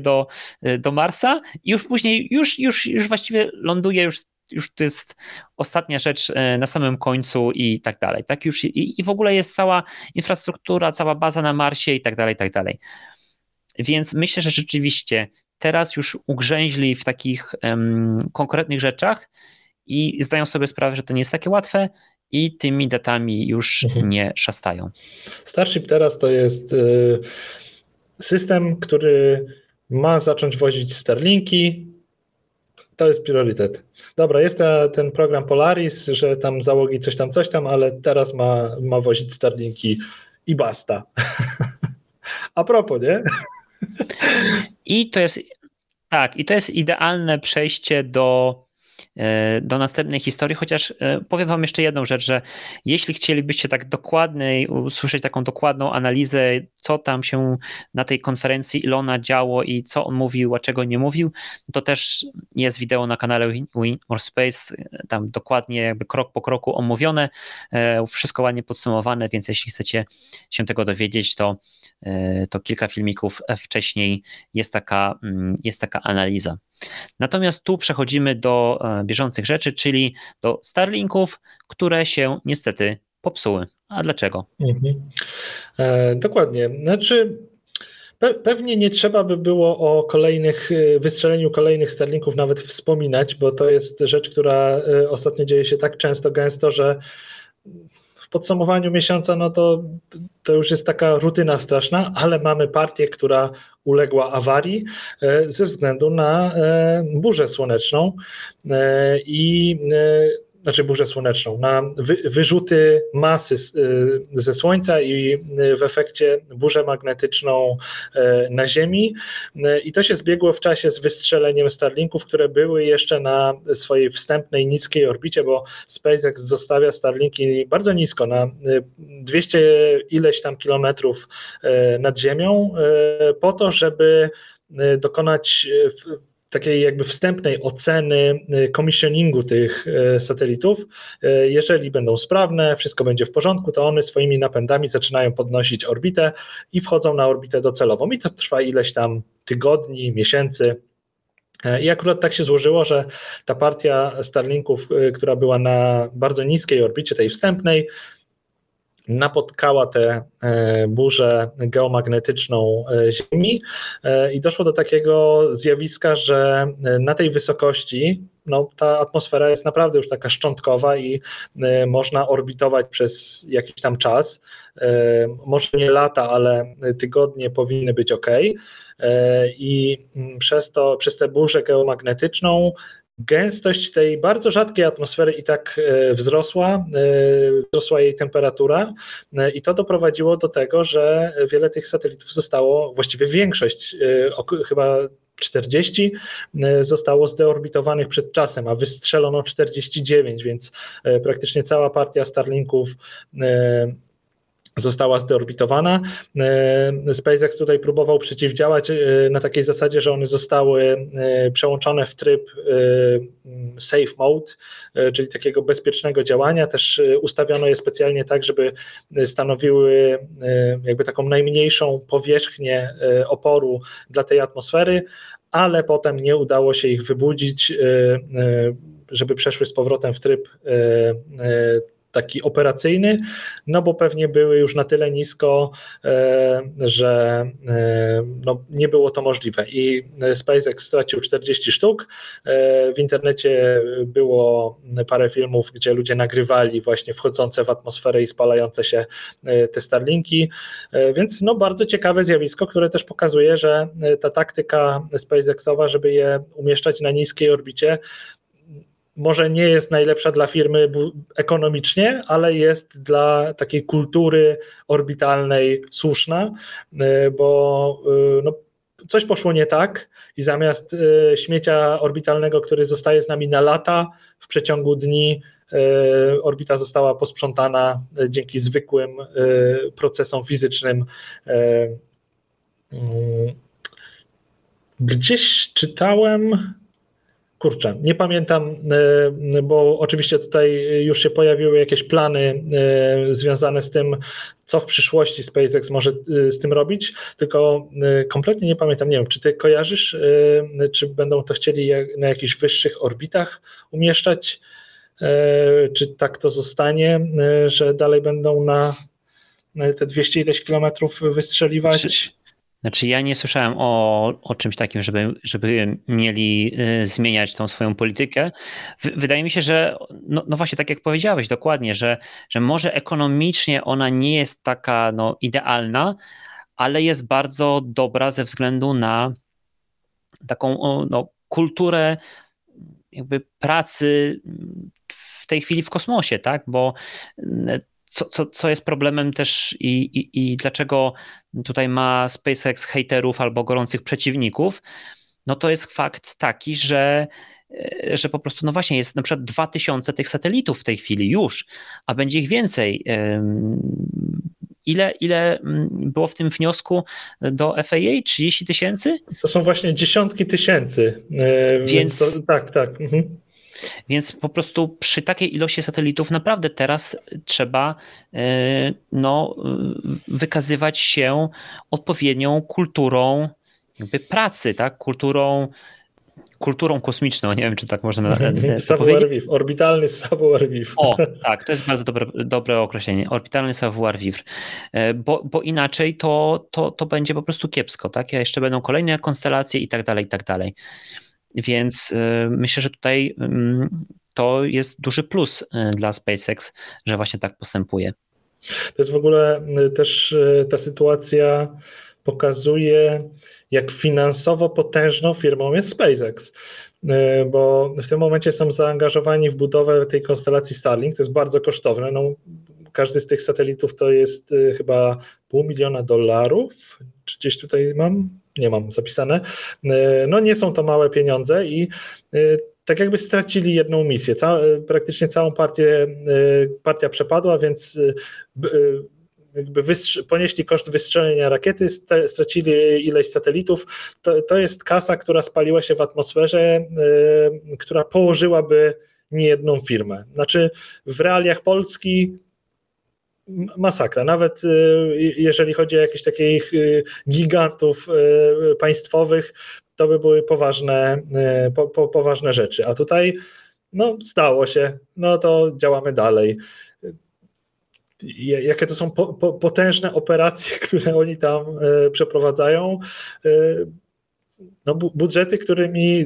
do Marsa i już później, już właściwie ląduje, już to jest ostatnia rzecz na samym końcu i tak dalej, tak? Już i w ogóle jest cała infrastruktura, cała baza na Marsie i tak dalej, tak dalej. Więc myślę, że rzeczywiście teraz już ugrzęźli w takich konkretnych rzeczach i zdają sobie sprawę, że to nie jest takie łatwe i tymi datami już nie szastają. Starship teraz to jest system, który ma zacząć wozić Starlinki. To jest priorytet. Dobra, jest ten program Polaris, że tam załogi coś tam, ale teraz ma wozić Starlinki i basta. A propos, nie? I to jest idealne przejście do następnej historii, chociaż powiem wam jeszcze jedną rzecz, że jeśli chcielibyście tak dokładnej, usłyszeć taką dokładną analizę, co tam się na tej konferencji Ilona działo i co on mówił, a czego nie mówił, to też jest wideo na kanale Win More Space, tam dokładnie jakby krok po kroku omówione, wszystko ładnie podsumowane, więc jeśli chcecie się tego dowiedzieć, to kilka filmików wcześniej jest taka analiza. Natomiast tu przechodzimy do bieżących rzeczy, czyli do Starlinków, które się niestety popsuły. A dlaczego? Dokładnie. Znaczy, pewnie nie trzeba by było o wystrzeleniu kolejnych Starlinków nawet wspominać, bo to jest rzecz, która ostatnio dzieje się tak często, gęsto, że w podsumowaniu miesiąca no to już jest taka rutyna straszna, ale mamy partię, która uległa awarii ze względu na burzę słoneczną na wyrzuty masy ze Słońca i w efekcie burzę magnetyczną na Ziemi. I to się zbiegło w czasie z wystrzeleniem Starlinków, które były jeszcze na swojej wstępnej niskiej orbicie, bo SpaceX zostawia Starlinki bardzo nisko, na 200 ileś tam kilometrów nad Ziemią, po to, żeby dokonać takiej jakby wstępnej oceny commissioningu tych satelitów. Jeżeli będą sprawne, wszystko będzie w porządku, to one swoimi napędami zaczynają podnosić orbitę i wchodzą na orbitę docelową. I to trwa ileś tam tygodni, miesięcy. I akurat tak się złożyło, że ta partia Starlinków, która była na bardzo niskiej orbicie, tej wstępnej, napotkała tę burzę geomagnetyczną Ziemi i doszło do takiego zjawiska, że na tej wysokości ta atmosfera jest naprawdę już taka szczątkowa i można orbitować przez jakiś tam czas. Może nie lata, ale tygodnie powinny być ok. I przez tę burzę geomagnetyczną gęstość tej bardzo rzadkiej atmosfery i tak wzrosła jej temperatura i to doprowadziło do tego, że wiele tych satelitów zostało, właściwie większość, chyba 40 zostało zdeorbitowanych przed czasem, a wystrzelono 49, więc praktycznie cała partia Starlinków została zdeorbitowana. SpaceX tutaj próbował przeciwdziałać na takiej zasadzie, że one zostały przełączone w tryb safe mode, czyli takiego bezpiecznego działania. Też ustawiono je specjalnie tak, żeby stanowiły jakby taką najmniejszą powierzchnię oporu dla tej atmosfery, ale potem nie udało się ich wybudzić, żeby przeszły z powrotem w tryb taki operacyjny, no bo pewnie były już na tyle nisko, że no nie było to możliwe i SpaceX stracił 40 sztuk. W internecie było parę filmów, gdzie ludzie nagrywali właśnie wchodzące w atmosferę i spalające się te Starlinki, więc no bardzo ciekawe zjawisko, które też pokazuje, że ta taktyka SpaceXowa, żeby je umieszczać na niskiej orbicie, może nie jest najlepsza dla firmy ekonomicznie, ale jest dla takiej kultury orbitalnej słuszna, bo no, coś poszło nie tak i zamiast śmiecia orbitalnego, który zostaje z nami na lata, w przeciągu dni orbita została posprzątana dzięki zwykłym procesom fizycznym. Gdzieś czytałem... Kurczę, nie pamiętam, bo oczywiście tutaj już się pojawiły jakieś plany związane z tym, co w przyszłości SpaceX może z tym robić, tylko kompletnie nie pamiętam, nie wiem, czy ty kojarzysz, czy będą to chcieli na jakichś wyższych orbitach umieszczać, czy tak to zostanie, że dalej będą na te 200 ileś kilometrów wystrzeliwać? Znaczy ja nie słyszałem o czymś takim, żeby mieli zmieniać tą swoją politykę. Wydaje mi się, że no właśnie tak jak powiedziałeś dokładnie, że może ekonomicznie ona nie jest taka no, idealna, ale jest bardzo dobra ze względu na taką no, kulturę jakby pracy w tej chwili w kosmosie, tak? Bo co jest problemem też i dlaczego tutaj ma SpaceX hejterów albo gorących przeciwników, no to jest fakt taki, że po prostu no właśnie jest na przykład 2000 tych satelitów w tej chwili już, a będzie ich więcej. Ile było w tym wniosku do FAA? 30 000? To są właśnie dziesiątki tysięcy. Więc to, tak. Mhm. Więc po prostu przy takiej ilości satelitów naprawdę teraz trzeba no, wykazywać się odpowiednią kulturą jakby pracy, tak? Kulturą kosmiczną, nie wiem, czy tak można savoir vivre, orbitalny savoir vivre. O, tak, to jest bardzo dobre określenie, orbitalny savoir vivre, bo inaczej to będzie po prostu kiepsko, tak? Jeszcze będą kolejne konstelacje i tak dalej, i tak dalej. Więc myślę, że tutaj to jest duży plus dla SpaceX, że właśnie tak postępuje. To jest w ogóle też ta sytuacja pokazuje, jak finansowo potężną firmą jest SpaceX, bo w tym momencie są zaangażowani w budowę tej konstelacji Starlink, to jest bardzo kosztowne, no, każdy z tych satelitów to jest chyba $500,000, czy gdzieś tutaj nie mam zapisane, no nie są to małe pieniądze i tak jakby stracili jedną misję, praktycznie całą partia przepadła, więc jakby ponieśli koszt wystrzelenia rakiety, stracili ileś satelitów, to jest kasa, która spaliła się w atmosferze, która położyłaby niejedną firmę, znaczy w realiach Polski masakra, nawet jeżeli chodzi o jakichś takich gigantów państwowych, to by były poważne rzeczy, a tutaj no stało się, no to działamy dalej. Jakie to są potężne operacje, które oni tam przeprowadzają, no budżety, którymi,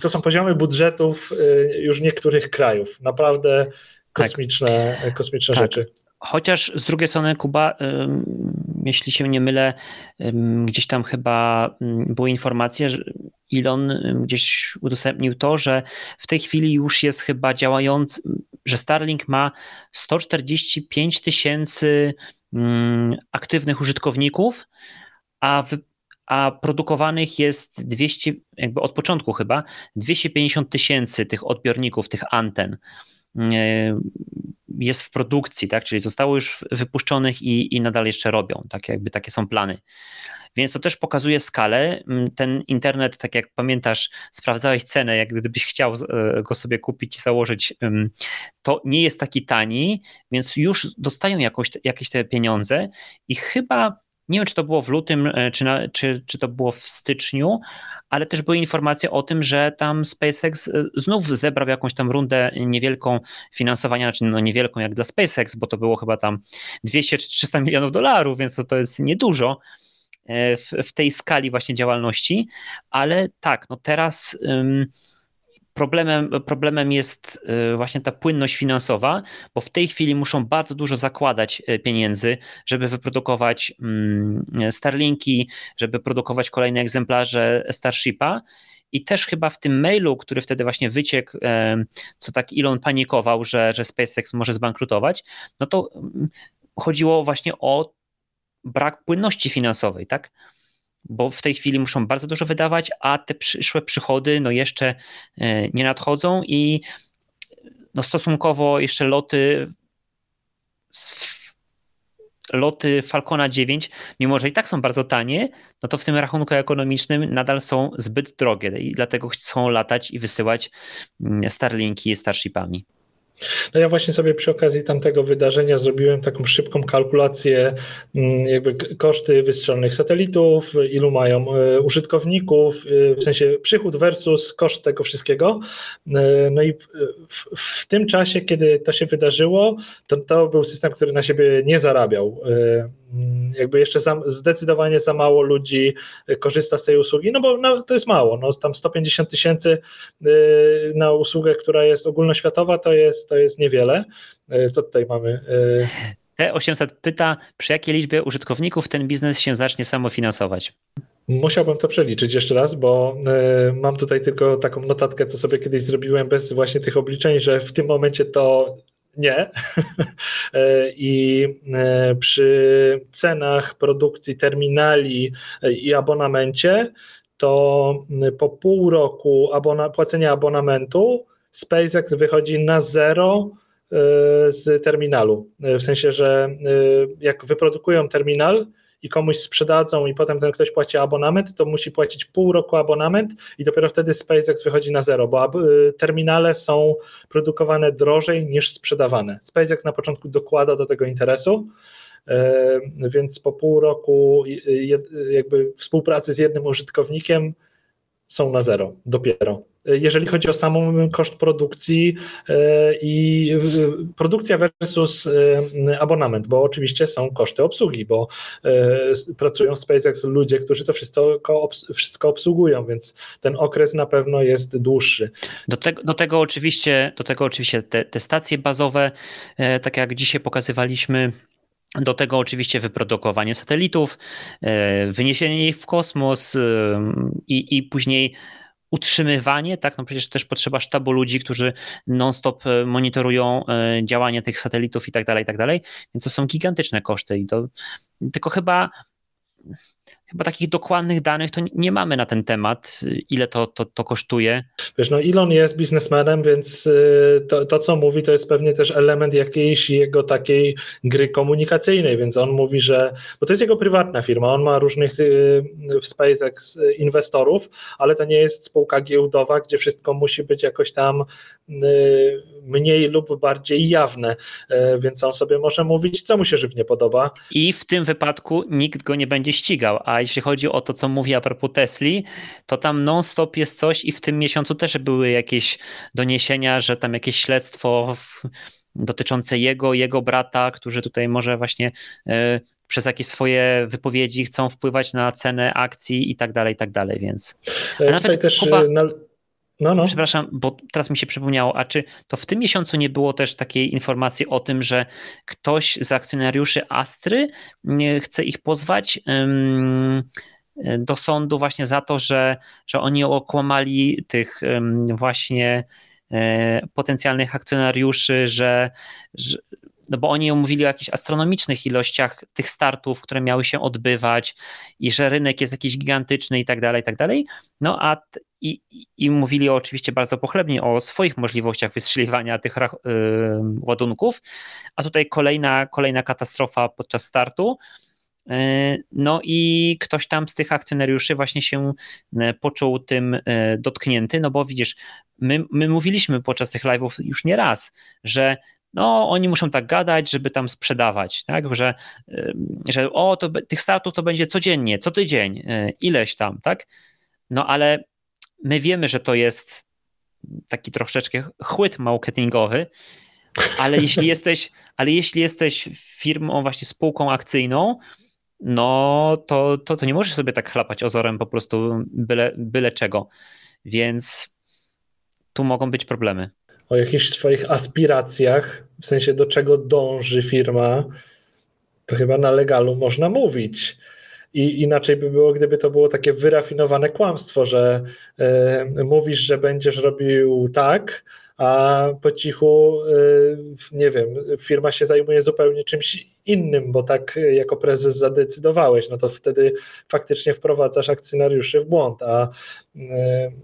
to są poziomy budżetów już niektórych krajów, naprawdę kosmiczne rzeczy. Chociaż z drugiej strony, Kuba, jeśli się nie mylę, gdzieś tam chyba były informacje, że Elon gdzieś udostępnił to, że w tej chwili już jest chyba działający, że Starlink ma 145 000 aktywnych użytkowników, a produkowanych jest 200, jakby od początku chyba, 250 000 tych odbiorników, tych anten jest w produkcji, tak? Czyli zostało już wypuszczonych i nadal jeszcze robią, tak? Jakby takie są plany. Więc to też pokazuje skalę. Ten internet, tak jak pamiętasz, sprawdzałeś cenę, jak gdybyś chciał go sobie kupić i założyć, to nie jest taki tani, więc już dostają jakieś te pieniądze i chyba Nie wiem, czy to było w lutym, czy to było w styczniu, ale też były informacje o tym, że tam SpaceX znów zebrał jakąś tam rundę niewielką finansowania, znaczy no niewielką jak dla SpaceX, bo to było chyba tam 200 czy 300 milionów dolarów, więc to jest niedużo w tej skali właśnie działalności, ale tak, no teraz problemem jest właśnie ta płynność finansowa, bo w tej chwili muszą bardzo dużo zakładać pieniędzy, żeby wyprodukować Starlinki, żeby produkować kolejne egzemplarze Starshipa. I też chyba w tym mailu, który wtedy właśnie wyciekł, co tak Elon panikował, że SpaceX może zbankrutować, no to chodziło właśnie o brak płynności finansowej, tak? Bo w tej chwili muszą bardzo dużo wydawać, a te przyszłe przychody no jeszcze nie nadchodzą i no stosunkowo jeszcze loty Falcona 9, mimo że i tak są bardzo tanie, no to w tym rachunku ekonomicznym nadal są zbyt drogie i dlatego chcą latać i wysyłać Starlinki Starshipami. No ja właśnie sobie przy okazji tamtego wydarzenia zrobiłem taką szybką kalkulację jakby koszty wystrzelonych satelitów, ilu mają użytkowników, w sensie przychód versus koszt tego wszystkiego. No i w tym czasie, kiedy to się wydarzyło, to był system, który na siebie nie zarabiał. Jakby jeszcze zdecydowanie za mało ludzi korzysta z tej usługi, no bo no, to jest mało, no, tam 150 tysięcy na usługę, która jest ogólnoświatowa, to jest niewiele. Co tutaj mamy? T800 pyta, przy jakiej liczbie użytkowników ten biznes się zacznie samofinansować? Musiałbym to przeliczyć jeszcze raz, bo mam tutaj tylko taką notatkę, co sobie kiedyś zrobiłem bez właśnie tych obliczeń, że w tym momencie to nie. I przy cenach produkcji terminali i abonamencie to po pół roku płacenia abonamentu SpaceX wychodzi na zero z terminalu. W sensie, że jak wyprodukują terminal i komuś sprzedadzą i potem ten ktoś płaci abonament, to musi płacić pół roku abonament i dopiero wtedy SpaceX wychodzi na zero, bo terminale są produkowane drożej niż sprzedawane. SpaceX na początku dokłada do tego interesu, więc po pół roku jakby współpracy z jednym użytkownikiem są na zero dopiero. Jeżeli chodzi o sam koszt produkcji i produkcja versus abonament, bo oczywiście są koszty obsługi, bo pracują w SpaceX ludzie, którzy to wszystko obsługują, więc ten okres na pewno jest dłuższy. Do tego oczywiście te stacje bazowe, tak jak dzisiaj pokazywaliśmy, do tego oczywiście wyprodukowanie satelitów, wyniesienie ich w kosmos i później utrzymywanie, tak, no przecież też potrzeba sztabu ludzi, którzy non-stop monitorują działanie tych satelitów i tak dalej, więc to są gigantyczne koszty i to tylko chyba takich dokładnych danych to nie mamy na ten temat, ile to kosztuje. Wiesz, no Elon jest biznesmenem, więc to co mówi, to jest pewnie też element jakiejś jego takiej gry komunikacyjnej, więc on mówi, że, bo to jest jego prywatna firma, on ma różnych w SpaceX inwestorów, ale to nie jest spółka giełdowa, gdzie wszystko musi być jakoś tam mniej lub bardziej jawne, więc on sobie może mówić, co mu się żywnie podoba. I w tym wypadku nikt go nie będzie ścigał, a jeśli chodzi o to, co mówi a propos Tesli, to tam non-stop jest coś i w tym miesiącu też były jakieś doniesienia, że tam jakieś śledztwo dotyczące jego brata, którzy tutaj może właśnie przez jakieś swoje wypowiedzi chcą wpływać na cenę akcji i tak dalej, więc... Nawet też No. Przepraszam, bo teraz mi się przypomniało, a czy to w tym miesiącu nie było też takiej informacji o tym, że ktoś z akcjonariuszy Astry chce ich pozwać do sądu właśnie za to, że oni okłamali tych właśnie potencjalnych akcjonariuszy, że no bo oni mówili o jakichś astronomicznych ilościach tych startów, które miały się odbywać i że rynek jest jakiś gigantyczny i tak dalej, no a i mówili oczywiście bardzo pochlebnie o swoich możliwościach wystrzeliwania tych ładunków, a tutaj kolejna katastrofa podczas startu, no i ktoś tam z tych akcjonariuszy właśnie się poczuł tym dotknięty, no bo widzisz, my mówiliśmy podczas tych live'ów już nie raz, że no oni muszą tak gadać, żeby tam sprzedawać, tak, że o, to tych startów to będzie codziennie, co tydzień, ileś tam, tak, no ale my wiemy, że to jest taki troszeczkę chłyt marketingowy, ale jeśli jesteś firmą, właśnie spółką akcyjną, no to nie możesz sobie tak chlapać ozorem po prostu byle czego, więc tu mogą być problemy. O jakichś swoich aspiracjach, w sensie do czego dąży firma, to chyba na legalu można mówić. I inaczej by było, gdyby to było takie wyrafinowane kłamstwo, że mówisz, że będziesz robił tak, a po cichu, nie wiem, firma się zajmuje zupełnie czymś innym, bo tak jako prezes zadecydowałeś, no to wtedy faktycznie wprowadzasz akcjonariuszy w błąd, a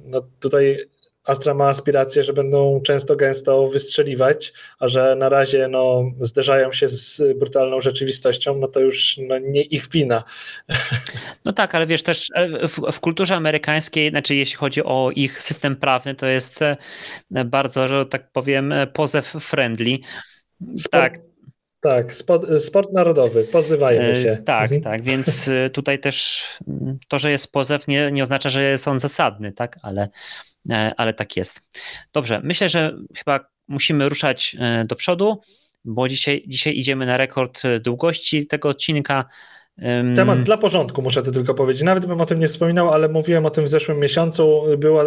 no tutaj Astra ma aspiracje, że będą często, gęsto wystrzeliwać, a że na razie no, zderzają się z brutalną rzeczywistością, no to już no, nie ich wina. No tak, ale wiesz, też w kulturze amerykańskiej, znaczy jeśli chodzi o ich system prawny, to jest bardzo, że tak powiem, pozew-friendly. Tak, sport narodowy, pozywajmy się. Tak, więc tutaj też to, że jest pozew, nie oznacza, że jest on zasadny, tak, ale tak jest. Dobrze, myślę, że chyba musimy ruszać do przodu, bo dzisiaj idziemy na rekord długości tego odcinka. Temat dla porządku, muszę to tylko powiedzieć. Nawet bym o tym nie wspominał, ale mówiłem o tym w zeszłym miesiącu.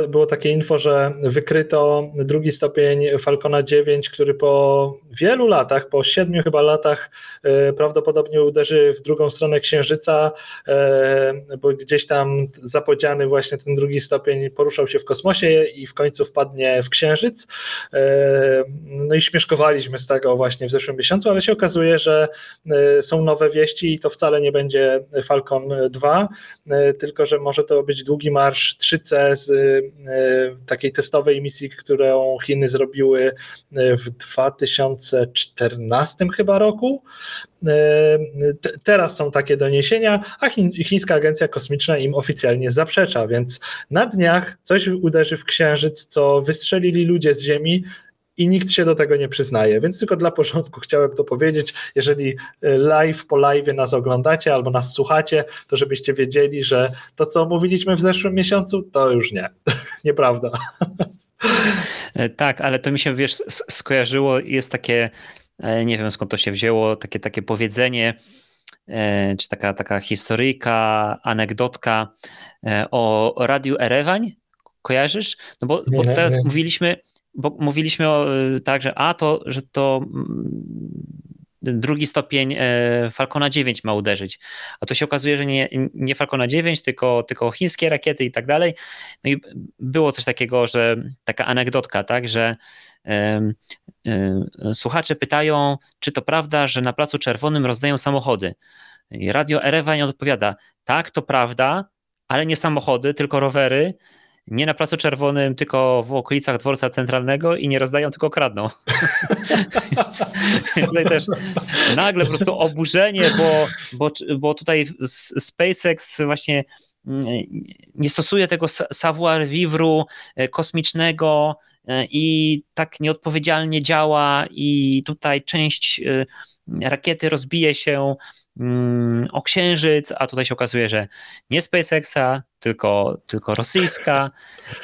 Było takie info, że wykryto drugi stopień Falcona 9, który po wielu latach, po 7 chyba latach prawdopodobnie uderzy w drugą stronę Księżyca, bo gdzieś tam zapodziany właśnie ten drugi stopień poruszał się w kosmosie i w końcu wpadnie w Księżyc. No i śmieszkowaliśmy z tego właśnie w zeszłym miesiącu, ale się okazuje, że są nowe wieści i to wcale nie będzie Falcon 2, tylko że może to być długi marsz 3C z takiej testowej misji, którą Chiny zrobiły w 2014 chyba roku. Teraz są takie doniesienia, a Chińska Agencja Kosmiczna im oficjalnie zaprzecza, więc na dniach coś uderzy w Księżyc, co wystrzelili ludzie z Ziemi, i nikt się do tego nie przyznaje, więc tylko dla porządku chciałem to powiedzieć. Jeżeli live po live'ie nas oglądacie albo nas słuchacie, to żebyście wiedzieli, że to, co mówiliśmy w zeszłym miesiącu, to już nie. Nieprawda. Tak, ale to mi się, wiesz, skojarzyło, jest takie, nie wiem skąd to się wzięło, takie powiedzenie, czy taka historyjka, anegdotka o Radiu Erewań, kojarzysz? No bo teraz mówiliśmy tak, że to drugi stopień Falcona 9 ma uderzyć, a to się okazuje, że nie Falcona 9, tylko chińskie rakiety i tak dalej. No i było coś takiego, że taka anegdotka, tak, że słuchacze pytają, czy to prawda, że na Placu Czerwonym rozdają samochody. I Radio Erewań odpowiada, tak, to prawda, ale nie samochody, tylko rowery. Nie na Placu Czerwonym, tylko w okolicach Dworca Centralnego i nie rozdają, tylko kradną. Więc tutaj też nagle po prostu oburzenie, bo tutaj SpaceX właśnie nie stosuje tego savoir-vivre kosmicznego i tak nieodpowiedzialnie działa i tutaj część rakiety rozbije się o Księżyc, a tutaj się okazuje, że nie SpaceXa, tylko rosyjska,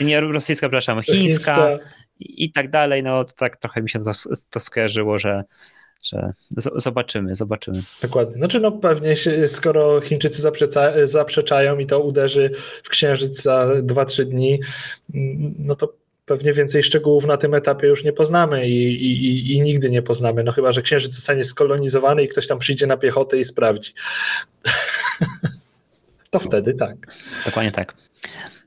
nie rosyjska, przepraszam, chińska i tak dalej. No to tak trochę mi się to skojarzyło, że zobaczymy. Dokładnie. Znaczy no pewnie, skoro Chińczycy zaprzeczają i to uderzy w Księżyc za 2-3 dni, no to pewnie więcej szczegółów na tym etapie już nie poznamy i nigdy nie poznamy, no chyba, że Księżyc zostanie skolonizowany i ktoś tam przyjdzie na piechotę i sprawdzi. To wtedy tak. Dokładnie tak.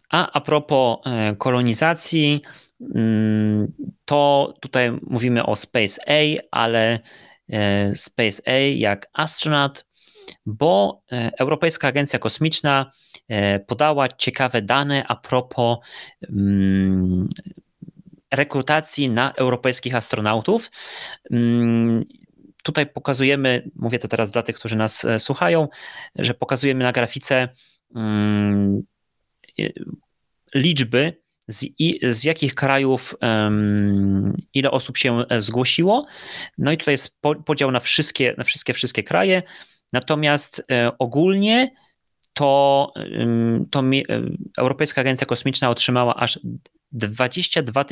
A propos kolonizacji, to tutaj mówimy o Space A, ale Space A jak astronaut, bo Europejska Agencja Kosmiczna podała ciekawe dane a propos rekrutacji na europejskich astronautów. Tutaj pokazujemy, mówię to teraz dla tych, którzy nas słuchają, że pokazujemy na grafice liczby z jakich krajów, ile osób się zgłosiło. No i tutaj jest podział na wszystkie kraje. Natomiast ogólnie to Europejska Agencja Kosmiczna otrzymała aż 22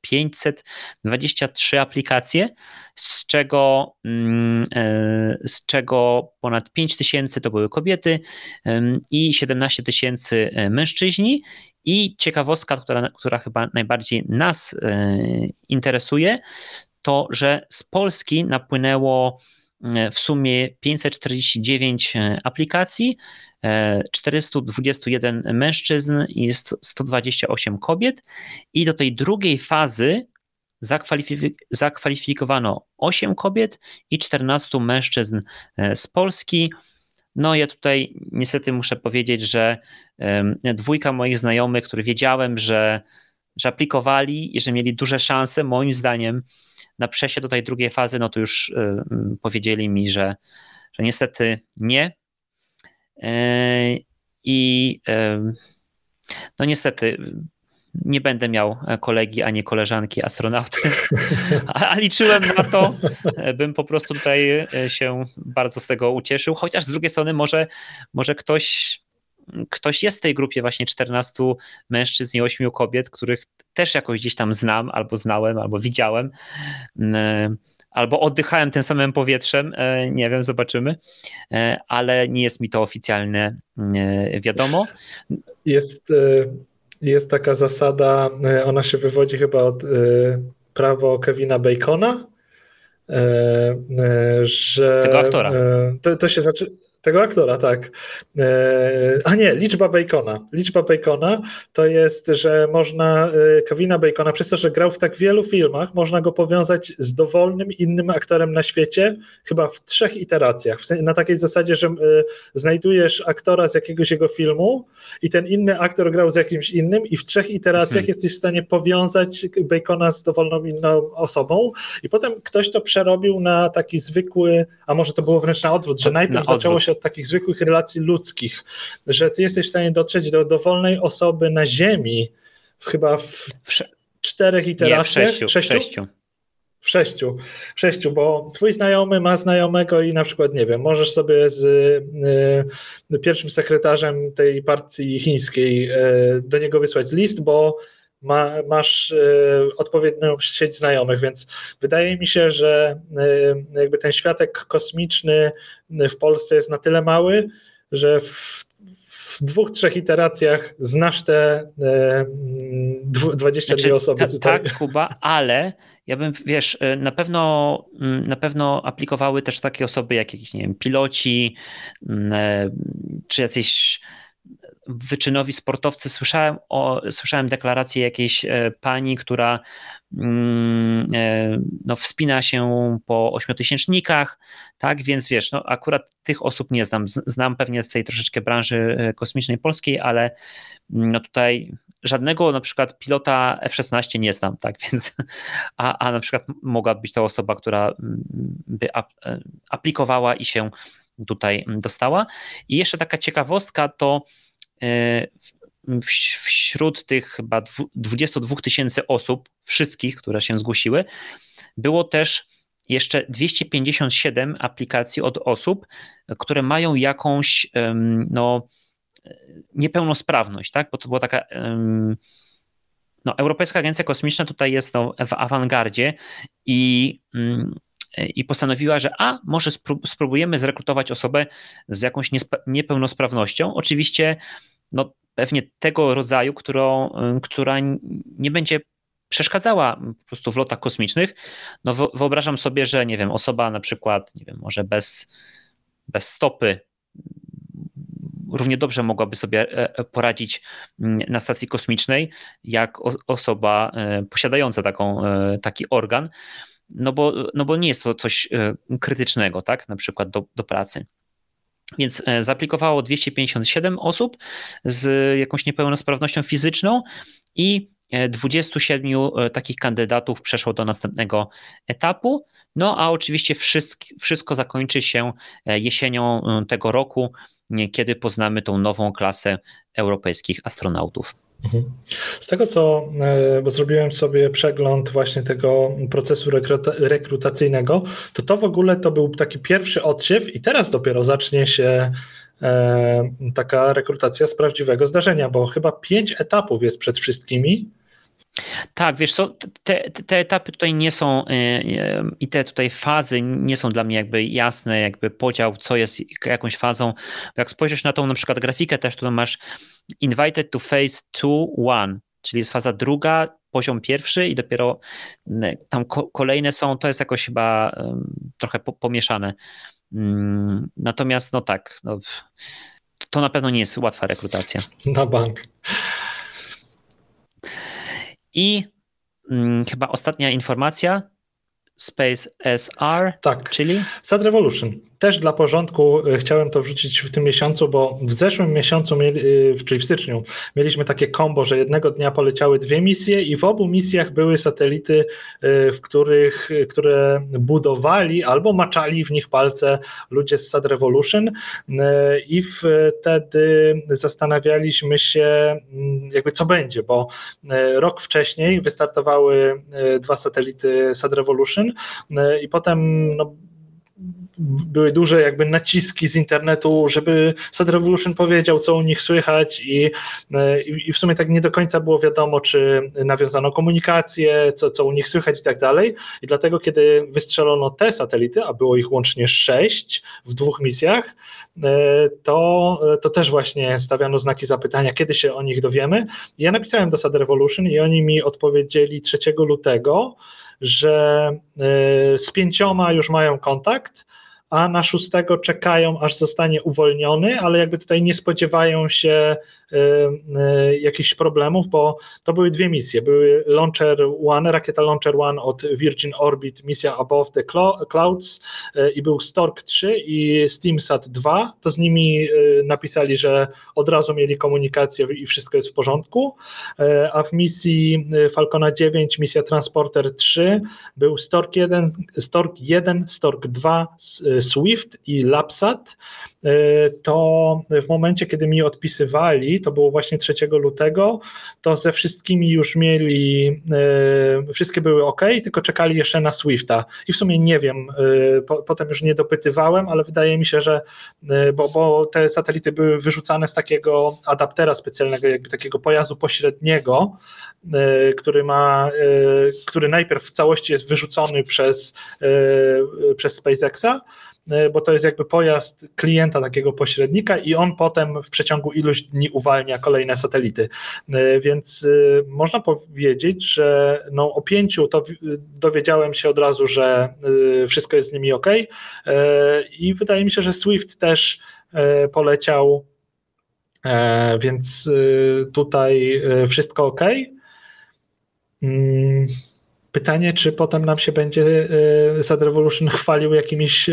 523 aplikacje, z czego ponad 5 tysięcy to były kobiety i 17 tysięcy mężczyźni. I ciekawostka, która chyba najbardziej nas interesuje, to że z Polski napłynęło w sumie 549 aplikacji, 421 mężczyzn i 128 kobiet, i do tej drugiej fazy zakwalifikowano 8 kobiet i 14 mężczyzn z Polski. No ja tutaj niestety muszę powiedzieć, że dwójka moich znajomych, którzy wiedziałem, że aplikowali i że mieli duże szanse, moim zdaniem, na przejście do tej drugiej fazy, no to już powiedzieli mi, że niestety nie. I no niestety nie będę miał kolegi ani koleżanki astronauty, a liczyłem na to, bym po prostu tutaj się bardzo z tego ucieszył, chociaż z drugiej strony może ktoś jest w tej grupie właśnie 14 mężczyzn i 8 kobiet, których też jakoś gdzieś tam znam, albo znałem, albo widziałem, albo oddychałem tym samym powietrzem, nie wiem, zobaczymy, ale nie jest mi to oficjalnie wiadomo. Jest taka zasada, ona się wywodzi chyba od prawa Kevina Bacona, że... Tego aktora. To się znaczy... Tego aktora, tak. A nie, liczba Bacona. Liczba Bacona to jest, że można Kevina Bacona, przez to, że grał w tak wielu filmach, można go powiązać z dowolnym innym aktorem na świecie, chyba w 3 iteracjach. Na takiej zasadzie, że znajdujesz aktora z jakiegoś jego filmu i ten inny aktor grał z jakimś innym i w 3 iteracjach jesteś w stanie powiązać Bacona z dowolną inną osobą. I potem ktoś to przerobił na taki zwykły, a może to było wręcz na odwrót, że najpierw zaczęło się od takich zwykłych relacji ludzkich, że ty jesteś w stanie dotrzeć do dowolnej osoby na Ziemi chyba w 4 iteracjach. W sześciu, bo twój znajomy ma znajomego i na przykład, nie wiem, możesz sobie z pierwszym sekretarzem tej partii chińskiej do niego wysłać list, bo masz odpowiednią sieć znajomych, więc wydaje mi się, że jakby ten światek kosmiczny w Polsce jest na tyle mały, że w 2-3 iteracjach znasz te 22 osoby tutaj. Tak, Kuba, ale ja bym, wiesz, na pewno aplikowały też takie osoby jak jakieś, nie wiem, piloci, czy jacyś wyczynowi sportowcy. Słyszałem deklarację jakiejś pani, która no, wspina się po 8000-nikach, tak, więc wiesz, no, akurat tych osób nie znam. Znam pewnie z tej troszeczkę branży kosmicznej polskiej, ale no, tutaj żadnego na przykład pilota F-16 nie znam, tak, więc a na przykład mogła być to osoba, która by aplikowała i się tutaj dostała. I jeszcze taka ciekawostka, to wśród tych chyba 22 000 osób, wszystkich, które się zgłosiły, było też jeszcze 257 aplikacji od osób, które mają jakąś no, niepełnosprawność, tak? Bo to była taka... No, Europejska Agencja Kosmiczna tutaj jest no, w awangardzie i postanowiła, że może spróbujemy zrekrutować osobę z jakąś niepełnosprawnością. Oczywiście no, pewnie tego rodzaju, która nie będzie przeszkadzała po prostu w lotach kosmicznych. No, wyobrażam sobie, że nie wiem, osoba na przykład, nie wiem, może bez stopy równie dobrze mogłaby sobie poradzić na stacji kosmicznej, jak osoba posiadająca taki organ. No bo nie jest to coś krytycznego, tak, na przykład do pracy. Więc zaaplikowało 257 osób z jakąś niepełnosprawnością fizyczną i 27 takich kandydatów przeszło do następnego etapu. No a oczywiście wszystko zakończy się jesienią tego roku, kiedy poznamy tą nową klasę europejskich astronautów. Z tego co, bo zrobiłem sobie przegląd właśnie tego procesu rekrutacyjnego, to w ogóle to był taki pierwszy odsiew i teraz dopiero zacznie się taka rekrutacja z prawdziwego zdarzenia, bo chyba 5 etapów jest przed wszystkimi. Tak, wiesz co, te etapy tutaj nie są i te tutaj fazy nie są dla mnie jakby jasne, jakby podział, co jest jakąś fazą. Bo jak spojrzysz na tą na przykład grafikę też, to masz invited to phase 2, 1, czyli jest faza druga, poziom pierwszy i dopiero tam kolejne są, to jest jakoś chyba trochę pomieszane. Natomiast no tak, no, to na pewno nie jest łatwa rekrutacja. Na bank. I chyba ostatnia informacja, Space SR, tak, czyli? Sad Revolution. Też dla porządku chciałem to wrzucić w tym miesiącu, bo w zeszłym miesiącu, czyli w styczniu, mieliśmy takie kombo, że jednego dnia poleciały dwie misje i w obu misjach były satelity, które budowali albo maczali w nich palce ludzie z Sad Revolution i wtedy zastanawialiśmy się jakby co będzie, bo rok wcześniej wystartowały dwa satelity Sad Revolution i potem no, były duże jakby naciski z internetu, żeby Sad Revolution powiedział, co u nich słychać i w sumie tak nie do końca było wiadomo, czy nawiązano komunikację, co u nich słychać i tak dalej. I dlatego, kiedy wystrzelono te satelity, a było ich łącznie 6 w 2 misjach, to też właśnie stawiano znaki zapytania, kiedy się o nich dowiemy. I ja napisałem do Sad Revolution i oni mi odpowiedzieli 3 lutego, że z 5 już mają kontakt, a na 6 czekają, aż zostanie uwolniony, ale jakby tutaj nie spodziewają się jakichś problemów, bo to były dwie misje. Były rakieta Launcher One od Virgin Orbit, misja Above the Clouds i był Stork 3 i SteamSat 2. To z nimi napisali, że od razu mieli komunikację i wszystko jest w porządku. A w misji Falcona 9, misja Transporter 3 był Stork 1, Stork 2, Swift i Labsat. To w momencie, kiedy mi odpisywali, to było właśnie 3 lutego, to ze wszystkimi już mieli, wszystkie były ok, tylko czekali jeszcze na Swifta i w sumie nie wiem, potem już nie dopytywałem, ale wydaje mi się, że bo te satelity były wyrzucane z takiego adaptera specjalnego, jakby takiego pojazdu pośredniego, który najpierw w całości jest wyrzucony przez SpaceXa, bo to jest jakby pojazd klienta takiego pośrednika i on potem w przeciągu iluś dni uwalnia kolejne satelity. Więc można powiedzieć, że no o 5 to dowiedziałem się od razu, że wszystko jest z nimi ok i wydaje mi się, że Swift też poleciał, więc tutaj wszystko ok. Pytanie, czy potem nam się będzie Sad Revolution chwalił jakimiś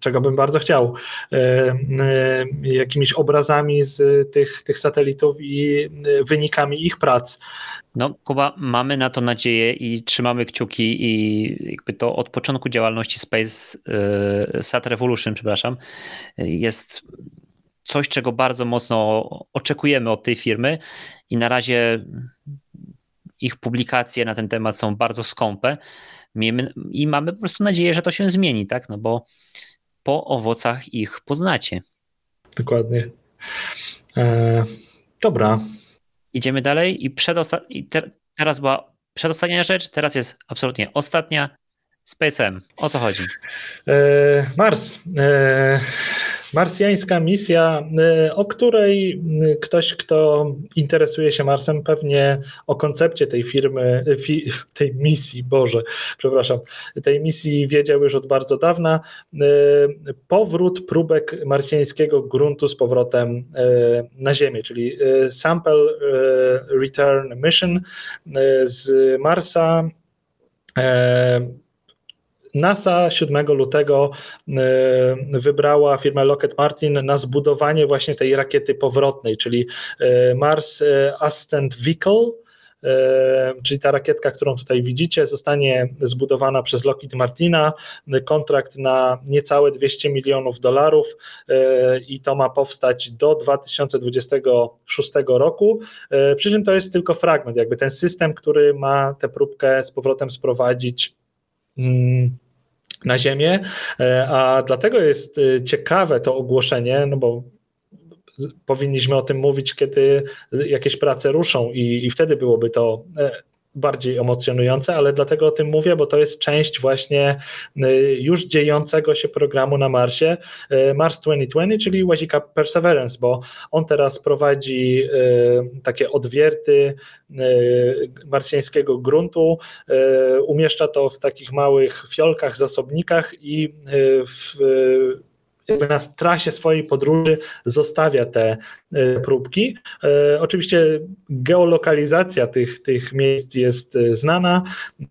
czego bym bardzo chciał, jakimiś obrazami z tych satelitów i wynikami ich prac. No Kuba, mamy na to nadzieję i trzymamy kciuki i jakby to od początku działalności Sad Revolution, jest coś, czego bardzo mocno oczekujemy od tej firmy i na razie ich publikacje na ten temat są bardzo skąpe i mamy po prostu nadzieję, że to się zmieni, tak? No bo po owocach ich poznacie. Dokładnie. Dobra. Idziemy dalej i teraz była przedostatnia rzecz, teraz jest absolutnie ostatnia. SpaceX. O co chodzi? Mars. Marsjańska misja, o której ktoś, kto interesuje się Marsem, pewnie o koncepcie tej firmy, tej misji wiedział już od bardzo dawna. Powrót próbek marsjańskiego gruntu z powrotem na Ziemię, czyli Sample Return Mission z Marsa. NASA 7 lutego wybrała firmę Lockheed Martin na zbudowanie właśnie tej rakiety powrotnej, czyli Mars Ascent Vehicle, czyli ta rakietka, którą tutaj widzicie, zostanie zbudowana przez Lockheed Martina, kontrakt na niecałe $200 milionów i to ma powstać do 2026 roku, przy czym to jest tylko fragment, jakby ten system, który ma tę próbkę z powrotem sprowadzić na Ziemię, a dlatego jest ciekawe to ogłoszenie, no bo powinniśmy o tym mówić, kiedy jakieś prace ruszą i wtedy byłoby to bardziej emocjonujące, ale dlatego o tym mówię, bo to jest część właśnie już dziejącego się programu na Marsie, Mars 2020, czyli łazika Perseverance, bo on teraz prowadzi takie odwierty marsjańskiego gruntu, umieszcza to w takich małych fiolkach, zasobnikach i jakby na trasie swojej podróży zostawia te próbki. Oczywiście geolokalizacja tych miejsc jest znana,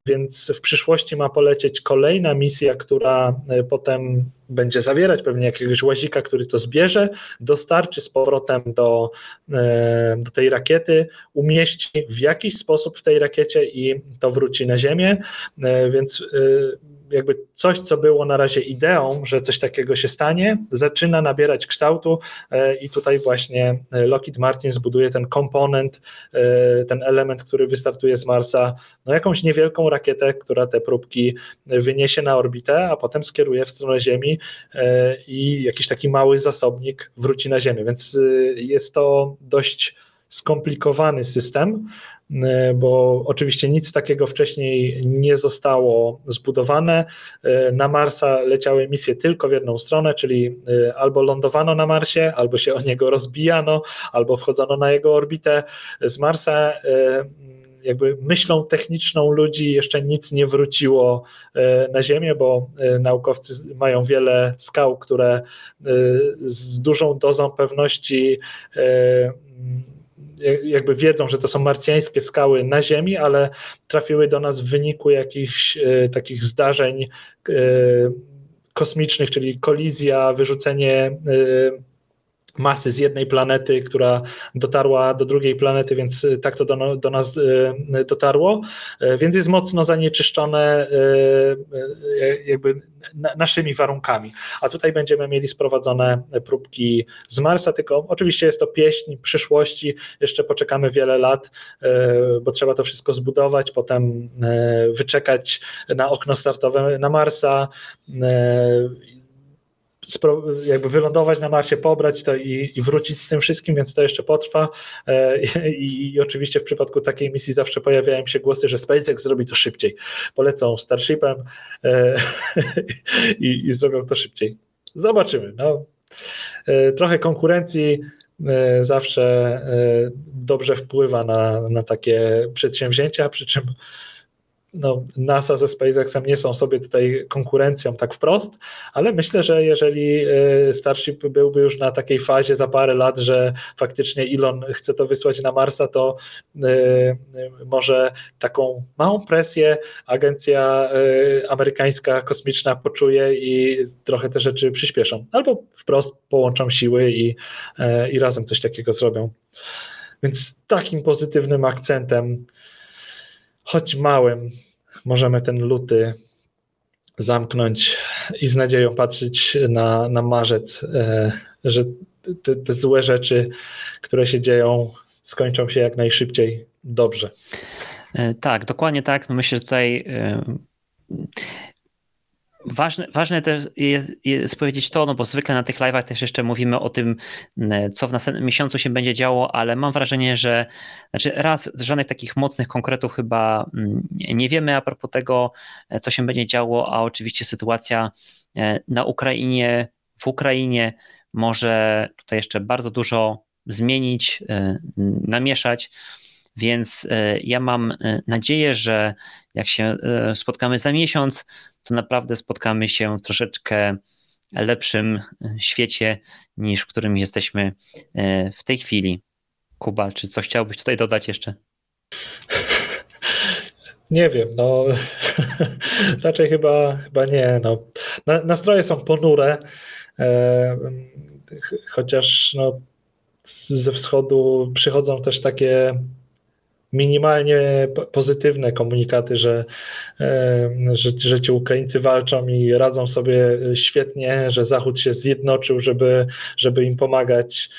więc w przyszłości ma polecieć kolejna misja, która potem będzie zawierać pewnie jakiegoś łazika, który to zbierze, dostarczy z powrotem do tej rakiety, umieści w jakiś sposób w tej rakiecie i to wróci na Ziemię, więc jakby coś, co było na razie ideą, że coś takiego się stanie, zaczyna nabierać kształtu i tutaj właśnie Lockheed Martin zbuduje ten komponent, ten element, który wystartuje z Marsa, no jakąś niewielką rakietę, która te próbki wyniesie na orbitę, a potem skieruje w stronę Ziemi i jakiś taki mały zasobnik wróci na Ziemię, więc jest to dość skomplikowany system, bo oczywiście nic takiego wcześniej nie zostało zbudowane. Na Marsa leciały misje tylko w jedną stronę, czyli albo lądowano na Marsie, albo się o niego rozbijano, albo wchodzono na jego orbitę z Marsa. Jakby myślą techniczną ludzi jeszcze nic nie wróciło na Ziemię, bo naukowcy mają wiele skał, które z dużą dozą pewności jakby wiedzą, że to są marsjańskie skały na Ziemi, ale trafiły do nas w wyniku jakichś takich zdarzeń kosmicznych, czyli kolizja, wyrzucenie masy z jednej planety, która dotarła do drugiej planety, więc tak to do nas dotarło, więc jest mocno zanieczyszczone jakby naszymi warunkami, a tutaj będziemy mieli sprowadzone próbki z Marsa, tylko oczywiście jest to pieśń przyszłości, jeszcze poczekamy wiele lat, bo trzeba to wszystko zbudować, potem wyczekać na okno startowe na Marsa, jakby wylądować na Marsie, pobrać to i wrócić z tym wszystkim, więc to jeszcze potrwa i oczywiście w przypadku takiej misji zawsze pojawiają się głosy, że SpaceX zrobi to szybciej, polecą Starshipem i zrobią to szybciej. Zobaczymy. No. Trochę konkurencji zawsze dobrze wpływa na takie przedsięwzięcia, przy czym no, NASA ze SpaceXem nie są sobie tutaj konkurencją tak wprost, ale myślę, że jeżeli Starship byłby już na takiej fazie za parę lat, że faktycznie Elon chce to wysłać na Marsa, to może taką małą presję agencja amerykańska kosmiczna poczuje i trochę te rzeczy przyspieszą. Albo wprost połączą siły i razem coś takiego zrobią. Więc takim pozytywnym akcentem, choć małym, możemy ten luty zamknąć i z nadzieją patrzeć na marzec, że te złe rzeczy, które się dzieją, skończą się jak najszybciej dobrze. Tak, dokładnie tak. No myślę, że tutaj ważne też jest powiedzieć to, no bo zwykle na tych live'ach też jeszcze mówimy o tym, co w następnym miesiącu się będzie działo, ale mam wrażenie, że żadnych takich mocnych konkretów chyba nie wiemy a propos tego, co się będzie działo, a oczywiście sytuacja na Ukrainie, w Ukrainie może tutaj jeszcze bardzo dużo zmienić, namieszać. Więc ja mam nadzieję, że jak się spotkamy za miesiąc, to naprawdę spotkamy się w troszeczkę lepszym świecie niż w którym jesteśmy w tej chwili. Kuba, czy coś chciałbyś tutaj dodać jeszcze? Nie wiem, no raczej chyba nie. No. Nastroje są ponure, chociaż no, ze wschodu przychodzą też takie minimalnie pozytywne komunikaty, że ci Ukraińcy walczą i radzą sobie świetnie, że Zachód się zjednoczył, żeby im pomagać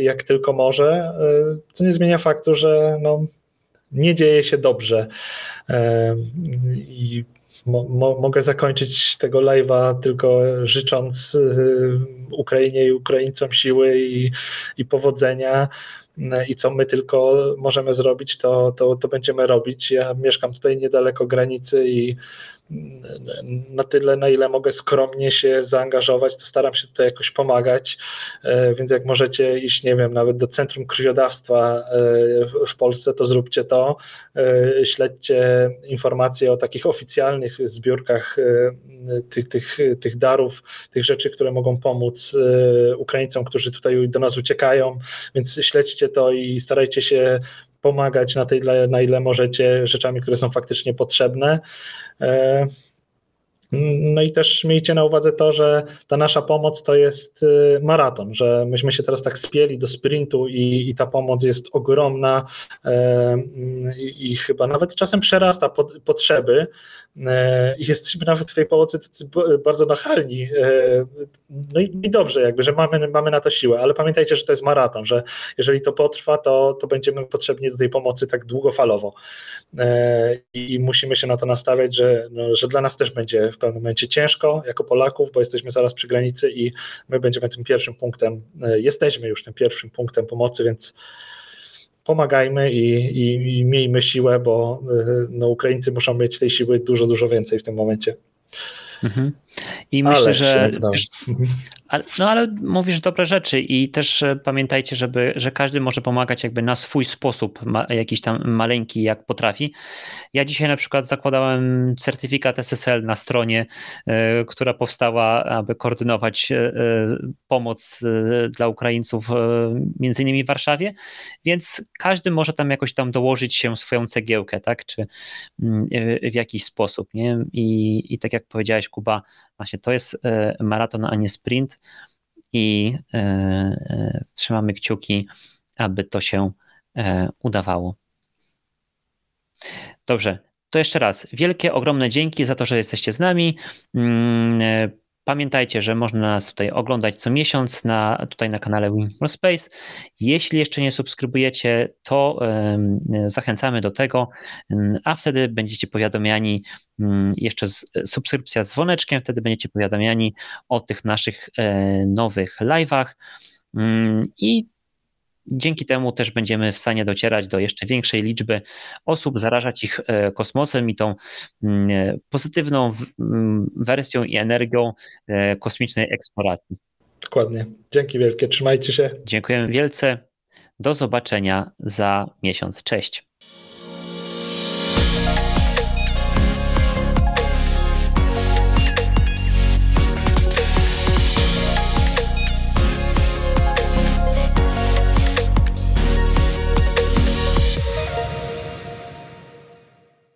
jak tylko może, co nie zmienia faktu, że no, nie dzieje się dobrze. I mogę zakończyć tego live'a tylko życząc Ukrainie i Ukraińcom siły i powodzenia. I co my tylko możemy zrobić, to będziemy robić. Ja mieszkam tutaj niedaleko granicy i na tyle, na ile mogę skromnie się zaangażować, to staram się tutaj jakoś pomagać, więc jak możecie iść, nie wiem, nawet do Centrum Krwiodawstwa w Polsce, to zróbcie to, śledźcie informacje o takich oficjalnych zbiórkach tych darów, tych rzeczy, które mogą pomóc Ukraińcom, którzy tutaj do nas uciekają, więc śledźcie to i starajcie się pomagać na ile możecie rzeczami, które są faktycznie potrzebne. No i też miejcie na uwadze to, że ta nasza pomoc to jest maraton, że myśmy się teraz tak spieli do sprintu i ta pomoc jest ogromna i chyba nawet czasem przerasta potrzeby. I jesteśmy nawet w tej pomocy bardzo nachalni. No i dobrze, jakby, że mamy na to siłę, ale pamiętajcie, że to jest maraton, że jeżeli to potrwa, to będziemy potrzebni do tej pomocy tak długofalowo. I musimy się na to nastawiać, że dla nas też będzie w pewnym momencie ciężko jako Polaków, bo jesteśmy zaraz przy granicy i my będziemy tym pierwszym punktem, jesteśmy już tym pierwszym punktem pomocy, więc pomagajmy i miejmy siłę, bo no, Ukraińcy muszą mieć tej siły dużo, dużo więcej w tym momencie. Mhm. I myślę, że ale mówisz dobre rzeczy i też pamiętajcie, że każdy może pomagać jakby na swój sposób, jakiś tam maleńki jak potrafi. Ja dzisiaj na przykład zakładałem certyfikat SSL na stronie, która powstała, aby koordynować pomoc dla Ukraińców między innymi w Warszawie, więc każdy może tam jakoś tam dołożyć się swoją cegiełkę, tak, czy w jakiś sposób, nie? I tak jak powiedziałeś, Kuba, właśnie to jest maraton, a nie sprint i trzymamy kciuki, aby to się udawało. Dobrze, to jeszcze raz wielkie, ogromne dzięki za to, że jesteście z nami. Pamiętajcie, że można nas tutaj oglądać co miesiąc tutaj na kanale Win More Space. Jeśli jeszcze nie subskrybujecie, to zachęcamy do tego, a wtedy będziecie powiadomiani, jeszcze subskrypcja z dzwoneczkiem, wtedy będziecie powiadomiani o tych naszych nowych live'ach i dzięki temu też będziemy w stanie docierać do jeszcze większej liczby osób, zarażać ich kosmosem i tą pozytywną wersją i energią kosmicznej eksploracji. Dokładnie. Dzięki wielkie. Trzymajcie się. Dziękujemy wielce. Do zobaczenia za miesiąc. Cześć.